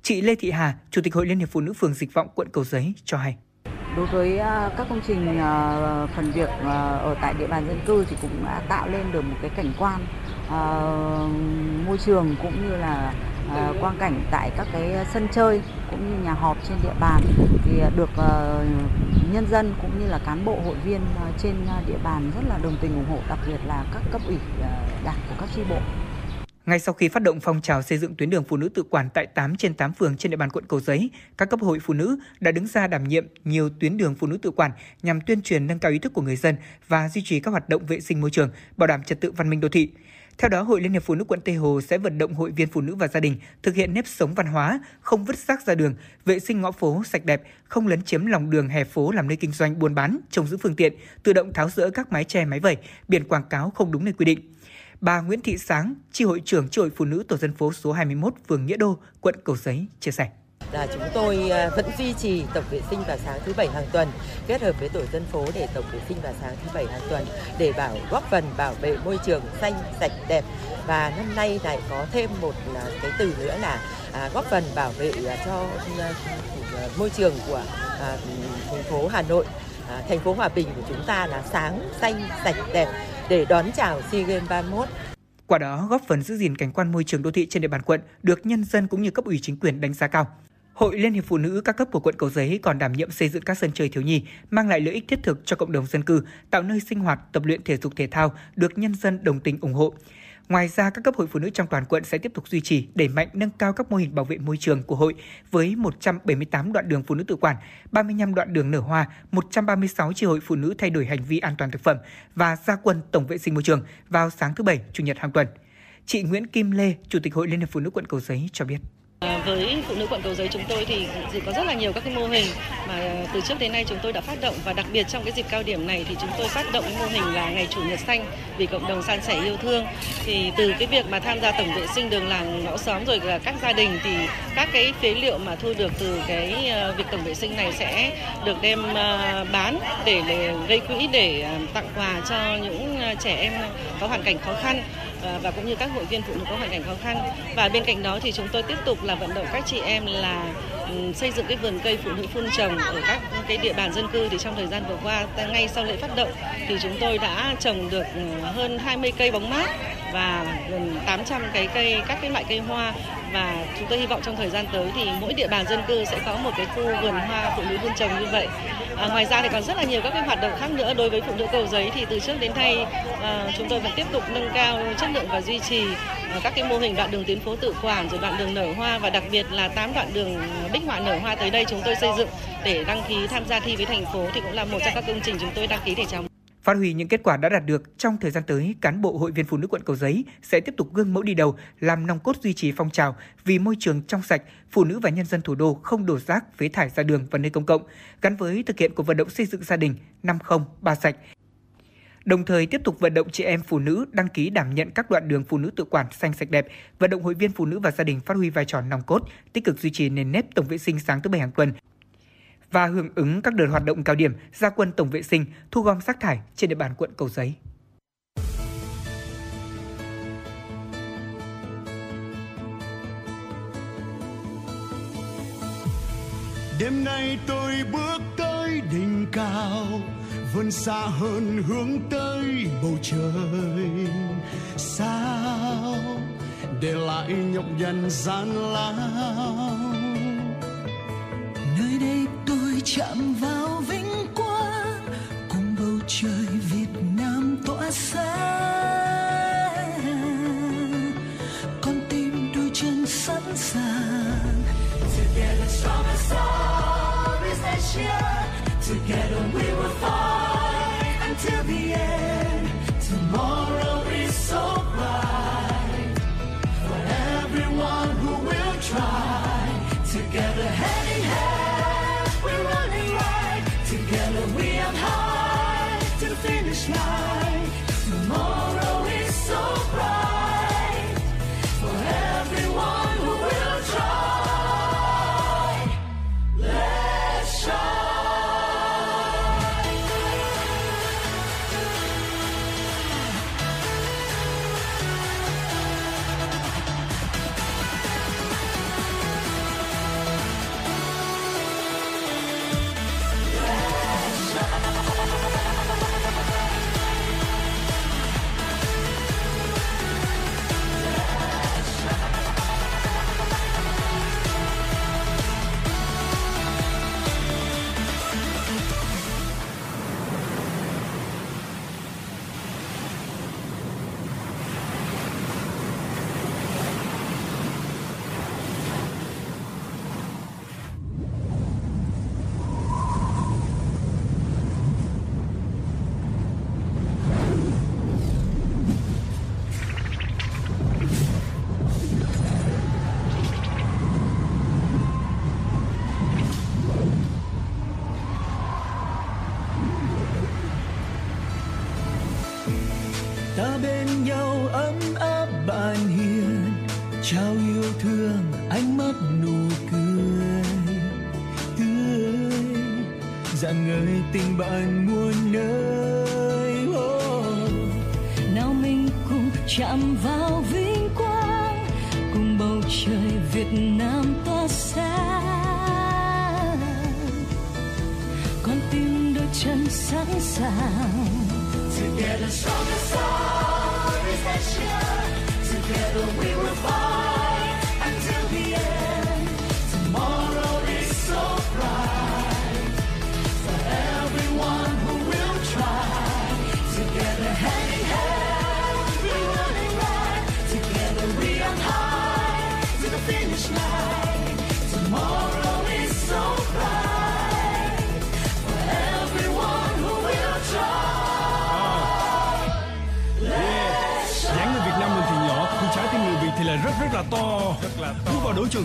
Chị Lê Thị Hà, Chủ tịch Hội Liên hiệp Phụ nữ phường Dịch Vọng, quận Cầu Giấy cho hay. Đối với các công trình phần việc ở tại địa bàn dân cư thì cũng đã tạo lên được một cái cảnh quan môi trường cũng như là quang cảnh tại các cái sân chơi cũng như nhà họp trên địa bàn, thì được nhân dân cũng như là cán bộ hội viên trên địa bàn rất là đồng tình ủng hộ, đặc biệt là các cấp ủy đảng của các chi bộ. Ngay sau khi phát động phong trào xây dựng tuyến đường phụ nữ tự quản tại 8 trên 8 phường trên địa bàn quận Cầu Giấy, các cấp hội phụ nữ đã đứng ra đảm nhiệm nhiều tuyến đường phụ nữ tự quản nhằm tuyên truyền nâng cao ý thức của người dân và duy trì các hoạt động vệ sinh môi trường, bảo đảm trật tự văn minh đô thị. Theo đó, Hội Liên hiệp Phụ nữ quận Tây Hồ sẽ vận động hội viên phụ nữ và gia đình thực hiện nếp sống văn hóa, không vứt rác ra đường, vệ sinh ngõ phố sạch đẹp, không lấn chiếm lòng đường hè phố làm nơi kinh doanh buôn bán, trông giữ phương tiện, tự động tháo dỡ các mái che, mái vẩy, biển quảng cáo không đúng nơi quy định. Bà Nguyễn Thị Sáng, Chi hội trưởng Chi hội Phụ nữ tổ dân phố số 21, phường Nghĩa Đô, quận Cầu Giấy chia sẻ. Là chúng tôi vẫn duy trì tổng vệ sinh vào sáng thứ Bảy hàng tuần, kết hợp với tổ dân phố để tổng vệ sinh vào sáng thứ Bảy hàng tuần để góp phần bảo vệ môi trường xanh, sạch, đẹp. Và năm nay lại có thêm một cái từ nữa là góp phần bảo vệ cho môi trường của thành phố Hà Nội, thành phố Hòa Bình của chúng ta là sáng, xanh, sạch, đẹp để đón chào SEA Games 31. Qua đó góp phần giữ gìn cảnh quan môi trường đô thị trên địa bàn quận được nhân dân cũng như cấp ủy chính quyền đánh giá cao. Hội Liên hiệp Phụ nữ các cấp của quận Cầu Giấy còn đảm nhiệm xây dựng các sân chơi thiếu nhi, mang lại lợi ích thiết thực cho cộng đồng dân cư, tạo nơi sinh hoạt, tập luyện thể dục thể thao được nhân dân đồng tình ủng hộ. Ngoài ra, các cấp hội phụ nữ trong toàn quận sẽ tiếp tục duy trì, đẩy mạnh nâng cao các mô hình bảo vệ môi trường của hội với 178 đoạn đường phụ nữ tự quản, 35 đoạn đường nở hoa, 136 chi hội phụ nữ thay đổi hành vi an toàn thực phẩm và ra quân tổng vệ sinh môi trường vào sáng thứ Bảy, Chủ nhật hàng tuần. Chị Nguyễn Kim Lê, Chủ tịch Hội Liên hiệp Phụ nữ quận Cầu Giấy cho biết. Với phụ nữ quận Cầu Giấy chúng tôi thì có rất là nhiều các cái mô hình mà từ trước đến nay chúng tôi đã phát động, và đặc biệt trong cái dịp cao điểm này thì chúng tôi phát động cái mô hình là ngày Chủ nhật xanh vì cộng đồng san sẻ yêu thương. Thì từ cái việc mà tham gia tổng vệ sinh đường làng ngõ xóm rồi là các gia đình, thì các cái phế liệu mà thu được từ cái việc tổng vệ sinh này sẽ được đem bán để gây quỹ để tặng quà cho những trẻ em có hoàn cảnh khó khăn và cũng như các hội viên phụ nữ có hoàn cảnh khó khăn. Và bên cạnh đó thì chúng tôi tiếp tục là vận động các chị em là xây dựng cái vườn cây phụ nữ phun trồng ở các cái địa bàn dân cư thì trong thời gian vừa qua, ngay sau lễ phát động thì chúng tôi đã trồng được hơn 20 cây bóng mát và gần 800 cái cây, các cái loại cây hoa, và chúng tôi hy vọng trong thời gian tới thì mỗi địa bàn dân cư sẽ có một cái khu vườn hoa phụ nữ vun trồng như vậy. Ngoài ra thì còn rất là nhiều các cái hoạt động khác nữa. Đối với phụ nữ Cầu Giấy thì từ trước đến nay chúng tôi vẫn tiếp tục nâng cao chất lượng và duy trì các cái mô hình đoạn đường tuyến phố tự quản, rồi đoạn đường nở hoa, và đặc biệt là 8 đoạn đường bích họa nở hoa tới đây chúng tôi xây dựng để đăng ký tham gia thi với thành phố, thì cũng là một trong các công trình chúng tôi đăng ký để chào mừng. Phát huy những kết quả đã đạt được, trong thời gian tới, cán bộ hội viên phụ nữ quận Cầu Giấy sẽ tiếp tục gương mẫu đi đầu, làm nòng cốt duy trì phong trào vì môi trường trong sạch, phụ nữ và nhân dân thủ đô không đổ rác, phế thải ra đường và nơi công cộng, gắn với thực hiện cuộc vận động xây dựng gia đình 503 sạch. Đồng thời tiếp tục vận động chị em phụ nữ đăng ký đảm nhận các đoạn đường phụ nữ tự quản xanh sạch đẹp, vận động hội viên phụ nữ và gia đình phát huy vai trò nòng cốt, tích cực duy trì nền nếp tổng vệ sinh sáng thứ Bảy hàng tuần, và hưởng ứng các đợt hoạt động cao điểm ra quân tổng vệ sinh, thu gom rác thải trên địa bàn quận Cầu Giấy. Đêm nay tôi bước tới đỉnh cao, vươn xa hơn hướng tới bầu trời. Sao để lại nhọc nhằn gian lao? Nơi đây tôi chạm vào vinh quang, cùng bầu trời Việt Nam tỏa sáng. Con tim đôi chân sẵn sàng. Together stronger, stronger is Asia. Together we will fight until the end. Tomorrow is so bright for everyone who will try. Together hand in hand.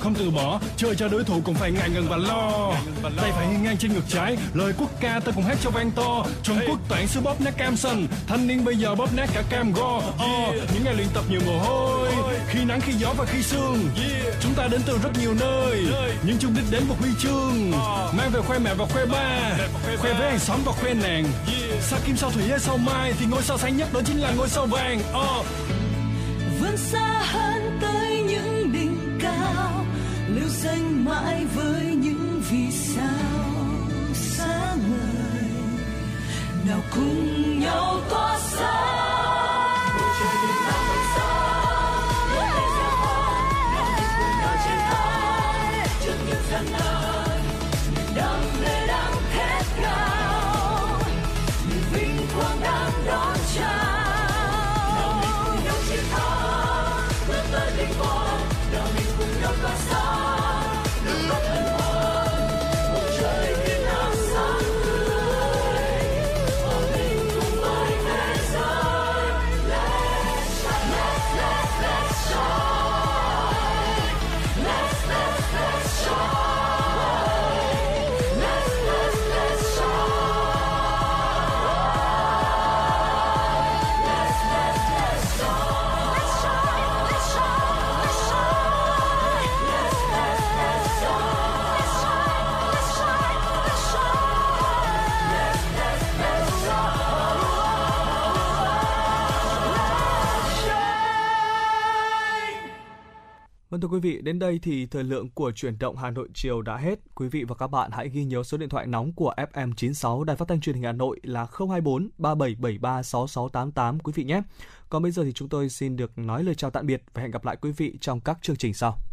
Không từ bỏ, chơi cho đối thủ cũng phải ngại ngần và lo. Tay phải hiên ngang trên ngực trái, lời quốc ca ta cũng hát cho vang to. Trung Quốc toàn xứ bóp nát cam sành, thanh niên bây giờ bóp nát cả cam go. Những ngày luyện tập nhiều mồ hôi, khi nắng khi gió và khi sương. Chúng ta đến từ rất nhiều nơi, nhưng chung đích đến một huy chương. Mang về khoe mẹ và khoe ba, khoe với hàng xóm và khoe nàng. Sao kim sao thủy hay sao mai thì ngôi sao sáng nhất đó chính là ngôi sao vàng. Vươn xa hơn tới những đỉnh cao. Mưu danh mãi với những vì sao sáng ngời, nào cùng nhau tỏa sáng. Bầu trời đêm bao mây gió, những đêm giao hoa, lòng tình cùng nhau trên hái trước những gian nan, niềm đam mê đang khát khao, niềm vinh quang đang đón chào. Vâng thưa quý vị, đến đây thì thời lượng của Chuyển động Hà Nội chiều đã hết. Quý vị và các bạn hãy ghi nhớ số điện thoại nóng của FM96 Đài Phát thanh Truyền hình Hà Nội là 024 3773 6688 quý vị nhé. Còn bây giờ thì chúng tôi xin được nói lời chào tạm biệt và hẹn gặp lại quý vị trong các chương trình sau.